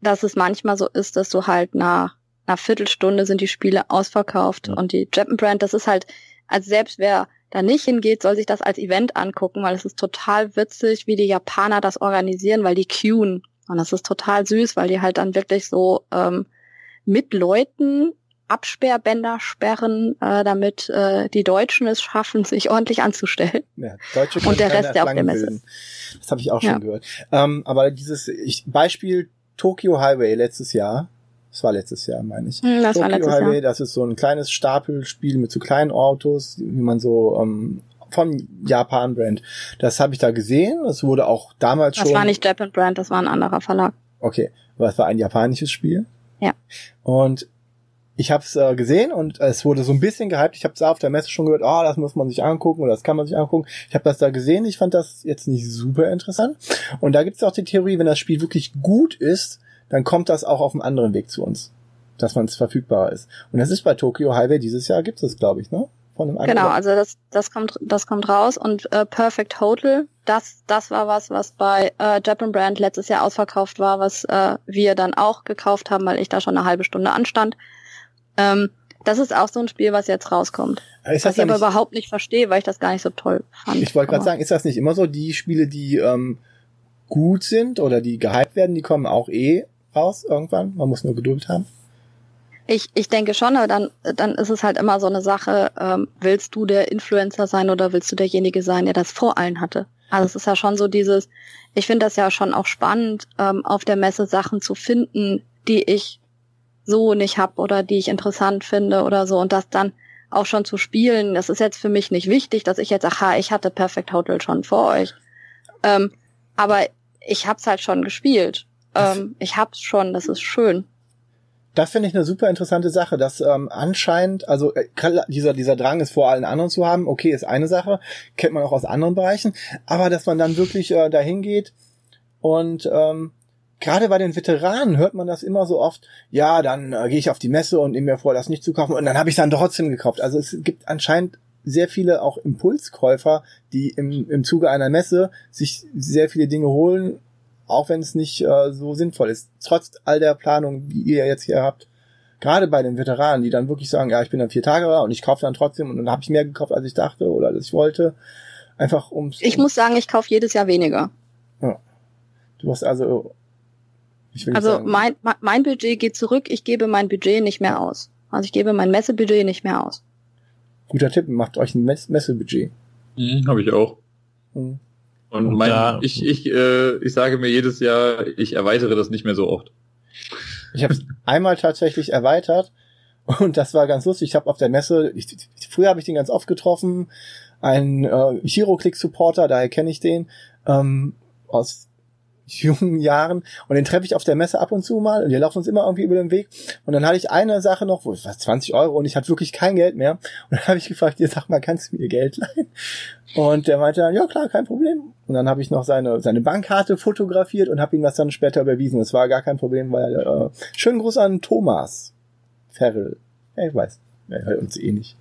dass es manchmal so ist, dass du halt nach einer Viertelstunde sind die Spiele ausverkauft. Ja. Und die Japan Brand, das ist halt, also selbst wer da nicht hingeht, soll sich das als Event angucken, weil es ist total witzig, wie die Japaner das organisieren, weil die queuen. Und das ist total süß, weil die halt dann wirklich so mit Leuten Absperrbänder sperren, damit die Deutschen es schaffen, sich ordentlich anzustellen. Ja, Deutsche und der Rest, der auf der Messe bilden. Das habe ich auch schon gehört. Aber dieses Beispiel Tokyo Highway letztes Jahr, das war letztes Jahr, meine ich. Das Tokyo war letztes Highway, Jahr. Das ist so ein kleines Stapelspiel mit so kleinen Autos, wie man so vom Japan-Brand. Das habe ich da gesehen. Das wurde auch damals schon... Das war nicht Japan-Brand, das war ein anderer Verlag. Okay, aber es war ein japanisches Spiel. Ja. Und ich habe es gesehen und es wurde so ein bisschen gehypt. Ich habe es auf der Messe schon gehört, das muss man sich angucken oder das kann man sich angucken. Ich habe das da gesehen, ich fand das jetzt nicht super interessant. Und da gibt es auch die Theorie, wenn das Spiel wirklich gut ist, dann kommt das auch auf einem anderen Weg zu uns, dass man es verfügbar ist. Und das ist bei Tokyo Highway dieses Jahr, gibt es das, glaube ich, ne? Von einem anderen. Genau, also das kommt raus. Und Perfect Hotel, das war was bei Japan Brand letztes Jahr ausverkauft war, was wir dann auch gekauft haben, weil ich da schon eine halbe Stunde anstand. Das ist auch so ein Spiel, was jetzt rauskommt. Ist das was ich aber überhaupt nicht verstehe, weil ich das gar nicht so toll fand. Ich wollte gerade sagen, ist das nicht immer so, die Spiele, die gut sind oder die gehypt werden, die kommen auch raus irgendwann? Man muss nur Geduld haben. Ich denke schon, aber dann ist es halt immer so eine Sache, willst du der Influencer sein oder willst du derjenige sein, der das vor allen hatte? Also es ist ja schon so dieses, ich finde das ja schon auch spannend, auf der Messe Sachen zu finden, die ich so nicht hab oder die ich interessant finde oder so und das dann auch schon zu spielen, das ist jetzt für mich nicht wichtig, dass ich jetzt, ich hatte Perfect Hotel schon vor euch. Aber ich hab's halt schon gespielt. Ich hab's schon, das ist schön. Das finde ich eine super interessante Sache, dass anscheinend, also dieser Drang, es vor allen anderen zu haben, okay, ist eine Sache, kennt man auch aus anderen Bereichen, aber dass man dann wirklich dahin geht und gerade bei den Veteranen hört man das immer so oft, ja, dann gehe ich auf die Messe und nehme mir vor, das nicht zu kaufen und dann habe ich es dann trotzdem gekauft. Also es gibt anscheinend sehr viele auch Impulskäufer, die im Zuge einer Messe sich sehr viele Dinge holen, auch wenn es nicht so sinnvoll ist. Trotz all der Planung, die ihr jetzt hier habt, gerade bei den Veteranen, die dann wirklich sagen, ja, ich bin dann 4 Tage da und ich kaufe dann trotzdem und dann habe ich mehr gekauft, als ich dachte oder als ich wollte. Einfach Ich muss sagen, ich kaufe jedes Jahr weniger. Ja. Du hast also... Also mein Budget geht zurück, ich gebe mein Budget nicht mehr aus. Also ich gebe mein Messebudget nicht mehr aus. Guter Tipp, macht euch ein Messebudget. Habe ich auch. Mhm. Und ich sage mir jedes Jahr, ich erweitere das nicht mehr so oft. Ich habe es einmal tatsächlich erweitert und das war ganz lustig. Ich habe auf der Messe, früher habe ich den ganz oft getroffen, einen Giroclick-Supporter, daher kenne ich den, aus jungen Jahren und den treffe ich auf der Messe ab und zu mal und wir laufen uns immer irgendwie über den Weg und dann hatte ich eine Sache noch, wo es war 20 € und ich hatte wirklich kein Geld mehr und dann habe ich gefragt, ihr sag mal, kannst du mir Geld leihen? Und der meinte dann, ja klar, kein Problem und dann habe ich noch seine Bankkarte fotografiert und habe ihm das dann später überwiesen. Das war gar kein Problem, weil schönen Gruß an Thomas Ferrell. Ja, ich weiß, er hört uns eh nicht.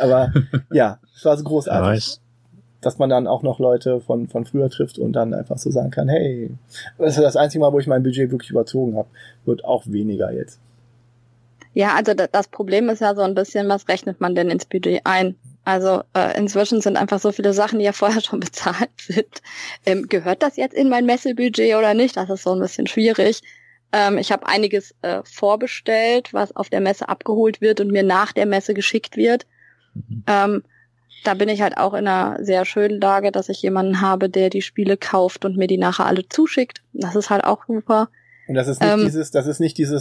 Aber ja, es war so großartig. Nice. Dass man dann auch noch Leute von früher trifft und dann einfach so sagen kann, hey, das ist das einzige Mal, wo ich mein Budget wirklich überzogen habe. Wird auch weniger jetzt. Ja, also das Problem ist ja so ein bisschen, was rechnet man denn ins Budget ein? Also inzwischen sind einfach so viele Sachen, die ja vorher schon bezahlt sind. Gehört das jetzt in mein Messebudget oder nicht? Das ist so ein bisschen schwierig. Ich habe einiges vorbestellt, was auf der Messe abgeholt wird und mir nach der Messe geschickt wird. Mhm. Da bin ich halt auch in einer sehr schönen Lage, dass ich jemanden habe, der die Spiele kauft und mir die nachher alle zuschickt. Das ist halt auch super. Und das ist nicht diese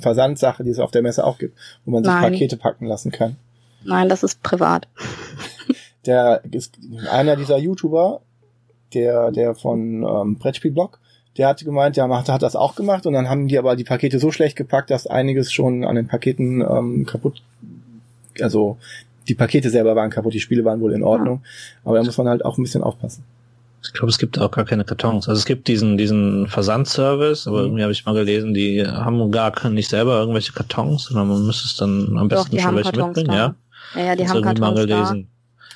Versandsache, die es auf der Messe auch gibt, wo man sich Pakete packen lassen kann. Nein, das ist privat. Der ist einer dieser YouTuber, der von Brettspielblog, der hat gemeint, der hat das auch gemacht und dann haben die aber die Pakete so schlecht gepackt, dass einiges schon an den Paketen kaputt, also die Pakete selber waren kaputt, die Spiele waren wohl in Ordnung, aber da muss man halt auch ein bisschen aufpassen. Ich glaube, es gibt auch gar keine Kartons. Also es gibt diesen Versandservice, aber irgendwie habe ich mal gelesen, die haben nicht selber irgendwelche Kartons, sondern man müsste es dann am besten schon welche mitbringen. Ja, ja, die haben Kartons da.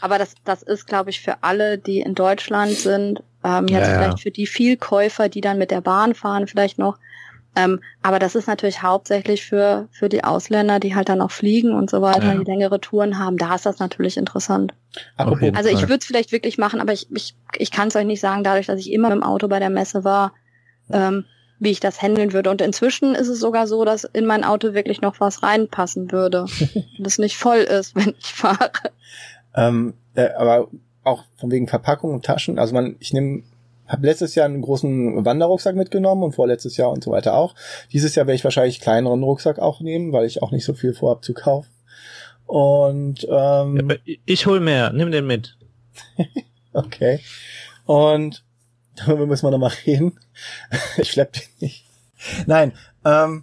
Aber das ist, glaube ich, für alle, die in Deutschland sind, vielleicht für die Vielkäufer, die dann mit der Bahn fahren vielleicht noch, aber das ist natürlich hauptsächlich für die Ausländer, die halt dann auch fliegen und so weiter, die längere Touren haben. Da ist das natürlich interessant. Also ich würde es vielleicht wirklich machen, aber ich kann es euch nicht sagen, dadurch, dass ich immer im Auto bei der Messe war, wie ich das handeln würde. Und inzwischen ist es sogar so, dass in mein Auto wirklich noch was reinpassen würde und es nicht voll ist, wenn ich fahre. Aber auch von wegen Verpackung und Taschen. Also habe letztes Jahr einen großen Wanderrucksack mitgenommen und vorletztes Jahr und so weiter auch. Dieses Jahr werde ich wahrscheinlich einen kleineren Rucksack auch nehmen, weil ich auch nicht so viel vorhab zu kaufen. Und ja, ich hol mehr, nimm den mit. Okay. Und darüber müssen wir nochmal reden. Ich schlepp den nicht. Nein. Der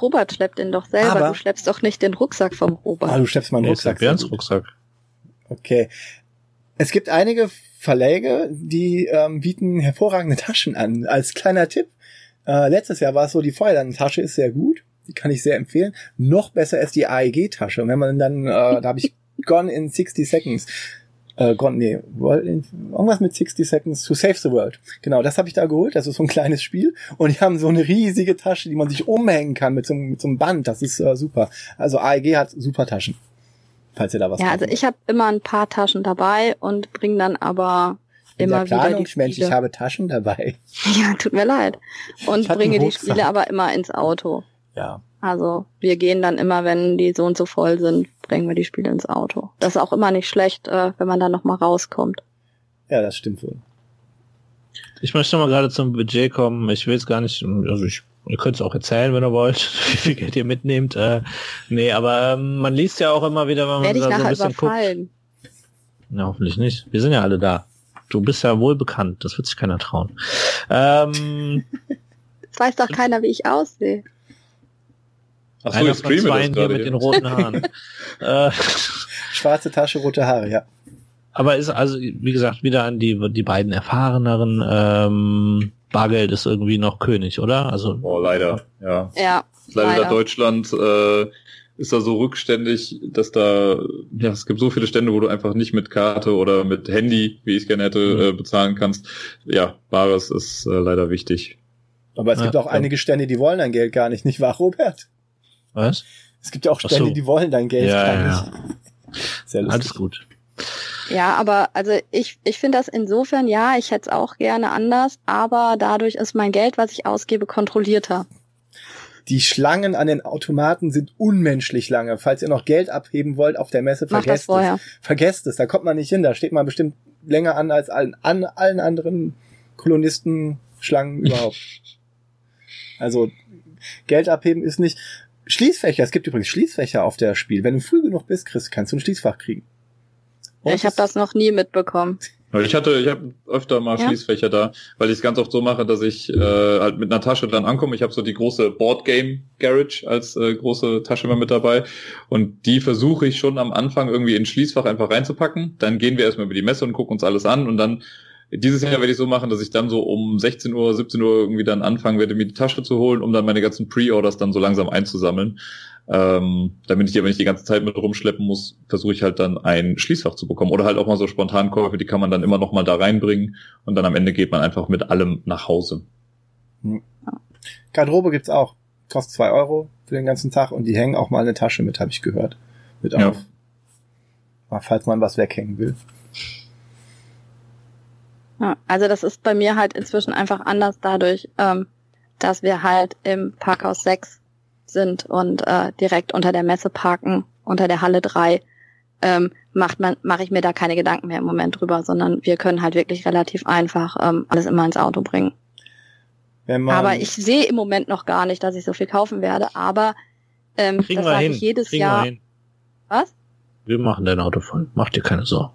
Robert schleppt den doch selber. Aber du schleppst doch nicht den Rucksack vom Robert. Ah, du schleppst meinen Rucksack. Ich schlepp Rucksack. Okay. Es gibt einige Verläge, die bieten hervorragende Taschen an. Als kleiner Tipp. Letztes Jahr war es so, die Feuerland-Tasche ist sehr gut. Die kann ich sehr empfehlen. Noch besser ist die AEG-Tasche. Und wenn man dann, da habe ich Gone in 60 Seconds. Irgendwas mit 60 Seconds to Save the World. Genau, das habe ich da geholt. Das ist so ein kleines Spiel. Und die haben so eine riesige Tasche, die man sich umhängen kann mit so einem Band. Das ist super. Also AEG hat super Taschen. Falls ihr da was ja, also ich habe immer ein paar Taschen dabei und bringe dann aber immer wieder die Spiele. Mensch, ich habe Taschen dabei. Ja, tut mir leid. Und bringe die Spiele aber immer ins Auto. Ja. Also wir gehen dann immer, wenn die so und so voll sind, bringen wir die Spiele ins Auto. Das ist auch immer nicht schlecht, wenn man da nochmal rauskommt. Ja, das stimmt wohl. Ich möchte mal gerade zum Budget kommen. Ich will es gar nicht, also ihr könnt es auch erzählen, wenn ihr wollt, wie viel Geld ihr mitnehmt. Aber man liest ja auch immer wieder, wenn man da so ein bisschen guckt. Na, hoffentlich nicht. Wir sind ja alle da. Du bist ja wohl bekannt, das wird sich keiner trauen. Das weiß doch keiner, wie ich aussehe. Ach so, einer von zweien hier mit den roten Haaren. Schwarze Tasche, rote Haare, ja. Aber ist also, wie gesagt, wieder an die beiden erfahreneren. Bargeld ist irgendwie noch König, oder? Also leider, ja. Ja, leider. Deutschland ist da so rückständig, dass da es gibt so viele Stände, wo du einfach nicht mit Karte oder mit Handy, wie ich es gerne hätte, bezahlen kannst. Ja, Bares ist leider wichtig. Aber es gibt auch einige Stände, die wollen dein Geld gar nicht wahr, Robert? Was? Es gibt ja auch Stände, die wollen dein Geld gar nicht. Sehr lustig. Alles gut. Ja, aber also ich finde das insofern, ja, ich hätte es auch gerne anders, aber dadurch ist mein Geld, was ich ausgebe, kontrollierter. Die Schlangen an den Automaten sind unmenschlich lange. Falls ihr noch Geld abheben wollt auf der Messe, vergesst es, da kommt man nicht hin, da steht man bestimmt länger an als an allen anderen Kolonisten-Schlangen überhaupt. Also Geld abheben ist nicht... Schließfächer, es gibt übrigens Schließfächer auf der Spiel. Wenn du früh genug bist, kannst du ein Schließfach kriegen. Und ich habe das noch nie mitbekommen. Ich habe öfter mal Schließfächer da, weil ich es ganz oft so mache, dass ich halt mit einer Tasche dann ankomme. Ich habe so die große Boardgame Garage als große Tasche immer mit dabei und die versuche ich schon am Anfang irgendwie in ein Schließfach einfach reinzupacken. Dann gehen wir erstmal über die Messe und gucken uns alles an und dann dieses Jahr werde ich so machen, dass ich dann so um 16 Uhr, 17 Uhr irgendwie dann anfangen werde, mir die Tasche zu holen, um dann meine ganzen Pre-Orders dann so langsam einzusammeln. Damit ich aber nicht die ganze Zeit mit rumschleppen muss, versuche ich halt dann ein Schließfach zu bekommen. Oder halt auch mal so Spontankäufe, die kann man dann immer noch mal da reinbringen und dann am Ende geht man einfach mit allem nach Hause. Hm. Garderobe gibt's auch. Kostet 2 Euro für den ganzen Tag und die hängen auch mal eine Tasche mit, habe ich gehört. Mit auf. Ja. Falls man was weghängen will. Ja, also das ist bei mir halt inzwischen einfach anders dadurch, dass wir halt im Parkhaus 6 sind und direkt unter der Messe parken, unter der Halle 3, mache ich mir da keine Gedanken mehr im Moment drüber, sondern wir können halt wirklich relativ einfach alles immer ins Auto bringen. Aber ich sehe im Moment noch gar nicht, dass ich so viel kaufen werde, aber das sage ich jedes Jahr. Was? Wir machen dein Auto voll, mach dir keine Sorgen.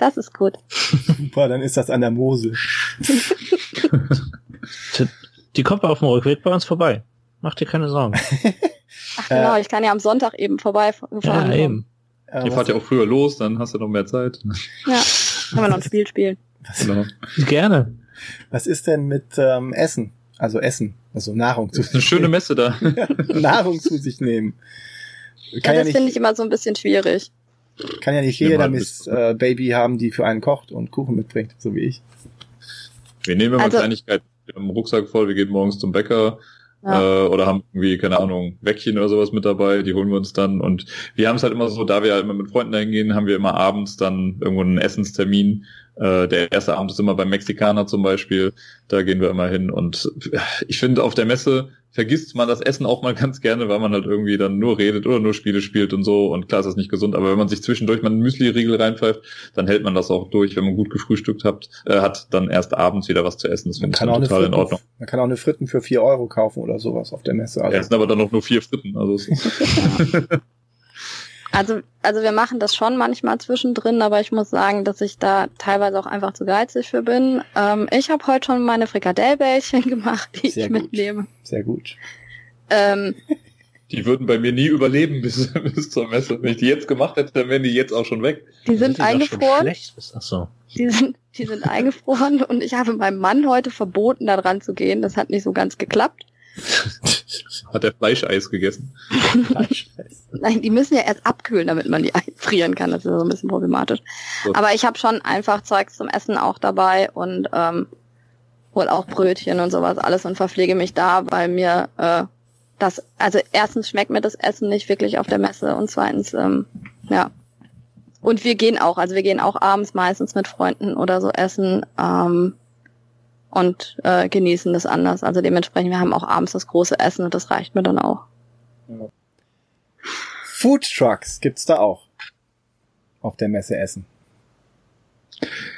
Das ist gut. Super, dann ist das an der Mosel. Die kommt auf dem Rückweg bei uns vorbei. Mach dir keine Sorgen. Ach genau, ich kann ja am Sonntag eben vorbeifahren. Ja, eben. Ihr fahrt ja auch früher los, dann hast du noch mehr Zeit. Ja, kann man noch ein Spiel spielen. Genau. Gerne. Was ist denn mit Essen? Also Essen, also Nahrung zu sich nehmen. Eine schöne Messe da. Nahrung zu sich nehmen. Das finde ich immer so ein bisschen schwierig. Kann ja nicht jeder Miss Baby haben, die für einen kocht und Kuchen mitbringt, so wie ich. Wir nehmen immer Kleinigkeiten. Wir haben einen Rucksack voll, wir gehen morgens zum Bäcker, ja. Oder haben irgendwie, keine Ahnung, Weckchen oder sowas mit dabei, die holen wir uns dann. Und wir haben es halt immer so, da wir halt immer mit Freunden dahin gehen, haben wir immer abends dann irgendwo einen Essenstermin. Der erste Abend ist immer beim Mexikaner zum Beispiel, da gehen wir immer hin. Und ich finde, auf der Messe vergisst man das Essen auch mal ganz gerne, weil man halt irgendwie dann nur redet oder nur Spiele spielt und so. Und klar ist das nicht gesund, aber wenn man sich zwischendurch mal einen Müsli-Riegel reinpfeift, dann hält man das auch durch. Wenn man gut gefrühstückt hat, dann erst abends wieder was zu essen. Das finde ich total in Ordnung. Man kann auch eine Fritten für 4 € kaufen oder sowas auf der Messe. Also ja, es sind aber dann noch nur 4 Fritten. Also, also wir machen das schon manchmal zwischendrin, aber ich muss sagen, dass ich da teilweise auch einfach zu geizig für bin. Ich habe heute schon meine Frikadellbällchen gemacht, die ich mitnehme. Sehr gut. Die würden bei mir nie überleben bis zur Messe. Wenn ich die jetzt gemacht hätte, dann wären die jetzt auch schon weg. Die sind eingefroren. Ach so. Die sind eingefroren und ich habe meinem Mann heute verboten, da dran zu gehen. Das hat nicht so ganz geklappt. Hat er Fleischeis gegessen? Nein, die müssen ja erst abkühlen, damit man die einfrieren kann. Das ist ja so ein bisschen problematisch. So. Aber ich habe schon einfach Zeugs zum Essen auch dabei und hol auch Brötchen und sowas alles und verpflege mich da, weil mir das, also erstens schmeckt mir das Essen nicht wirklich auf der Messe und zweitens, ja. Und wir gehen auch abends meistens mit Freunden oder so essen, und genießen das anders. Also dementsprechend, wir haben auch abends das große Essen und das reicht mir dann auch. Ja. Food Trucks gibt's da auch auf der Messe Essen.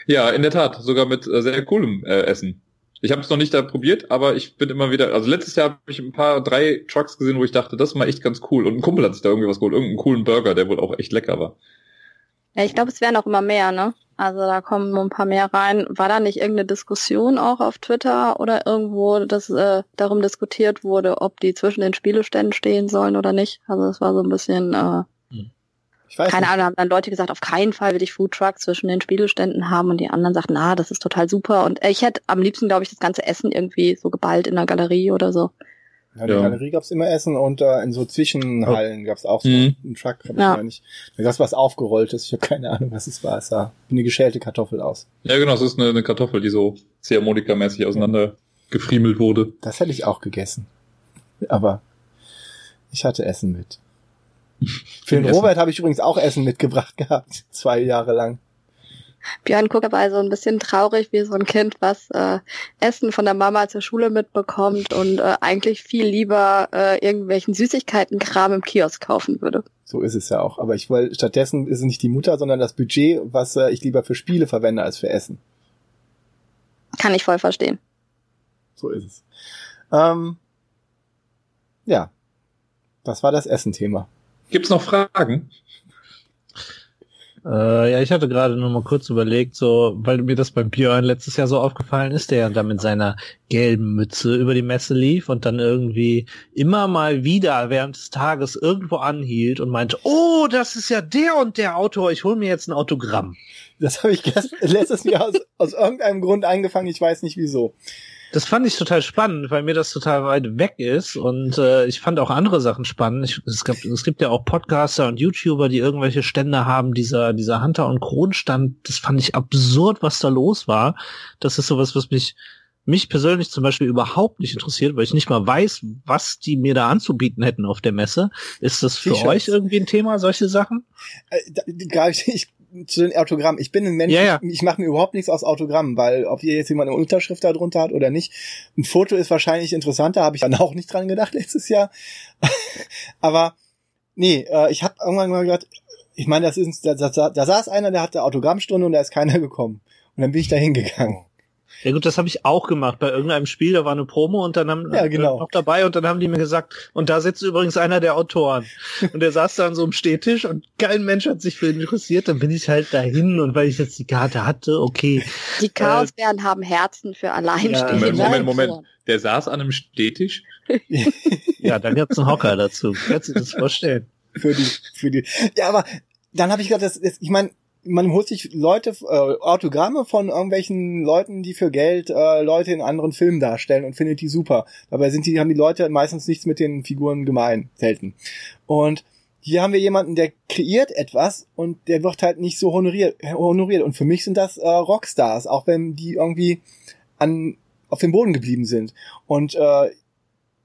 Ja, in der Tat, sogar mit sehr coolem Essen. Ich habe es noch nicht da probiert, aber ich bin immer wieder, also letztes Jahr habe ich drei Trucks gesehen, wo ich dachte, das ist mal echt ganz cool. Und ein Kumpel hat sich da irgendwie was geholt, irgendeinen coolen Burger, der wohl auch echt lecker war. Ja, ich glaube, es werden auch immer mehr, ne? Also da kommen ein paar mehr rein. War da nicht irgendeine Diskussion auch auf Twitter oder irgendwo, dass darum diskutiert wurde, ob die zwischen den Spieleständen stehen sollen oder nicht? Also das war so ein bisschen, ich weiß keine nicht. Ahnung, haben dann Leute gesagt, auf keinen Fall will ich Foodtrucks zwischen den Spieleständen haben und die anderen sagten, na, das ist total super. Und ich hätte am liebsten, glaube ich, das ganze Essen irgendwie so geballt in der Galerie oder so. Ja, in der Galerie gab's immer Essen und in so Zwischenhallen gab's auch so einen Truck, hab ich nicht. Da gab's was Aufgerolltes, ich habe keine Ahnung, was es war. Es sah eine geschälte Kartoffel aus. Ja genau, es ist eine Kartoffel, die so ziehharmonika-mäßig auseinander gefriemelt wurde. Das hätte ich auch gegessen. Aber ich hatte Essen mit. Für den Robert habe ich übrigens auch Essen mitgebracht gehabt, 2 Jahre lang. Björn guckt dabei so ein bisschen traurig wie so ein Kind, was Essen von der Mama zur Schule mitbekommt und eigentlich viel lieber irgendwelchen Süßigkeitenkram im Kiosk kaufen würde. So ist es ja auch. Aber stattdessen ist es nicht die Mutter, sondern das Budget, was ich lieber für Spiele verwende als für Essen. Kann ich voll verstehen. So ist es. Ja, das war das Essen-Thema. Gibt's noch Fragen? Ja, ich hatte gerade nur mal kurz überlegt, so, weil mir das beim Björn letztes Jahr so aufgefallen ist, der ja da mit seiner gelben Mütze über die Messe lief und dann irgendwie immer mal wieder während des Tages irgendwo anhielt und meinte, oh, das ist ja der und der Autor, ich hol mir jetzt ein Autogramm. Das habe ich letztes Jahr aus irgendeinem Grund angefangen, ich weiß nicht wieso. Das fand ich total spannend, weil mir das total weit weg ist und ich fand auch andere Sachen spannend. Es gibt ja auch Podcaster und YouTuber, die irgendwelche Stände haben, dieser Hunter und Kron-Stand, das fand ich absurd, was da los war. Das ist sowas, was mich persönlich zum Beispiel überhaupt nicht interessiert, weil ich nicht mal weiß, was die mir da anzubieten hätten auf der Messe. Ist das für euch irgendwie ein Thema, solche Sachen? Zu den Autogrammen. Ich bin ein Mensch, ja. Ich mache mir überhaupt nichts aus Autogrammen, weil ob hier jetzt jemand eine Unterschrift da drunter hat oder nicht, ein Foto ist wahrscheinlich interessanter, habe ich dann auch nicht dran gedacht letztes Jahr. Aber nee, ich habe irgendwann mal gedacht, ich meine, da saß einer, der hatte Autogrammstunde und da ist keiner gekommen. Und dann bin ich da hingegangen. Ja gut, das habe ich auch gemacht. Bei irgendeinem Spiel, da war eine Promo und dann haben noch dabei und dann haben die mir gesagt, und da sitzt übrigens einer der Autoren. Und der saß da an so einem Stehtisch und kein Mensch hat sich für ihn interessiert. Dann bin ich halt dahin und weil ich jetzt die Karte hatte, okay. Die Chaosbären haben Herzen für Alleinstehende. Ja, Moment. Der saß an einem Stehtisch? Ja, dann gab's einen Hocker dazu. Kannst du dir das vorstellen? Für die. Ja, aber dann habe ich gedacht, ich meine, man holt sich Leute, Autogramme von irgendwelchen Leuten, die für Geld Leute in anderen Filmen darstellen und findet die super. Dabei haben die Leute meistens nichts mit den Figuren gemein, selten. Und hier haben wir jemanden, der kreiert etwas und der wird halt nicht so honoriert. Und für mich sind das Rockstars, auch wenn die irgendwie auf dem Boden geblieben sind. Und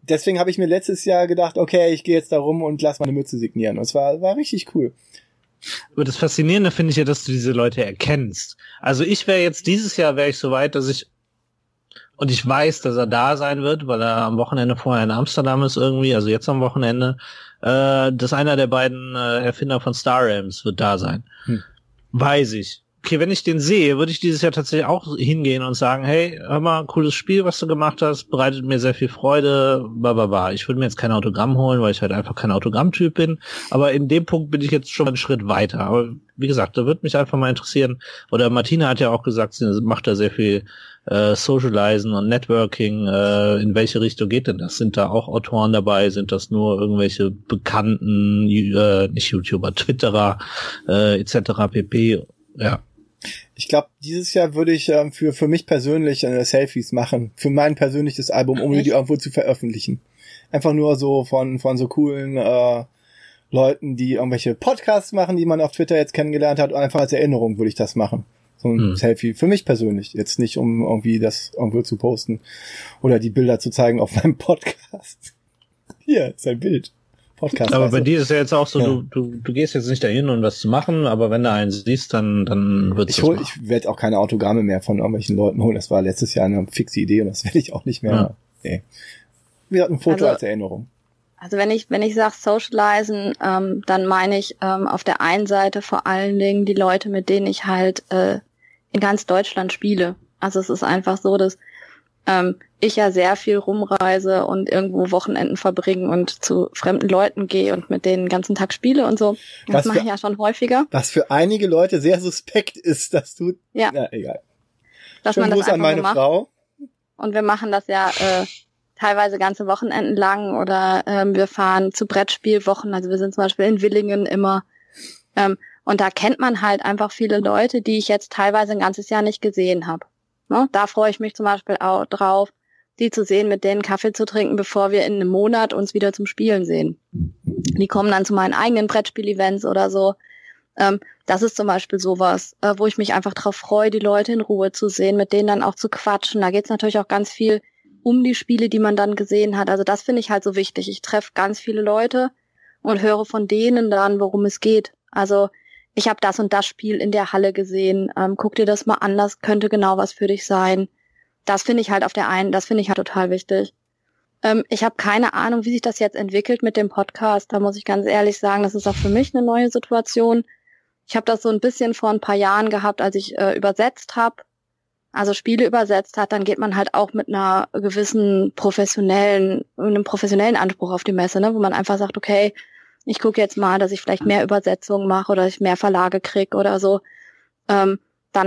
deswegen habe ich mir letztes Jahr gedacht, okay, ich gehe jetzt da rum und lass meine Mütze signieren. Und es war richtig cool. Aber das Faszinierende finde ich ja, dass du diese Leute erkennst. Also ich wäre jetzt, dieses Jahr wäre ich so weit, dass ich, und ich weiß, dass er da sein wird, weil er am Wochenende vorher in Amsterdam ist irgendwie, also jetzt am Wochenende, dass einer der beiden Erfinder von Star-Rams wird da sein. Hm. Weiß ich. Okay, wenn ich den sehe, würde ich dieses Jahr tatsächlich auch hingehen und sagen, hey, hör mal, cooles Spiel, was du gemacht hast, bereitet mir sehr viel Freude, blablabla. Ich würde mir jetzt kein Autogramm holen, weil ich halt einfach kein Autogrammtyp bin, aber in dem Punkt bin ich jetzt schon einen Schritt weiter. Aber wie gesagt, da würde mich einfach mal interessieren, oder Martina hat ja auch gesagt, sie macht da sehr viel Socializen und Networking, in welche Richtung geht denn das? Sind da auch Autoren dabei? Sind das nur irgendwelche bekannten, nicht YouTuber, Twitterer, etc. pp.? Ja. Ich glaube, dieses Jahr würde ich für mich persönlich Selfies machen, für mein persönliches Album, um die irgendwo zu veröffentlichen. Einfach nur so von so coolen Leuten, die irgendwelche Podcasts machen, die man auf Twitter jetzt kennengelernt hat, und einfach als Erinnerung würde ich das machen. So ein Selfie für mich persönlich, jetzt nicht um irgendwie das irgendwo zu posten oder die Bilder zu zeigen auf meinem Podcast. Hier, sein Bild. Podcast. Aber bei dir ist ja jetzt auch so, ja. Du gehst jetzt nicht dahin, um was zu machen, aber wenn du einen siehst, dann wird's. Ich werde auch keine Autogramme mehr von irgendwelchen Leuten holen. Das war letztes Jahr eine fixe Idee und das werde ich auch nicht mehr. Ja. Nee. Wir hatten ein Foto als Erinnerung. Also wenn ich sage socializen, dann meine ich auf der einen Seite vor allen Dingen die Leute, mit denen ich halt in ganz Deutschland spiele. Also es ist einfach so, dass ich ja sehr viel rumreise und irgendwo Wochenenden verbringe und zu fremden Leuten gehe und mit denen den ganzen Tag spiele und so. Das mache ich ja schon häufiger. Was für einige Leute sehr suspekt ist, dass du... Ja. Na, egal. Dass man das an meine Frau. Und wir machen das ja teilweise ganze Wochenenden lang oder wir fahren zu Brettspielwochen. Also wir sind zum Beispiel in Willingen immer. Und da kennt man halt einfach viele Leute, die ich jetzt teilweise ein ganzes Jahr nicht gesehen habe. Ne? Da freue ich mich zum Beispiel auch drauf, die zu sehen, mit denen Kaffee zu trinken, bevor wir in einem Monat uns wieder zum Spielen sehen. Die kommen dann zu meinen eigenen Brettspiel-Events oder so. Das ist zum Beispiel sowas, wo ich mich einfach drauf freue, die Leute in Ruhe zu sehen, mit denen dann auch zu quatschen. Da geht's natürlich auch ganz viel um die Spiele, die man dann gesehen hat. Also das finde ich halt so wichtig. Ich treffe ganz viele Leute und höre von denen dann, worum es geht. Also ich habe das und das Spiel in der Halle gesehen, guck dir das mal an, das könnte genau was für dich sein. Das finde ich halt das finde ich halt total wichtig. Ich habe keine Ahnung, wie sich das jetzt entwickelt mit dem Podcast, da muss ich ganz ehrlich sagen, das ist auch für mich eine neue Situation. Ich habe das so ein bisschen vor ein paar Jahren gehabt, als ich übersetzt habe, also Spiele übersetzt hat, dann geht man halt auch mit einer gewissen einem professionellen Anspruch auf die Messe, ne? Wo man einfach sagt, okay, ich gucke jetzt mal, dass ich vielleicht mehr Übersetzungen mache oder ich mehr Verlage kriege oder so. Dann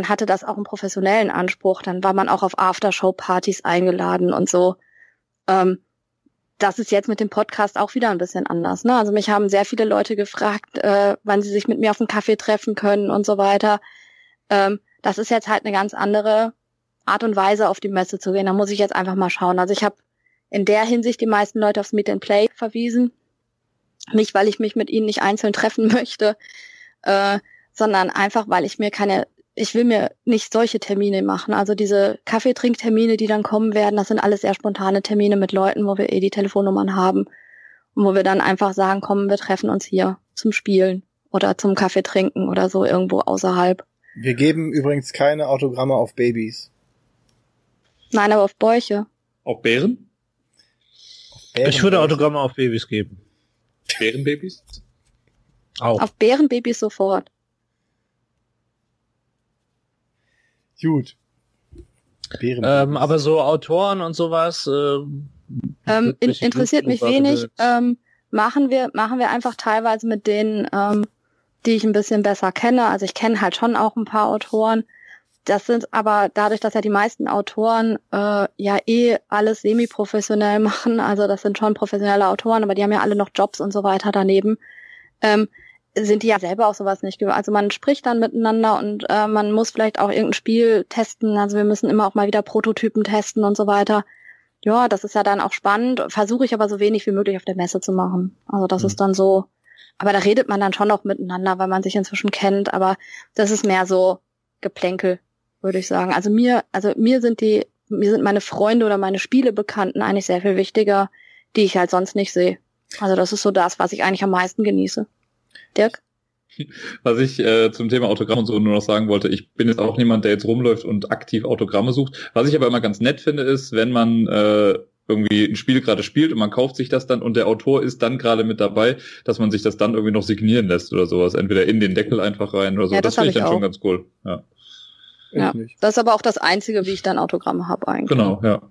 hatte das auch einen professionellen Anspruch. Dann war man auch auf Aftershow-Partys eingeladen und so. Das ist jetzt mit dem Podcast auch wieder ein bisschen anders. Ne? Also mich haben sehr viele Leute gefragt, wann sie sich mit mir auf einen Kaffee treffen können und so weiter. Das ist jetzt halt eine ganz andere Art und Weise, auf die Messe zu gehen. Da muss ich jetzt einfach mal schauen. Also ich habe in der Hinsicht die meisten Leute aufs Meet and Play verwiesen. Nicht, weil ich mich mit ihnen nicht einzeln treffen möchte, sondern einfach, weil ich will mir nicht solche Termine machen. Also diese Kaffeetrinktermine, die dann kommen werden, das sind alles sehr spontane Termine mit Leuten, wo wir die Telefonnummern haben und wo wir dann einfach sagen, komm, wir treffen uns hier zum Spielen oder zum Kaffee trinken oder so irgendwo außerhalb. Wir geben übrigens keine Autogramme auf Babys. Nein, aber auf Bäuche. Auf Bären? Ich würde Autogramme auf Babys geben. Bärenbabys? Auch. Auf Bärenbabys sofort. Gut. Aber so Autoren und sowas interessiert mich wenig. Machen wir einfach teilweise mit denen, die ich ein bisschen besser kenne. Also ich kenne halt schon auch ein paar Autoren. Das sind aber dadurch, dass ja die meisten Autoren alles semi-professionell machen, also das sind schon professionelle Autoren, aber die haben ja alle noch Jobs und so weiter daneben, sind die ja selber auch sowas nicht gewöhnt. Also man spricht dann miteinander und man muss vielleicht auch irgendein Spiel testen, also wir müssen immer auch mal wieder Prototypen testen und so weiter. Ja, das ist ja dann auch spannend, versuche ich aber so wenig wie möglich auf der Messe zu machen. Also das ist dann so, aber da redet man dann schon auch miteinander, weil man sich inzwischen kennt, aber das ist mehr so Geplänkel, würde ich sagen. Also mir sind meine Freunde oder meine Spielebekannten eigentlich sehr viel wichtiger die ich halt sonst nicht sehe. Also das ist so das, was ich eigentlich am meisten genieße. Dirk? Was ich zum Thema Autogramm und so nur noch sagen wollte, ich bin jetzt auch niemand, der jetzt rumläuft und aktiv Autogramme sucht. Was ich aber immer ganz nett finde, ist, wenn man irgendwie ein Spiel gerade spielt und man kauft sich das dann und der Autor ist dann gerade mit dabei, dass man sich das dann irgendwie noch signieren lässt oder sowas. Entweder in den Deckel einfach rein oder so. Ja, das finde ich dann auch schon ganz cool. Ja. Ja, das ist aber auch das Einzige, wie ich dann Autogramme habe eigentlich. Genau, ja.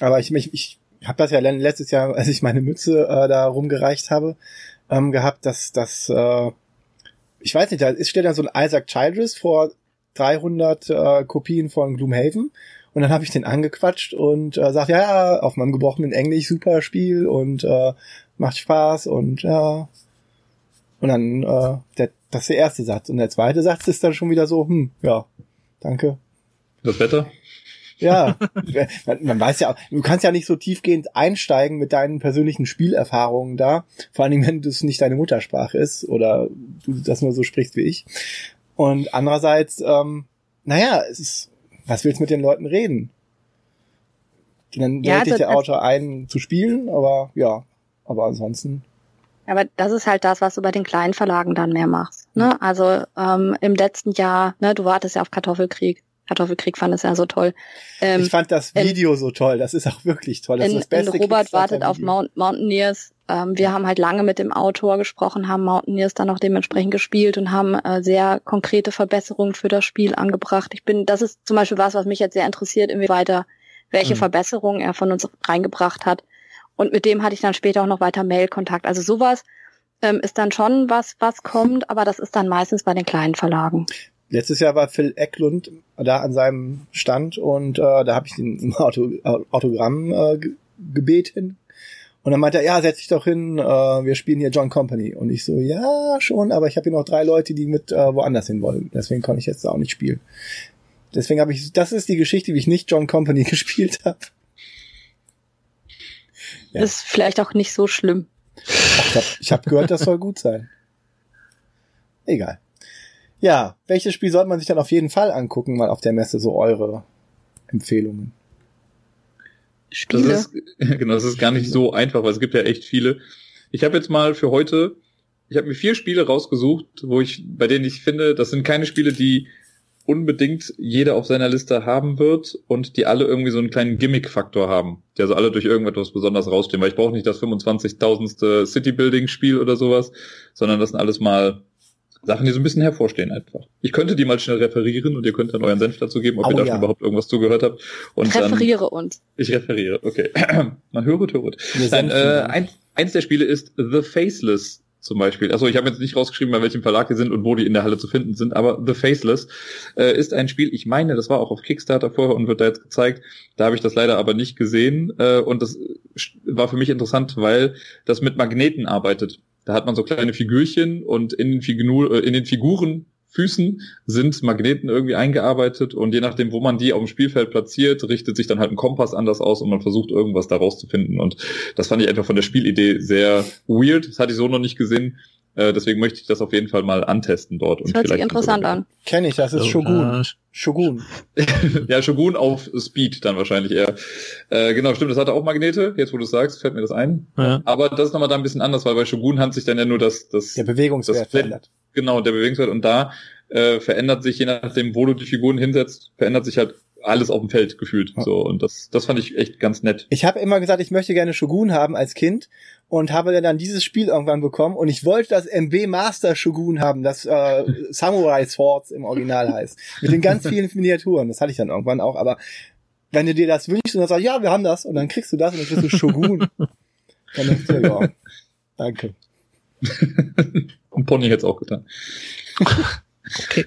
Aber ich habe das ja letztes Jahr, als ich meine Mütze da rumgereicht habe, gehabt, dass das, ich weiß nicht, da steht dann so ein Isaac Childress vor 300 Kopien von Gloomhaven und dann habe ich den angequatscht und sagt, ja, auf meinem gebrochenen Englisch, super Spiel und macht Spaß und ja. Und dann, das ist der erste Satz. Und der zweite Satz ist dann schon wieder so, ja, danke. Das Wetter? Ja, man weiß ja, du kannst ja nicht so tiefgehend einsteigen mit deinen persönlichen Spielerfahrungen da. Vor allen Dingen, wenn das nicht deine Muttersprache ist oder du das nur so sprichst wie ich. Und andererseits, es ist, was willst du mit den Leuten reden? Und dann lädt dich der Autor ein zu spielen, aber ansonsten... Aber das ist halt das, was du bei den kleinen Verlagen dann mehr machst. Ne? Also im letzten Jahr, ne, du wartest ja auf Kartoffelkrieg. Kartoffelkrieg fand es ja so toll. Ich fand das Video so toll. Das ist auch wirklich toll. Das ist das Beste. Robert wartet auf Mountaineers. Wir haben halt lange mit dem Autor gesprochen, haben Mountaineers dann auch dementsprechend gespielt und haben sehr konkrete Verbesserungen für das Spiel angebracht. Das ist zum Beispiel was mich jetzt sehr interessiert, welche Verbesserungen er von uns reingebracht hat. Und mit dem hatte ich dann später auch noch weiter Mail-Kontakt. Also sowas ist dann schon was kommt, aber das ist dann meistens bei den kleinen Verlagen. Letztes Jahr war Phil Eklund da an seinem Stand und da habe ich ihn um Autogramm gebeten. Und dann meinte er, ja, setz dich doch hin, wir spielen hier John Company. Und ich so, ja, schon, aber ich habe hier noch 3 Leute, die mit woanders hin wollen. Deswegen konnte ich jetzt da auch nicht spielen. Deswegen das ist die Geschichte, wie ich nicht John Company gespielt habe. Ja. Ist vielleicht auch nicht so schlimm. Ich habe gehört, das soll gut sein. Egal. Ja, welches Spiel sollte man sich dann auf jeden Fall angucken, mal auf der Messe, so eure Empfehlungen? Spiele. Das ist gar nicht so einfach, weil es gibt ja echt viele. Ich habe jetzt mal für heute, ich habe mir 4 Spiele rausgesucht, bei denen ich finde, das sind keine Spiele, die unbedingt jeder auf seiner Liste haben wird und die alle irgendwie so einen kleinen Gimmick-Faktor haben, die also alle durch irgendetwas besonders rausstehen, weil ich brauche nicht das 25.000. City-Building-Spiel oder sowas, sondern das sind alles mal Sachen, die so ein bisschen hervorstehen einfach. Ich könnte die mal schnell referieren und ihr könnt dann euren Senf dazu geben, ob ihr da schon überhaupt irgendwas zugehört habt. Und ich referiere, okay. Man höret. Eins der Spiele ist The Faceless zum Beispiel. Achso, ich habe jetzt nicht rausgeschrieben, bei welchem Verlag die sind und wo die in der Halle zu finden sind, aber The Faceless ist ein Spiel, ich meine, das war auch auf Kickstarter vorher und wird da jetzt gezeigt, da habe ich das leider aber nicht gesehen und das war für mich interessant, weil das mit Magneten arbeitet. Da hat man so kleine Figürchen und in den Figuren Füßen sind Magneten irgendwie eingearbeitet und je nachdem, wo man die auf dem Spielfeld platziert, richtet sich dann halt ein Kompass anders aus und man versucht irgendwas daraus zu finden und das fand ich einfach von der Spielidee sehr weird, das hatte ich so noch nicht gesehen, deswegen möchte ich das auf jeden Fall mal antesten dort. Das hört sich interessant an. Kenne ich, das ist Shogun. Shogun. Ja, Shogun auf Speed dann wahrscheinlich eher. Genau, stimmt, das hatte auch Magnete, jetzt wo du sagst, fällt mir das ein. Ja. Aber das ist nochmal da ein bisschen anders, weil bei Shogun hat sich dann ja nur der Bewegungswert verändert. Genau, der Bewegungswert und da verändert sich, je nachdem, wo du die Figuren hinsetzt, verändert sich halt alles auf dem Feld gefühlt. Ja. So, und das fand ich echt ganz nett. Ich habe immer gesagt, ich möchte gerne Shogun haben als Kind und habe dann dieses Spiel irgendwann bekommen und ich wollte das MB Master Shogun haben, das Samurai Swords im Original heißt. Mit den ganz vielen Miniaturen, das hatte ich dann irgendwann auch, aber wenn du dir das wünschst und dann sagst, ja, wir haben das und dann kriegst du das und dann kriegst du Shogun. Dann denkst du, ja, danke. Und Pony hätte es auch getan. Okay.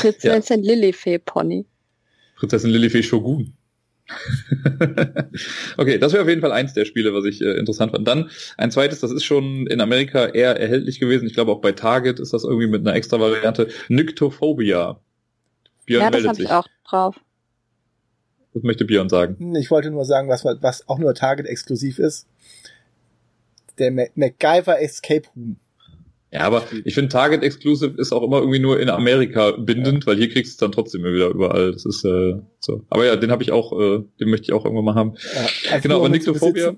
Prinzessin Lillifee Pony. Prinzessin Lillifee Shogun. Okay, das wäre auf jeden Fall eins der Spiele, was ich interessant fand. Dann ein zweites, das ist schon in Amerika eher erhältlich gewesen. Ich glaube auch bei Target ist das irgendwie mit einer extra Variante. Nyctophobia. Björn meldet sich. Ja, das habe ich auch drauf. Was möchte Björn sagen? Ich wollte nur sagen, was auch nur Target-exklusiv ist. Der MacGyver Escape Room. Ja, aber ich finde, Target Exclusive ist auch immer irgendwie nur in Amerika bindend, ja, weil hier kriegst du es dann trotzdem wieder überall. Das ist so. Aber ja, den habe ich auch, den möchte ich auch irgendwann mal haben. Ja, genau, aber Nyctophobia.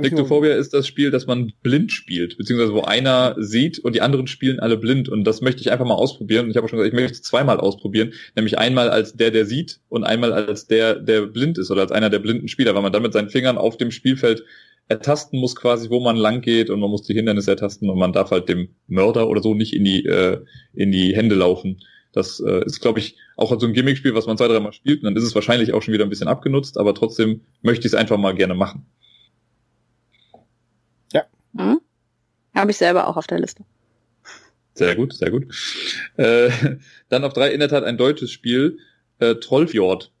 Nyctophobia ist das Spiel, das man blind spielt, beziehungsweise wo einer sieht und die anderen spielen alle blind, und das möchte ich einfach mal ausprobieren. Und ich habe auch schon gesagt, ich möchte es zweimal ausprobieren, nämlich einmal als der sieht und einmal als der blind ist oder als einer der blinden Spieler, weil man dann mit seinen Fingern auf dem Spielfeld ertasten muss quasi, wo man lang geht, und man muss die Hindernisse ertasten und man darf halt dem Mörder oder so nicht in die Hände laufen. Das ist, glaube ich, auch so ein Gimmickspiel, was man 2-3 Mal spielt und dann ist es wahrscheinlich auch schon wieder ein bisschen abgenutzt, aber trotzdem möchte ich es einfach mal gerne machen. Hm? Habe ich selber auch auf der Liste. Sehr gut, sehr gut. Dann auf 3 in der Tat ein deutsches Spiel, Trollfjord.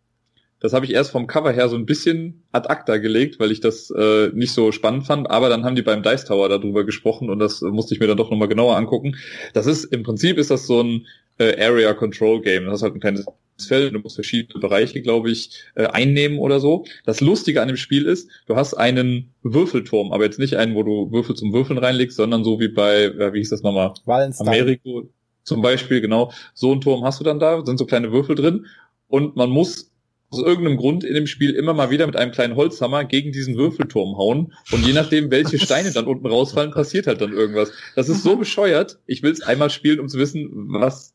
Das habe ich erst vom Cover her so ein bisschen ad acta gelegt, weil ich das nicht so spannend fand, aber dann haben die beim Dice Tower darüber gesprochen und das musste ich mir dann doch nochmal genauer angucken. Das ist, im Prinzip ist das so ein Area Control Game. Das ist halt ein kleines Feld, du musst verschiedene Bereiche, glaube ich, einnehmen oder so. Das Lustige an dem Spiel ist, du hast einen Würfelturm, aber jetzt nicht einen, wo du Würfel zum Würfeln reinlegst, sondern so wie bei, wie hieß das nochmal? Wallenstein. Americo zum Beispiel, genau. So einen Turm hast du dann da, sind so kleine Würfel drin und man muss aus irgendeinem Grund in dem Spiel immer mal wieder mit einem kleinen Holzhammer gegen diesen Würfelturm hauen und je nachdem, welche Steine dann unten rausfallen, passiert halt dann irgendwas. Das ist so bescheuert, ich will es einmal spielen, um zu wissen, was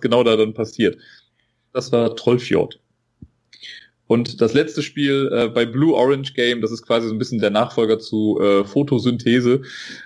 genau da dann passiert. Das war Trollfjord. Und das letzte Spiel bei Blue Orange Game, das ist quasi so ein bisschen der Nachfolger zu Photosynthese,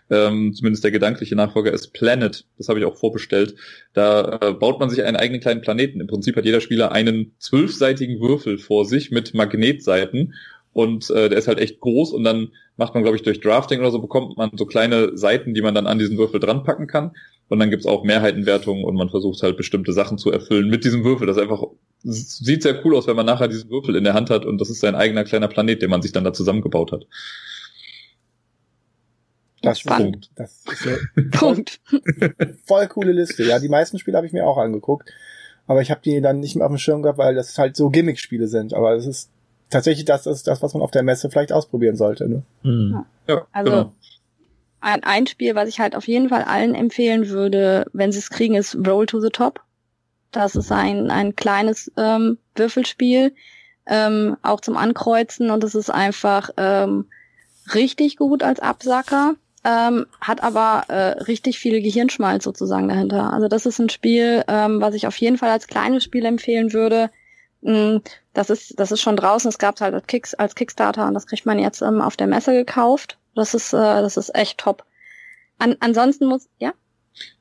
zumindest der gedankliche Nachfolger, ist Planet. Das habe ich auch vorbestellt. Da baut man sich einen eigenen kleinen Planeten. Im Prinzip hat jeder Spieler einen 12-seitigen Würfel vor sich mit Magnetseiten. Und der ist halt echt groß und dann macht man, glaube ich, durch Drafting oder so, bekommt man so kleine Seiten, die man dann an diesen Würfel dran packen kann. Und dann gibt's auch Mehrheitenwertungen und man versucht halt bestimmte Sachen zu erfüllen mit diesem Würfel. Das einfach sieht sehr cool aus, wenn man nachher diesen Würfel in der Hand hat und das ist sein eigener kleiner Planet, den man sich dann da zusammengebaut hat. Das stimmt. Das ist ja Punkt. Voll coole Liste. Ja, die meisten Spiele habe ich mir auch angeguckt, aber ich habe die dann nicht mehr auf dem Schirm gehabt, weil das halt so Gimmick-Spiele sind. Aber es ist tatsächlich, das ist das, was man auf der Messe vielleicht ausprobieren sollte. Ne? Mhm. Ja, also genau. Ein Spiel, was ich halt auf jeden Fall allen empfehlen würde, wenn sie es kriegen, ist Roll to the Top. Das ist ein kleines Würfelspiel, auch zum Ankreuzen, und es ist einfach richtig gut als Absacker, hat aber richtig viel Gehirnschmalz sozusagen dahinter. Also das ist ein Spiel, was ich auf jeden Fall als kleines Spiel empfehlen würde. Das ist schon draußen, es gab es halt als Kickstarter und das kriegt man jetzt auf der Messe gekauft. Das ist echt top. Ansonsten muss, ja?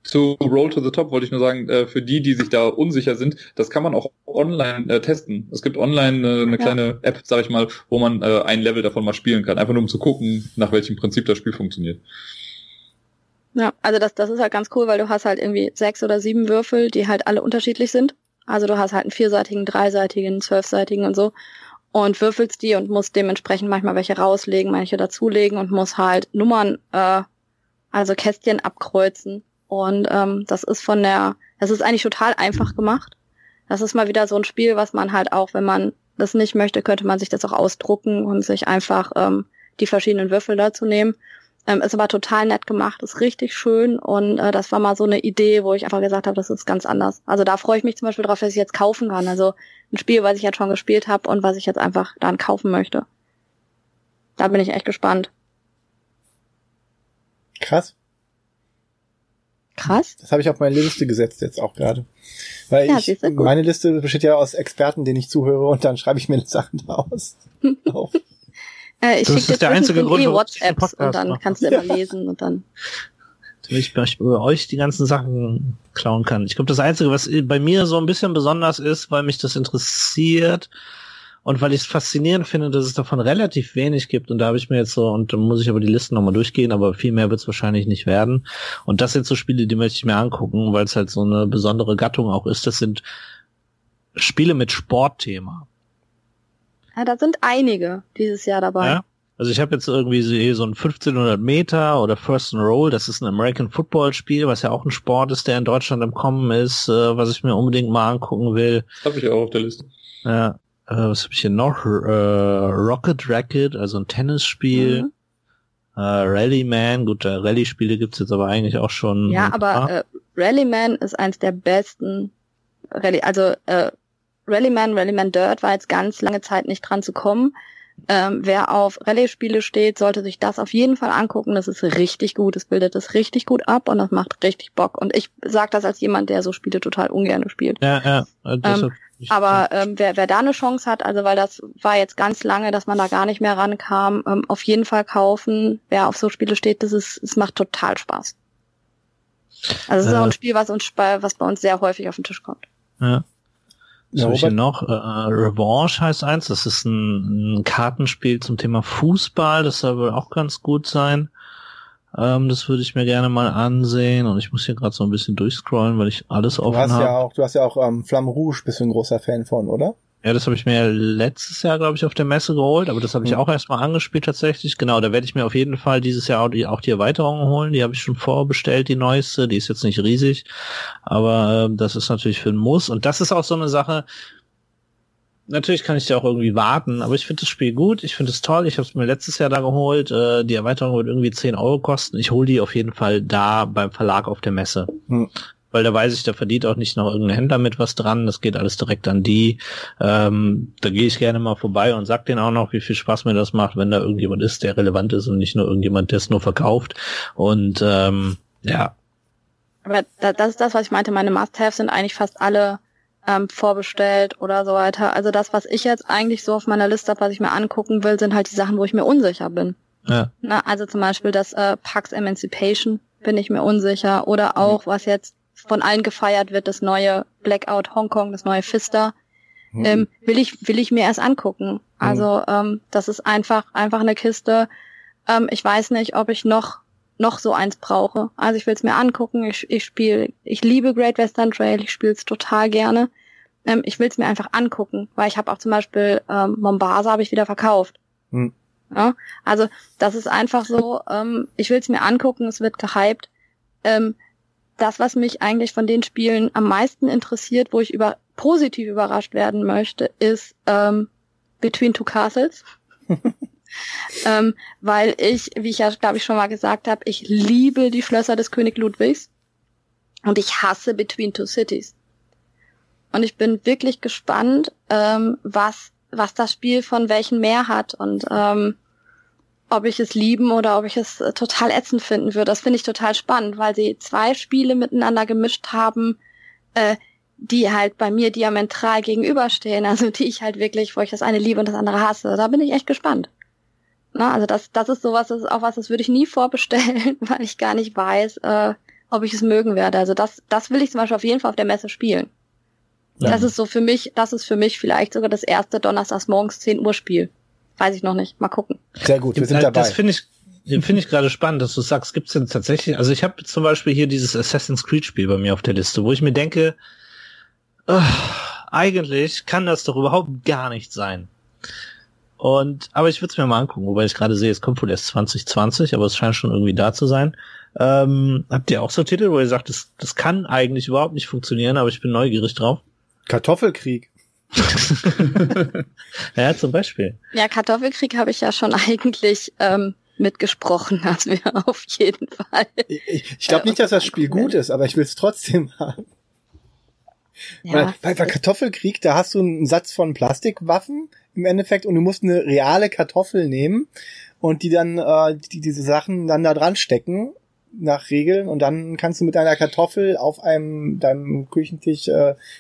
Zu Roll to the Top wollte ich nur sagen, für die sich da unsicher sind, das kann man auch online testen. Es gibt online eine kleine App, sag ich mal, wo man ein Level davon mal spielen kann. Einfach nur, um zu gucken, nach welchem Prinzip das Spiel funktioniert. Ja, also das ist halt ganz cool, weil du hast halt irgendwie 6 oder 7 Würfel, die halt alle unterschiedlich sind. Also du hast halt einen 4-seitigen, 3-seitigen, 12-seitigen und so. Und würfelst die und musst dementsprechend manchmal welche rauslegen, manche dazulegen und musst halt Nummern, also Kästchen abkreuzen. Und das ist eigentlich total einfach gemacht. Das ist mal wieder so ein Spiel, was man halt auch, wenn man das nicht möchte, könnte man sich das auch ausdrucken und sich einfach die verschiedenen Würfel dazu nehmen. Ist aber total nett gemacht, ist richtig schön und das war mal so eine Idee, wo ich einfach gesagt habe, das ist ganz anders. Also da freue ich mich zum Beispiel drauf, dass ich jetzt kaufen kann. Also ein Spiel, was ich jetzt schon gespielt habe und was ich jetzt einfach dann kaufen möchte. Da bin ich echt gespannt. Krass? Das habe ich auf meine Liste gesetzt jetzt auch gerade. Weil meine Liste besteht ja aus Experten, denen ich zuhöre und dann schreibe ich mir Sachen da aus. Ich schicke dir zwischendurch WhatsApps und dann kannst du immer lesen und dann... Damit ich über euch die ganzen Sachen klauen kann. Ich glaube, das Einzige, was bei mir so ein bisschen besonders ist, weil mich das interessiert und weil ich es faszinierend finde, dass es davon relativ wenig gibt. Und da habe ich mir jetzt so, und da muss ich aber die Listen nochmal durchgehen, aber viel mehr wird es wahrscheinlich nicht werden. Und das sind so Spiele, die möchte ich mir angucken, weil es halt so eine besondere Gattung auch ist. Das sind Spiele mit Sportthema. Ja, da sind einige dieses Jahr dabei. Ja? Also ich habe jetzt irgendwie so ein 1500 Meter oder First and Roll, das ist ein American Football Spiel, was ja auch ein Sport ist, der in Deutschland im Kommen ist, was ich mir unbedingt mal angucken will. Das habe ich auch auf der Liste. Ja, was habe ich hier noch? Rocket Racket, also ein Tennisspiel. Mhm. Rallyman, gut, Rally-Spiele gibt's jetzt aber eigentlich auch schon. Ja, aber Rallyman ist eins der besten Rally, also Rallyman Dirt war jetzt ganz lange Zeit nicht dran zu kommen. Wer auf Rallye-Spiele steht, sollte sich das auf jeden Fall angucken. Das ist richtig gut, es bildet das richtig gut ab und das macht richtig Bock. Und ich sag das als jemand, der so Spiele total ungern spielt. Ja. Wer da eine Chance hat, also weil das war jetzt ganz lange, dass man da gar nicht mehr rankam, auf jeden Fall kaufen. Wer auf so Spiele steht, es macht total Spaß. Also es ist auch ein Spiel, was bei uns sehr häufig auf den Tisch kommt. Ja. So, ich hier noch Revanche heißt eins, das ist ein Kartenspiel zum Thema Fußball, das soll wohl auch ganz gut sein. Das würde ich mir gerne mal ansehen und ich muss hier gerade so ein bisschen durchscrollen, weil ich alles offen habe. Du hast ja auch Flamme Rouge, bist du ein großer Fan von, oder? Ja, das habe ich mir letztes Jahr, glaube ich, auf der Messe geholt, aber das habe ich auch erstmal angespielt tatsächlich. Genau, da werde ich mir auf jeden Fall dieses Jahr auch die Erweiterung holen, die habe ich schon vorbestellt, die neueste, die ist jetzt nicht riesig, aber das ist natürlich für ein Muss und das ist auch so eine Sache, natürlich kann ich ja auch irgendwie warten, aber ich finde das Spiel gut, ich finde es toll, ich habe es mir letztes Jahr da geholt, die Erweiterung wird irgendwie 10 Euro kosten, ich hole die auf jeden Fall da beim Verlag auf der Messe. Mhm. Weil da weiß ich, da verdient auch nicht noch irgendein Händler mit was dran, das geht alles direkt an die. Da gehe ich gerne mal vorbei und sag denen auch noch, wie viel Spaß mir das macht, wenn da irgendjemand ist, der relevant ist und nicht nur irgendjemand, der es nur verkauft. Und ja. Aber das ist das, was ich meinte, meine Must-Haves sind eigentlich fast alle vorbestellt oder so weiter. Also das, was ich jetzt eigentlich so auf meiner Liste habe, was ich mir angucken will, sind halt die Sachen, wo ich mir unsicher bin. Ja. Na, also zum Beispiel das Pax Emancipation bin ich mir unsicher. Oder auch, was jetzt von allen gefeiert wird, das neue Blackout Hongkong, das neue Fister, will ich mir erst angucken. Also das ist einfach eine Kiste. Ich weiß nicht, ob ich noch so eins brauche. Also ich will es mir angucken. Ich liebe Great Western Trail, ich spiele es total gerne. Ich will es mir einfach angucken, weil ich habe auch zum Beispiel Mombasa habe ich wieder verkauft. Ja? Also das ist einfach so. Ich will es mir angucken, es wird gehypt. Das, was mich eigentlich von den Spielen am meisten interessiert, wo ich positiv überrascht werden möchte, ist Between Two Castles. Weil ich, wie ich ja, glaube ich, schon mal gesagt habe, ich liebe die Schlösser des König Ludwigs und ich hasse Between Two Cities. Und ich bin wirklich gespannt, was das Spiel von welchen mehr hat und ob ich es lieben oder ob ich es total ätzend finden würde. Das finde ich total spannend, weil sie zwei Spiele miteinander gemischt haben, die halt bei mir diametral gegenüberstehen. Also die ich halt wirklich, wo ich das eine liebe und das andere hasse. Da bin ich echt gespannt. Na, also das ist sowas, das ist auch was, das würde ich nie vorbestellen, weil ich gar nicht weiß, ob ich es mögen werde. Also das will ich zum Beispiel auf jeden Fall auf der Messe spielen. Ja. Das ist für mich vielleicht sogar das erste donnerstags morgens 10 Uhr Spiel. Weiß ich noch nicht. Mal gucken. Sehr gut, wir sind dabei. Das finde ich gerade spannend, dass du sagst, gibt's denn tatsächlich, also ich habe zum Beispiel hier dieses Assassin's Creed Spiel bei mir auf der Liste, wo ich mir denke, eigentlich kann das doch überhaupt gar nicht sein. Aber ich würde es mir mal angucken, wobei ich gerade sehe, es kommt wohl erst 2020, aber es scheint schon irgendwie da zu sein. Habt ihr auch so Titel, wo ihr sagt, das kann eigentlich überhaupt nicht funktionieren, aber ich bin neugierig drauf? Kartoffelkrieg. Ja, zum Beispiel. Ja, Kartoffelkrieg habe ich ja schon eigentlich mitgesprochen, also wir auf jeden Fall. Ich glaube nicht, dass das Spiel gut ist, aber ich will es trotzdem haben. Ja, bei Kartoffelkrieg, da hast du einen Satz von Plastikwaffen im Endeffekt und du musst eine reale Kartoffel nehmen und die dann die diese Sachen dann da dran stecken nach Regeln und dann kannst du mit deiner Kartoffel auf deinem Küchentisch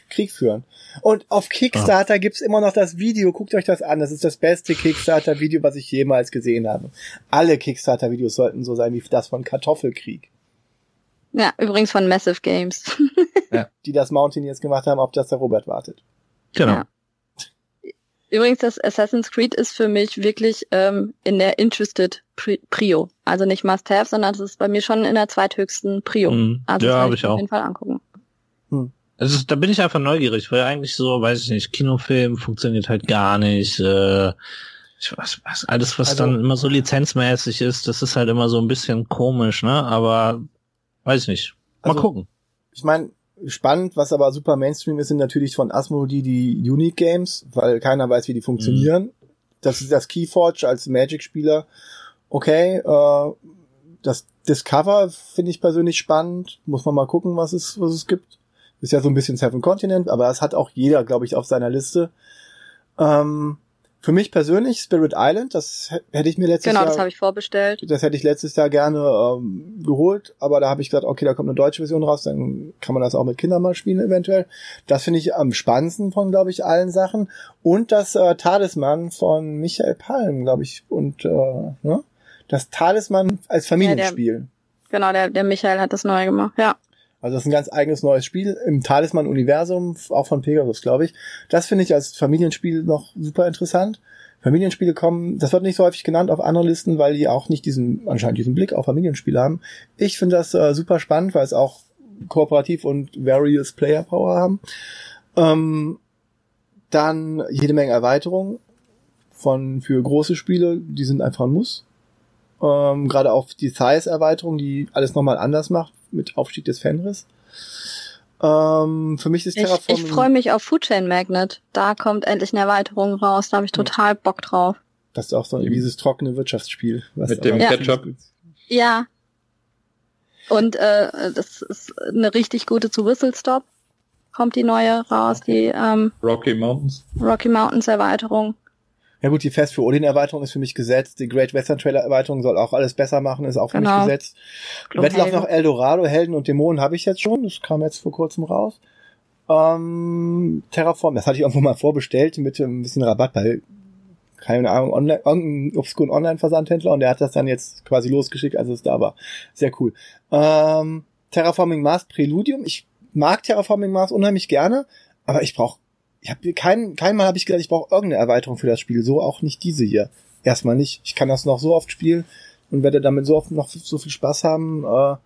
Krieg führen. Und auf Kickstarter gibt's immer noch das Video, guckt euch das an, das ist das beste Kickstarter-Video, was ich jemals gesehen habe. Alle Kickstarter-Videos sollten so sein wie das von Kartoffelkrieg. Ja, übrigens von Massive Games. Ja. Die das Mountaineers gemacht haben, auf das der Robert wartet. Genau. Ja. Übrigens, das Assassin's Creed ist für mich wirklich in der Interested Prio. Also nicht Must-Have, sondern es ist bei mir schon in der zweithöchsten Prio. Also ja, habe ich auch. Auf jeden Fall angucken. Also, da bin ich einfach neugierig, weil eigentlich so, weiß ich nicht, Kinofilm funktioniert halt gar nicht. Ich weiß, alles, was dann immer so lizenzmäßig ist, das ist halt immer so ein bisschen komisch, ne? Aber weiß ich nicht. Mal gucken. Ich meine, spannend, was aber super Mainstream ist, sind natürlich von Asmodee die Unique Games, weil keiner weiß, wie die funktionieren. Das ist das Keyforge als Magic-Spieler okay, das Cover finde ich persönlich spannend. Muss man mal gucken, was es gibt. Ist ja so ein bisschen Seven Continent, aber das hat auch jeder, glaube ich, auf seiner Liste. Für mich persönlich Spirit Island, das hätte ich mir letztes Jahr... Genau, das habe ich vorbestellt. Das hätte ich letztes Jahr gerne geholt, aber da habe ich gesagt, okay, da kommt eine deutsche Version raus, dann kann man das auch mit Kindern mal spielen eventuell. Das finde ich am spannendsten von, glaube ich, allen Sachen. Und das Talisman von Michael Palm, glaube ich, und ne? Das Talisman als Familienspiel. Ja, der Michael hat das neu gemacht, ja. Also das ist ein ganz eigenes neues Spiel im Talisman-Universum, auch von Pegasus, glaube ich. Das finde ich als Familienspiel noch super interessant. Familienspiele kommen, das wird nicht so häufig genannt auf anderen Listen, weil die auch nicht anscheinend diesen Blick auf Familienspiele haben. Ich finde das super spannend, weil es auch kooperativ und various Player Power haben. Dann jede Menge Erweiterungen für große Spiele, die sind einfach ein Muss. Gerade auf die Size-Erweiterung, die alles nochmal anders macht, mit Aufstieg des Fenris. Für mich ist Terraform... Ich freue mich auf Food Chain Magnet. Da kommt endlich eine Erweiterung raus. Da habe ich total Bock drauf. Das ist auch so dieses trockene Wirtschaftsspiel. Mit dem Ketchup. Ja. Und das ist eine richtig gute zu Whistle Stop. Kommt die neue raus. Okay. Die Rocky Mountains Erweiterung. Ja gut, die Fest für Odin-Erweiterung ist für mich gesetzt. Die Great Western Trail-Erweiterung soll auch alles besser machen, ist auch für mich gesetzt. Wettlauf nach Eldorado, Helden und Dämonen habe ich jetzt schon. Das kam jetzt vor kurzem raus. Terraform, das hatte ich irgendwo mal vorbestellt mit ein bisschen Rabatt bei, keine Ahnung, irgendeinem obskuren Online-Versandhändler, und der hat das dann jetzt quasi losgeschickt, als es da war. Sehr cool. Terraforming Mars Preludium. Ich mag Terraforming Mars unheimlich gerne, aber Keinmal habe ich gedacht, ich brauche irgendeine Erweiterung für das Spiel. So auch nicht diese hier. Erstmal nicht. Ich kann das noch so oft spielen und werde damit so oft noch so viel Spaß haben. Wir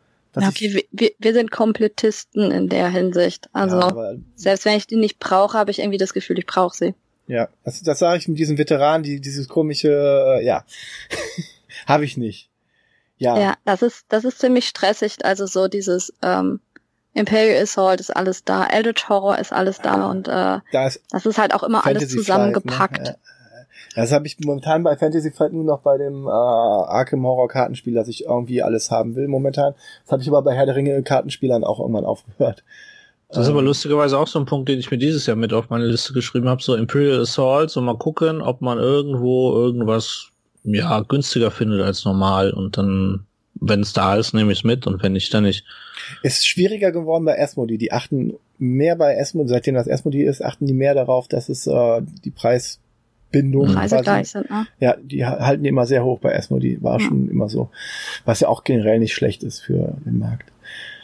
sind Komplettisten in der Hinsicht. Also ja, selbst wenn ich die nicht brauche, habe ich irgendwie das Gefühl, ich brauche sie. Ja, das sage ich mit diesen Veteranen, dieses komische, habe ich nicht. Ja. Ja, das ist ziemlich stressig. Also so dieses Imperial Assault ist alles da, Eldritch Horror ist alles da, und das ist halt auch immer Fantasy alles zusammengepackt. Ne? Das habe ich momentan bei Fantasy Flight nur noch bei dem Arkham Horror Kartenspiel, dass ich irgendwie alles haben will momentan. Das habe ich aber bei Herr der Ringe Kartenspielern auch irgendwann aufgehört. Das ist aber lustigerweise auch so ein Punkt, den ich mir dieses Jahr mit auf meine Liste geschrieben habe, so Imperial Assault, so mal gucken, ob man irgendwo irgendwas günstiger findet als normal, und dann, wenn es da ist, nehme ich es mit, und wenn nicht, dann nicht. Ist schwieriger geworden bei Asmodee. Die achten mehr bei Asmodee, seitdem das Asmodee ist, achten die mehr darauf, dass es die Preisbindung... Preise gleich sind, ne? Ja, die halten die immer sehr hoch bei Asmodee. War schon immer so. Was ja auch generell nicht schlecht ist für den Markt.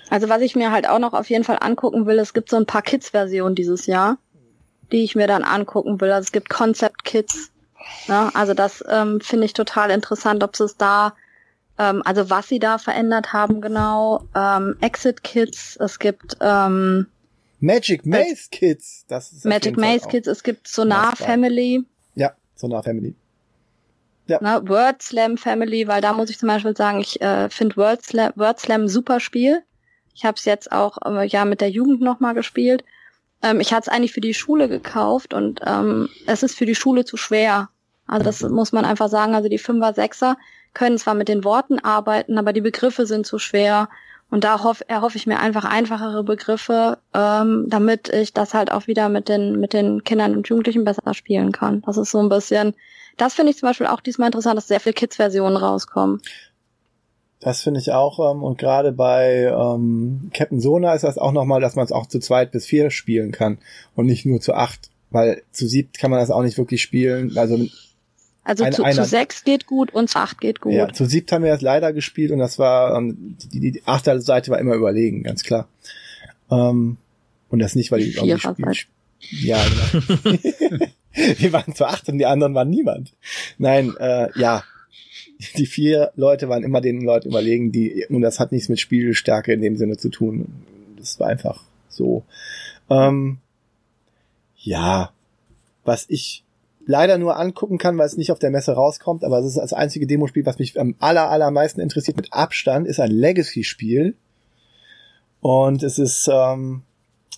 Also was ich mir halt auch noch auf jeden Fall angucken will, es gibt so ein paar Kids-Versionen dieses Jahr, die ich mir dann angucken will. Also es gibt Concept-Kids. Ne? Also das finde ich total interessant, ob es da... also was sie da verändert haben, genau. Exit Kids, es gibt Magic Maze Kids. Das ist Magic Maze Kids, es gibt Sonar Family. Ja, Sonar Family. Ja. Na, Word Slam Family, weil da muss ich zum Beispiel sagen, ich finde Word Slam ein super Spiel. Ich habe es jetzt auch mit der Jugend nochmal gespielt. Ich hatte es eigentlich für die Schule gekauft, und es ist für die Schule zu schwer. Also das muss man einfach sagen, also die 5er, 6er können zwar mit den Worten arbeiten, aber die Begriffe sind zu schwer. Und da erhoffe ich mir einfach einfachere Begriffe, damit ich das halt auch wieder mit den Kindern und Jugendlichen besser spielen kann. Das ist so ein bisschen, das finde ich zum Beispiel auch diesmal interessant, dass sehr viele Kids-Versionen rauskommen. Das finde ich auch. Und gerade bei Captain Sona ist das auch nochmal, dass man es auch zu 2 bis 4 spielen kann und nicht nur zu 8. Weil zu 7 kann man das auch nicht wirklich spielen. Also zu 6 geht gut und zu 8 geht gut. Ja, zu 7 haben wir das leider gespielt, und das war, die 8er Seite war immer überlegen, ganz klar. Und das nicht, weil die irgendwie spielt. Ja, genau. Wir waren zu 8 und die anderen waren niemand. Nein, die 4 Leute waren immer den Leuten überlegen, und das hat nichts mit Spielstärke in dem Sinne zu tun. Das war einfach so. Was ich leider nur angucken kann, weil es nicht auf der Messe rauskommt, aber es ist das einzige Demospiel, was mich am allermeisten interessiert, mit Abstand, ist ein Legacy-Spiel. Und es ist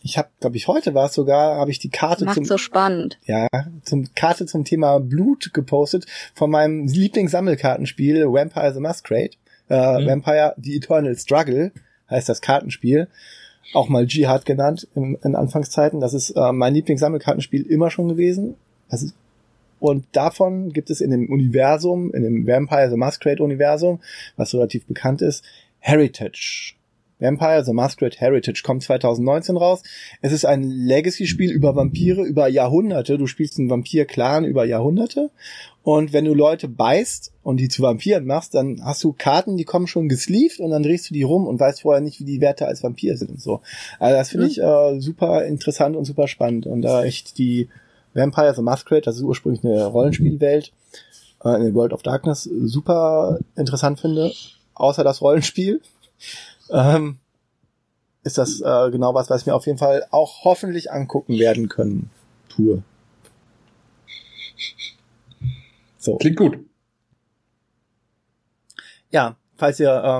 ich habe, glaube ich, heute war es sogar, habe ich die Karte zum, so spannend. Ja, Karte zum Thema Blut gepostet von meinem Lieblingssammelkartenspiel Vampire the Masquerade. Vampire the Eternal Struggle heißt das Kartenspiel. Auch mal Jihad genannt in Anfangszeiten. Das ist mein Lieblingssammelkartenspiel immer schon gewesen. Und davon gibt es in dem Universum, in dem Vampire the Masquerade Universum, was relativ bekannt ist, Heritage. Vampire the Masquerade Heritage kommt 2019 raus. Es ist ein Legacy-Spiel über Vampire, über Jahrhunderte. Du spielst einen Vampir-Clan über Jahrhunderte. Und wenn du Leute beißt und die zu Vampiren machst, dann hast du Karten, die kommen schon gesleeved und dann drehst du die rum und weißt vorher nicht, wie die Werte als Vampir sind und so. Also das finde ich super interessant und super spannend. Und da echt die Vampire the Masquerade, das ist ursprünglich eine Rollenspielwelt, in World of Darkness, super interessant finde, außer das Rollenspiel. Ist das genau was wir auf jeden Fall auch hoffentlich angucken werden können. Tour. So. Klingt gut. Ja, falls ihr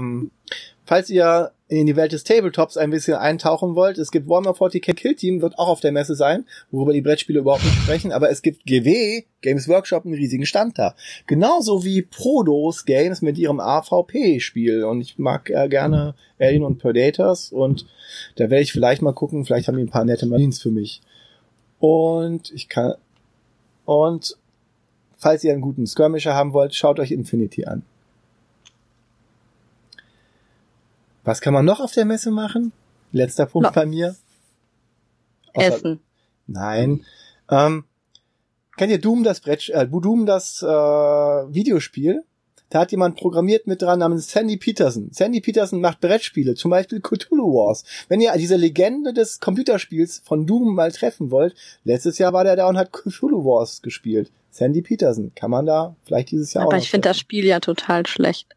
in die Welt des Tabletops ein bisschen eintauchen wollt, es gibt Warhammer 40k Kill Team, wird auch auf der Messe sein, worüber die Brettspiele überhaupt nicht sprechen, aber es gibt GW, Games Workshop, einen riesigen Stand da. Genauso wie Prodos Games mit ihrem AVP-Spiel und ich mag gerne Alien und Predators und da werde ich vielleicht mal gucken, vielleicht haben die ein paar nette Marines für mich. Und falls ihr einen guten Skirmisher haben wollt, schaut euch Infinity an. Was kann man noch auf der Messe machen? Letzter Punkt bei mir. Essen. Nein. Kennt ihr Doom, das Videospiel? Da hat jemand programmiert mit dran namens Sandy Peterson. Sandy Peterson macht Brettspiele, zum Beispiel Cthulhu Wars. Wenn ihr diese Legende des Computerspiels von Doom mal treffen wollt, letztes Jahr war der da und hat Cthulhu Wars gespielt. Sandy Peterson. Kann man da vielleicht dieses Jahr auch noch. Aber ich finde das Spiel ja total schlecht.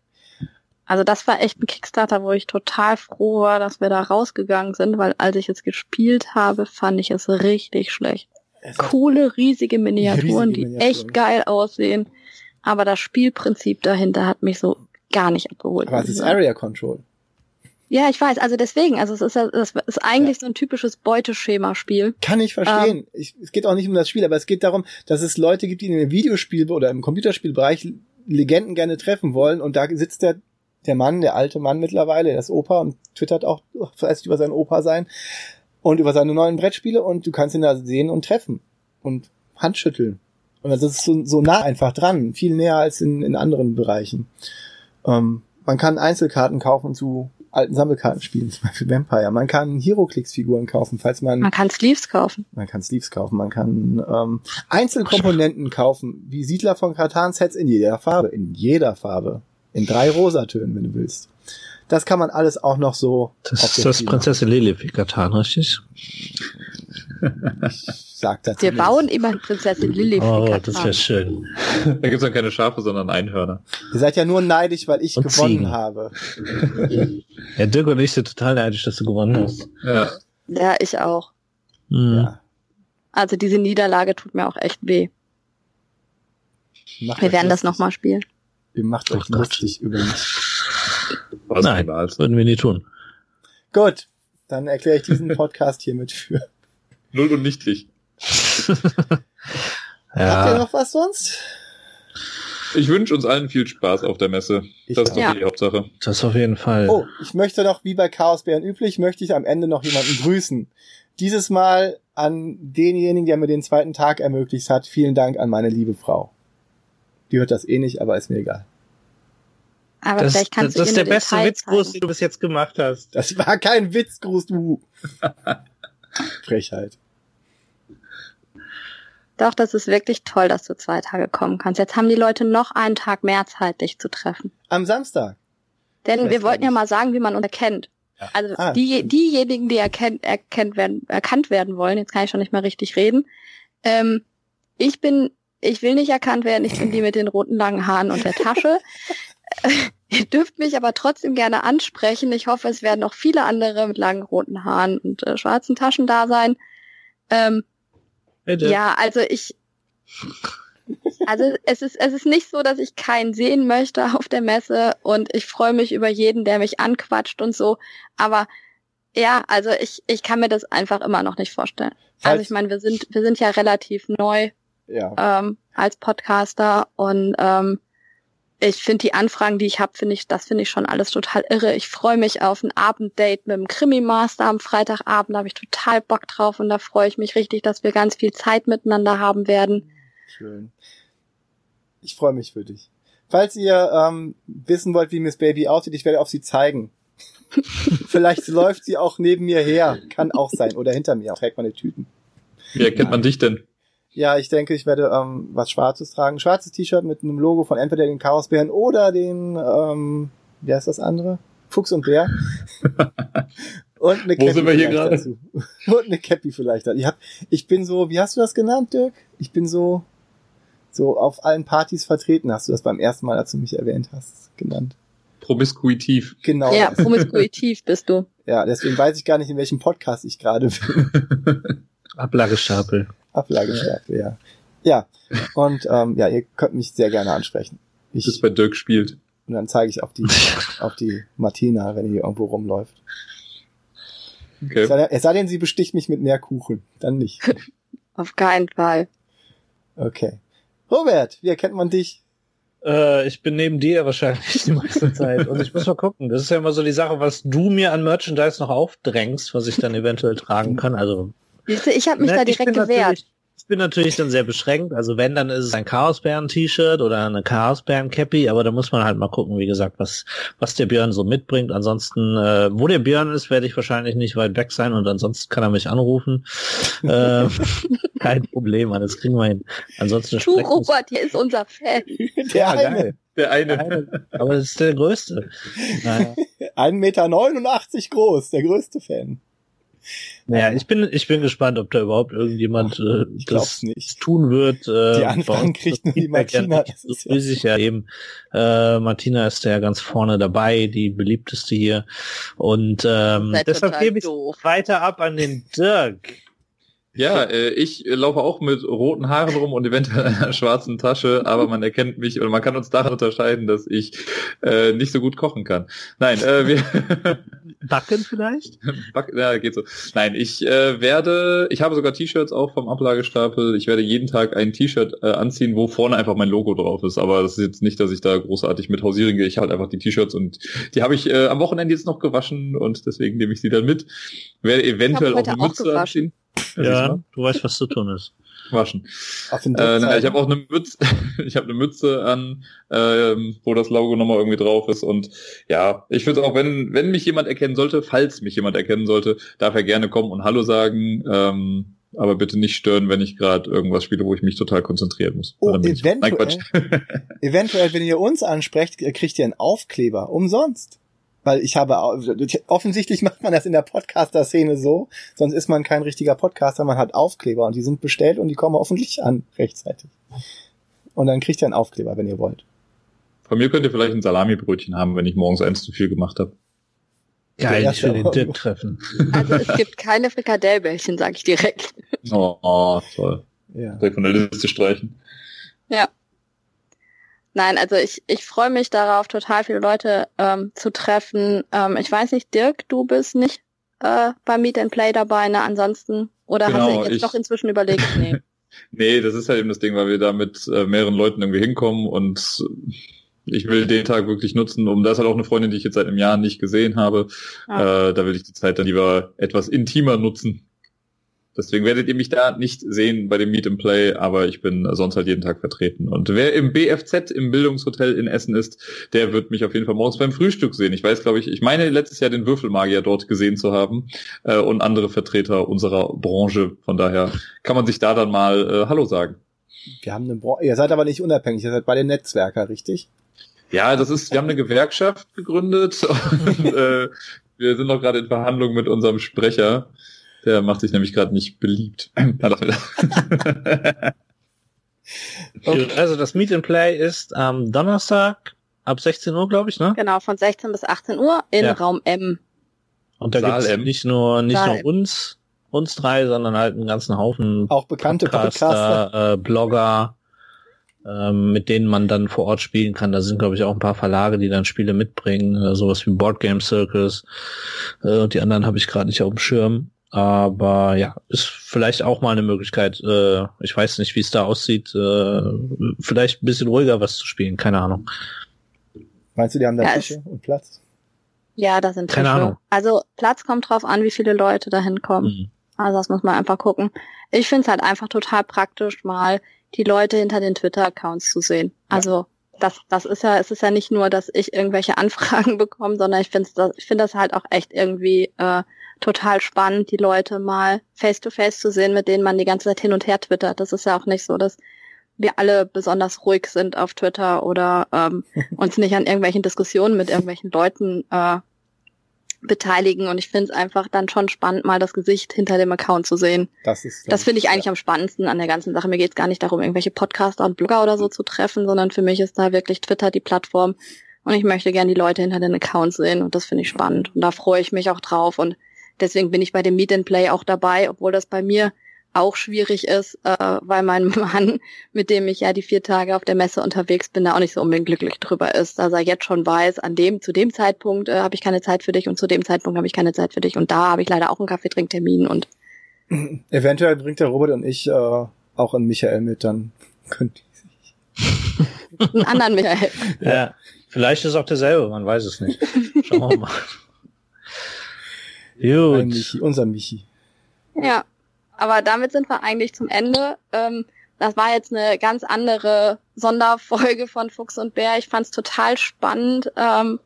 Also das war echt ein Kickstarter, wo ich total froh war, dass wir da rausgegangen sind, weil als ich es gespielt habe, fand ich es richtig schlecht. Coole, riesige Miniaturen, die echt geil aussehen, aber das Spielprinzip dahinter hat mich so gar nicht abgeholt. Aber es ist Area Control. Ja, ich weiß, also deswegen, also es ist eigentlich so ein typisches Beuteschema-Spiel. Kann ich verstehen. Es geht auch nicht um das Spiel, aber es geht darum, dass es Leute gibt, die in dem Videospiel oder im Computerspielbereich Legenden gerne treffen wollen und da sitzt der Mann, der alte Mann mittlerweile, der ist Opa und twittert auch fleißig über seinen Opa sein und über seine neuen Brettspiele und du kannst ihn da sehen und treffen und handschütteln. Und das ist so nah einfach dran, viel näher als in anderen Bereichen. Man kann Einzelkarten kaufen zu alten Sammelkartenspielen, zum Beispiel Vampire. Man kann Heroclix-Figuren kaufen, falls man... Man kann Sleeves kaufen. Man kann Sleeves kaufen, man kann Einzelkomponenten kaufen, wie Siedler von Catan-Sets in jeder Farbe. In 3 Rosatönen, wenn du willst. Das kann man alles auch noch so... Das ist das Prinzessin Lilith wie Catan, richtig? Sag das. Wir bauen immer Prinzessin Lilith wie Catan. Oh, das ist ja schön. Da gibt es dann keine Schafe, sondern Einhörner. Ihr seid ja nur neidisch, weil ich gewonnen habe. Ja, Dirk und ich sind total neidisch, dass du gewonnen hast. Ja, ich auch. Mhm. Ja. Also diese Niederlage tut mir auch echt weh. Wir werden das nochmal spielen. Ihr macht euch lustig über mich. Nein, das würden wir nie tun. Gut, dann erkläre ich diesen Podcast hiermit für null und nichtig. Habt ihr noch was sonst? Ich wünsche uns allen viel Spaß auf der Messe. Das ist doch die Hauptsache. Das auf jeden Fall. Oh, ich möchte noch, wie bei Chaosbären üblich, möchte ich am Ende noch jemanden grüßen. Dieses Mal an denjenigen, der mir den zweiten Tag ermöglicht hat. Vielen Dank an meine liebe Frau. Die hört das eh nicht, aber ist mir egal. Aber das, vielleicht kannst das du ist der beste Detail Witzgruß, zeigen. Den du bis jetzt gemacht hast. Das war kein Witzgruß, du. Frechheit. Doch, das ist wirklich toll, dass du 2 Tage kommen kannst. Jetzt haben die Leute noch einen Tag mehr Zeit, dich zu treffen. Am Samstag? Denn wir wollten ja mal sagen, wie man uns erkennt. Ja. Also diejenigen, die erkannt werden wollen, jetzt kann ich schon nicht mehr richtig reden. Ich will nicht erkannt werden, ich bin die mit den roten langen Haaren und der Tasche. Ihr dürft mich aber trotzdem gerne ansprechen. Ich hoffe, es werden noch viele andere mit langen roten Haaren und schwarzen Taschen da sein. Bitte. Ja, also es ist nicht so, dass ich keinen sehen möchte auf der Messe und ich freue mich über jeden, der mich anquatscht und so, aber Ja, also ich kann mir das einfach immer noch nicht vorstellen. Also ich meine, wir sind ja relativ neu als Podcaster und ich finde die Anfragen, die ich habe, finde ich schon alles total irre. Ich freue mich auf ein Abenddate mit dem Krimi-Master am Freitagabend, da habe ich total Bock drauf und da freue ich mich richtig, dass wir ganz viel Zeit miteinander haben werden. Schön. Ich freue mich für dich. Falls ihr wissen wollt, wie Miss Baby aussieht, ich werde auf sie zeigen. Vielleicht läuft sie auch neben mir her. Kann auch sein. Oder hinter mir. Trägt meine Tüten. Wie erkennt man dich denn? Ja, ich denke, ich werde was Schwarzes tragen. Schwarzes T-Shirt mit einem Logo von entweder den Chaosbären oder den, wer ist das andere? Fuchs und Bär. Und eine Cappy. Wo sind wir hier gerade? Dazu. Und eine Cappy vielleicht. Ich bin so, wie hast du das genannt, Dirk? Ich bin so auf allen Partys vertreten, hast du das beim ersten Mal, als du mich erwähnt hast, genannt. Promiskuitiv. Genau. Ja, promiskuitiv bist du. Ja, deswegen weiß ich gar nicht, in welchem Podcast ich gerade bin. Ablagestapel, ja. Ja, und ihr könnt mich sehr gerne ansprechen. Das bei Dirk spielt. Und dann zeige ich auf die Martina, wenn die irgendwo rumläuft. Okay. Es sei denn, sie besticht mich mit mehr Kuchen. Dann nicht. Auf keinen Fall. Okay. Robert, wie erkennt man dich? Ich bin neben dir wahrscheinlich die meiste Zeit. Und ich muss mal gucken. Das ist ja immer so die Sache, was du mir an Merchandise noch aufdrängst, was ich dann eventuell tragen kann. Also ich habe mich da direkt gewehrt. Ich bin natürlich dann sehr beschränkt. Also wenn, dann ist es ein Chaosbären-T-Shirt oder eine Chaosbären-Cappy. Aber da muss man halt mal gucken, wie gesagt, was der Björn so mitbringt. Ansonsten, wo der Björn ist, werde ich wahrscheinlich nicht weit weg sein. Und ansonsten kann er mich anrufen. Kein Problem, alles kriegen wir hin. Ansonsten Robert, hier ist unser Fan. Der eine. Aber das ist der größte. Naja. 1,89 Meter groß, der größte Fan. Naja, ich bin gespannt, ob da überhaupt irgendjemand das nicht tun wird. Die Anfragen kriegt nur die Martina. Das ist riesig, ja eben. Martina ist ja ganz vorne dabei, die beliebteste hier. Und deshalb gebe ich weiter ab an den Dirk. Ja, ich laufe auch mit roten Haaren rum und eventuell einer schwarzen Tasche, aber man erkennt mich oder man kann uns daran unterscheiden, dass ich nicht so gut kochen kann. Nein, wir backen vielleicht? Ja, geht so. Nein, ich habe sogar T-Shirts auch vom Ablagestapel. Ich werde jeden Tag ein T-Shirt anziehen, wo vorne einfach mein Logo drauf ist, aber das ist jetzt nicht, dass ich da großartig mit hausieren gehe. Ich halt einfach die T-Shirts und die habe ich am Wochenende jetzt noch gewaschen und deswegen nehme ich sie dann mit. Werde eventuell auch eine Mütze anziehen. Ja, du weißt, was zu tun ist. Waschen. Ich habe auch eine Mütze. Ich habe eine Mütze an, wo das Logo nochmal irgendwie drauf ist. Und ja, ich würde auch, wenn mich jemand erkennen sollte, darf er gerne kommen und Hallo sagen. Aber bitte nicht stören, wenn ich gerade irgendwas spiele, wo ich mich total konzentrieren muss. Oh, eventuell, wenn ihr uns ansprecht, kriegt ihr einen Aufkleber umsonst. Weil offensichtlich macht man das in der Podcaster-Szene so, sonst ist man kein richtiger Podcaster, man hat Aufkleber und die sind bestellt und die kommen hoffentlich an, rechtzeitig. Und dann kriegt ihr einen Aufkleber, wenn ihr wollt. Von mir könnt ihr vielleicht ein Salamibrötchen haben, wenn ich morgens eins zu viel gemacht habe. Geil, ich will den Dirk treffen. Also es gibt keine Frikadellbällchen, sag ich direkt. Oh, toll. Ja. Direkt von der Liste streichen. Ja. Nein, also ich freue mich darauf, total viele Leute zu treffen. Ich weiß nicht, Dirk, du bist nicht bei Meet and Play dabei, ne? Ansonsten, oder genau, hast du jetzt doch inzwischen überlegt? Nee. Nee, das ist halt eben das Ding, weil wir da mit mehreren Leuten irgendwie hinkommen und ich will den Tag wirklich nutzen, da ist halt auch eine Freundin, die ich jetzt seit einem Jahr nicht gesehen habe. Ah. Da will ich die Zeit dann lieber etwas intimer nutzen. Deswegen werdet ihr mich da nicht sehen bei dem Meet and Play, aber ich bin sonst halt jeden Tag vertreten. Und wer im BFZ, im Bildungshotel in Essen ist, der wird mich auf jeden Fall morgens beim Frühstück sehen. Ich weiß, glaube ich, meine letztes Jahr den Würfelmagier dort gesehen zu haben und andere Vertreter unserer Branche. Von daher kann man sich da dann mal Hallo sagen. Wir haben eine ihr seid aber nicht unabhängig, ihr seid beide Netzwerker, richtig? Ja, wir haben eine Gewerkschaft gegründet und wir sind noch gerade in Verhandlungen mit unserem Sprecher. Der macht sich nämlich gerade nicht beliebt. Okay. Also das Meet and Play ist am Donnerstag ab 16 Uhr, glaube ich, ne? Genau, von 16 bis 18 Uhr in Raum M. Und da gibt es nicht nur uns drei, sondern halt einen ganzen Haufen auch bekannte Podcaster, Blogger, mit denen man dann vor Ort spielen kann. Da sind, glaube ich, auch ein paar Verlage, die dann Spiele mitbringen, sowas wie Board Game Circus. Die anderen habe ich gerade nicht auf dem Schirm. Aber ja, ist vielleicht auch mal eine Möglichkeit. Ich weiß nicht, wie es da aussieht. Vielleicht ein bisschen ruhiger was zu spielen, keine Ahnung. Meinst du, die haben da Tische und Platz? Ja, da sind Tische. Keine Ahnung. Also Platz kommt drauf an, wie viele Leute da hinkommen. Mhm. Also das muss man einfach gucken. Ich finde es halt einfach total praktisch, mal die Leute hinter den Twitter-Accounts zu sehen. Ja. Also das ist ja, es ist ja nicht nur, dass ich irgendwelche Anfragen bekomme, sondern ich finde das halt auch echt irgendwie total spannend, die Leute mal face-to-face zu sehen, mit denen man die ganze Zeit hin und her twittert. Das ist ja auch nicht so, dass wir alle besonders ruhig sind auf Twitter oder uns nicht an irgendwelchen Diskussionen mit irgendwelchen Leuten beteiligen, und ich finde es einfach dann schon spannend, mal das Gesicht hinter dem Account zu sehen. Das finde ich eigentlich am spannendsten an der ganzen Sache. Mir geht es gar nicht darum, irgendwelche Podcaster und Blogger oder so zu treffen, sondern für mich ist da wirklich Twitter die Plattform, und ich möchte gerne die Leute hinter den Accounts sehen, und das finde ich spannend, und da freue ich mich auch drauf, und deswegen bin ich bei dem Meet and Play auch dabei, obwohl das bei mir auch schwierig ist, weil mein Mann, mit dem ich ja die 4 Tage auf der Messe unterwegs bin, da auch nicht so unbedingt glücklich drüber ist, dass er jetzt schon weiß, zu dem Zeitpunkt habe ich keine Zeit für dich und zu dem Zeitpunkt habe ich keine Zeit für dich und da habe ich leider auch einen Kaffeetrinktermin und eventuell bringt der Robert und ich auch einen Michael mit, dann könnt ihr sich einen anderen Michael. Ja, vielleicht ist auch derselbe, man weiß es nicht. Schauen wir mal. Gut. Michi, unser Michi. Ja. Aber damit sind wir eigentlich zum Ende. Das war jetzt eine ganz andere Sonderfolge von Fuchs und Bär. Ich fand es total spannend,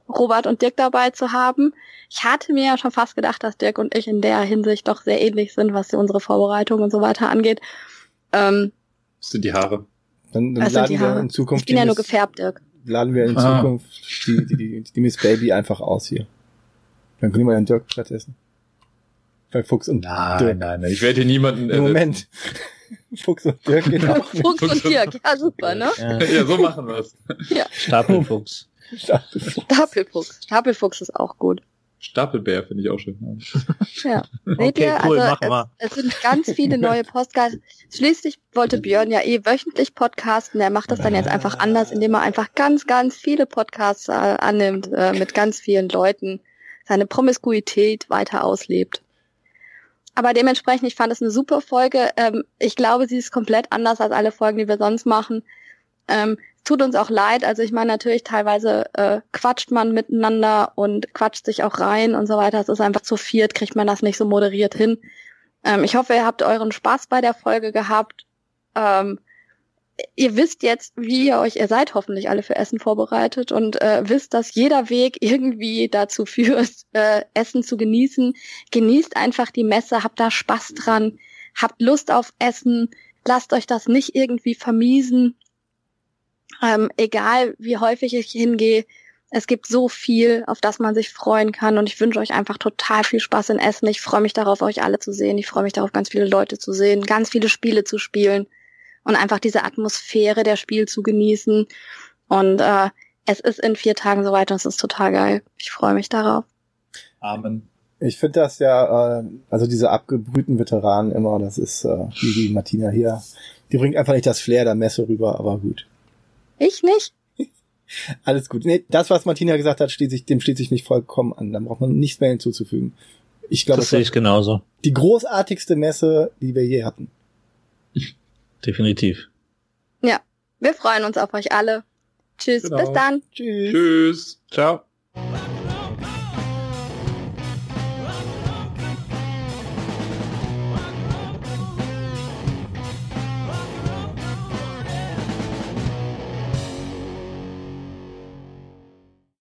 Robert und Dirk dabei zu haben. Ich hatte mir ja schon fast gedacht, dass Dirk und ich in der Hinsicht doch sehr ähnlich sind, was unsere Vorbereitung und so weiter angeht. Das sind die Haare. Dann laden wir in Zukunft. Ich bin ja nur gefärbt, Dirk. Laden wir in Zukunft die Miss Baby einfach aus hier. Dann können wir ja Dirk stattdessen. Bei Fuchs und Dirk. Nein, ich werde hier niemanden... Moment. Fuchs und Dirk geht auch mit. Fuchs und Dirk, ja super, ne? Ja, so machen wir es. Ja. Stapelfuchs. Stapelfuchs ist auch gut. Stapelbär finde ich auch schön. Ja. Okay, seht ihr, cool, also es sind ganz viele neue Podcasts. Schließlich wollte Björn ja wöchentlich podcasten. Er macht das dann jetzt einfach anders, indem er einfach ganz, ganz viele Podcasts annimmt, mit ganz vielen Leuten, seine Promiskuität weiter auslebt. Aber dementsprechend, ich fand es eine super Folge. Ich glaube, sie ist komplett anders als alle Folgen, die wir sonst machen. Es tut uns auch leid. Also ich meine natürlich, teilweise quatscht man miteinander und quatscht sich auch rein und so weiter. Es ist einfach zu viert, kriegt man das nicht so moderiert hin. Ich hoffe, ihr habt euren Spaß bei der Folge gehabt. Ihr wisst jetzt, ihr seid hoffentlich alle für Essen vorbereitet und wisst, dass jeder Weg irgendwie dazu führt, Essen zu genießen. Genießt einfach die Messe, habt da Spaß dran, habt Lust auf Essen, lasst euch das nicht irgendwie vermiesen. Egal, wie häufig ich hingehe, es gibt so viel, auf das man sich freuen kann, und ich wünsche euch einfach total viel Spaß in Essen. Ich freue mich darauf, euch alle zu sehen. Ich freue mich darauf, ganz viele Leute zu sehen, ganz viele Spiele zu spielen. Und einfach diese Atmosphäre der Spiel zu genießen. Und es ist in 4 Tagen soweit und es ist total geil. Ich freue mich darauf. Amen. Ich finde das ja, also diese abgebrühten Veteranen immer, das ist wie Martina hier. Die bringt einfach nicht das Flair der Messe rüber, aber gut. Ich nicht? Alles gut. Nee, das, was Martina gesagt hat, dem steht sich nicht vollkommen an. Da braucht man nichts mehr hinzuzufügen. Ich glaube, das sehe ich genauso. Die großartigste Messe, die wir je hatten. Definitiv. Ja, wir freuen uns auf euch alle. Tschüss, bis dann. Tschüss. Ciao.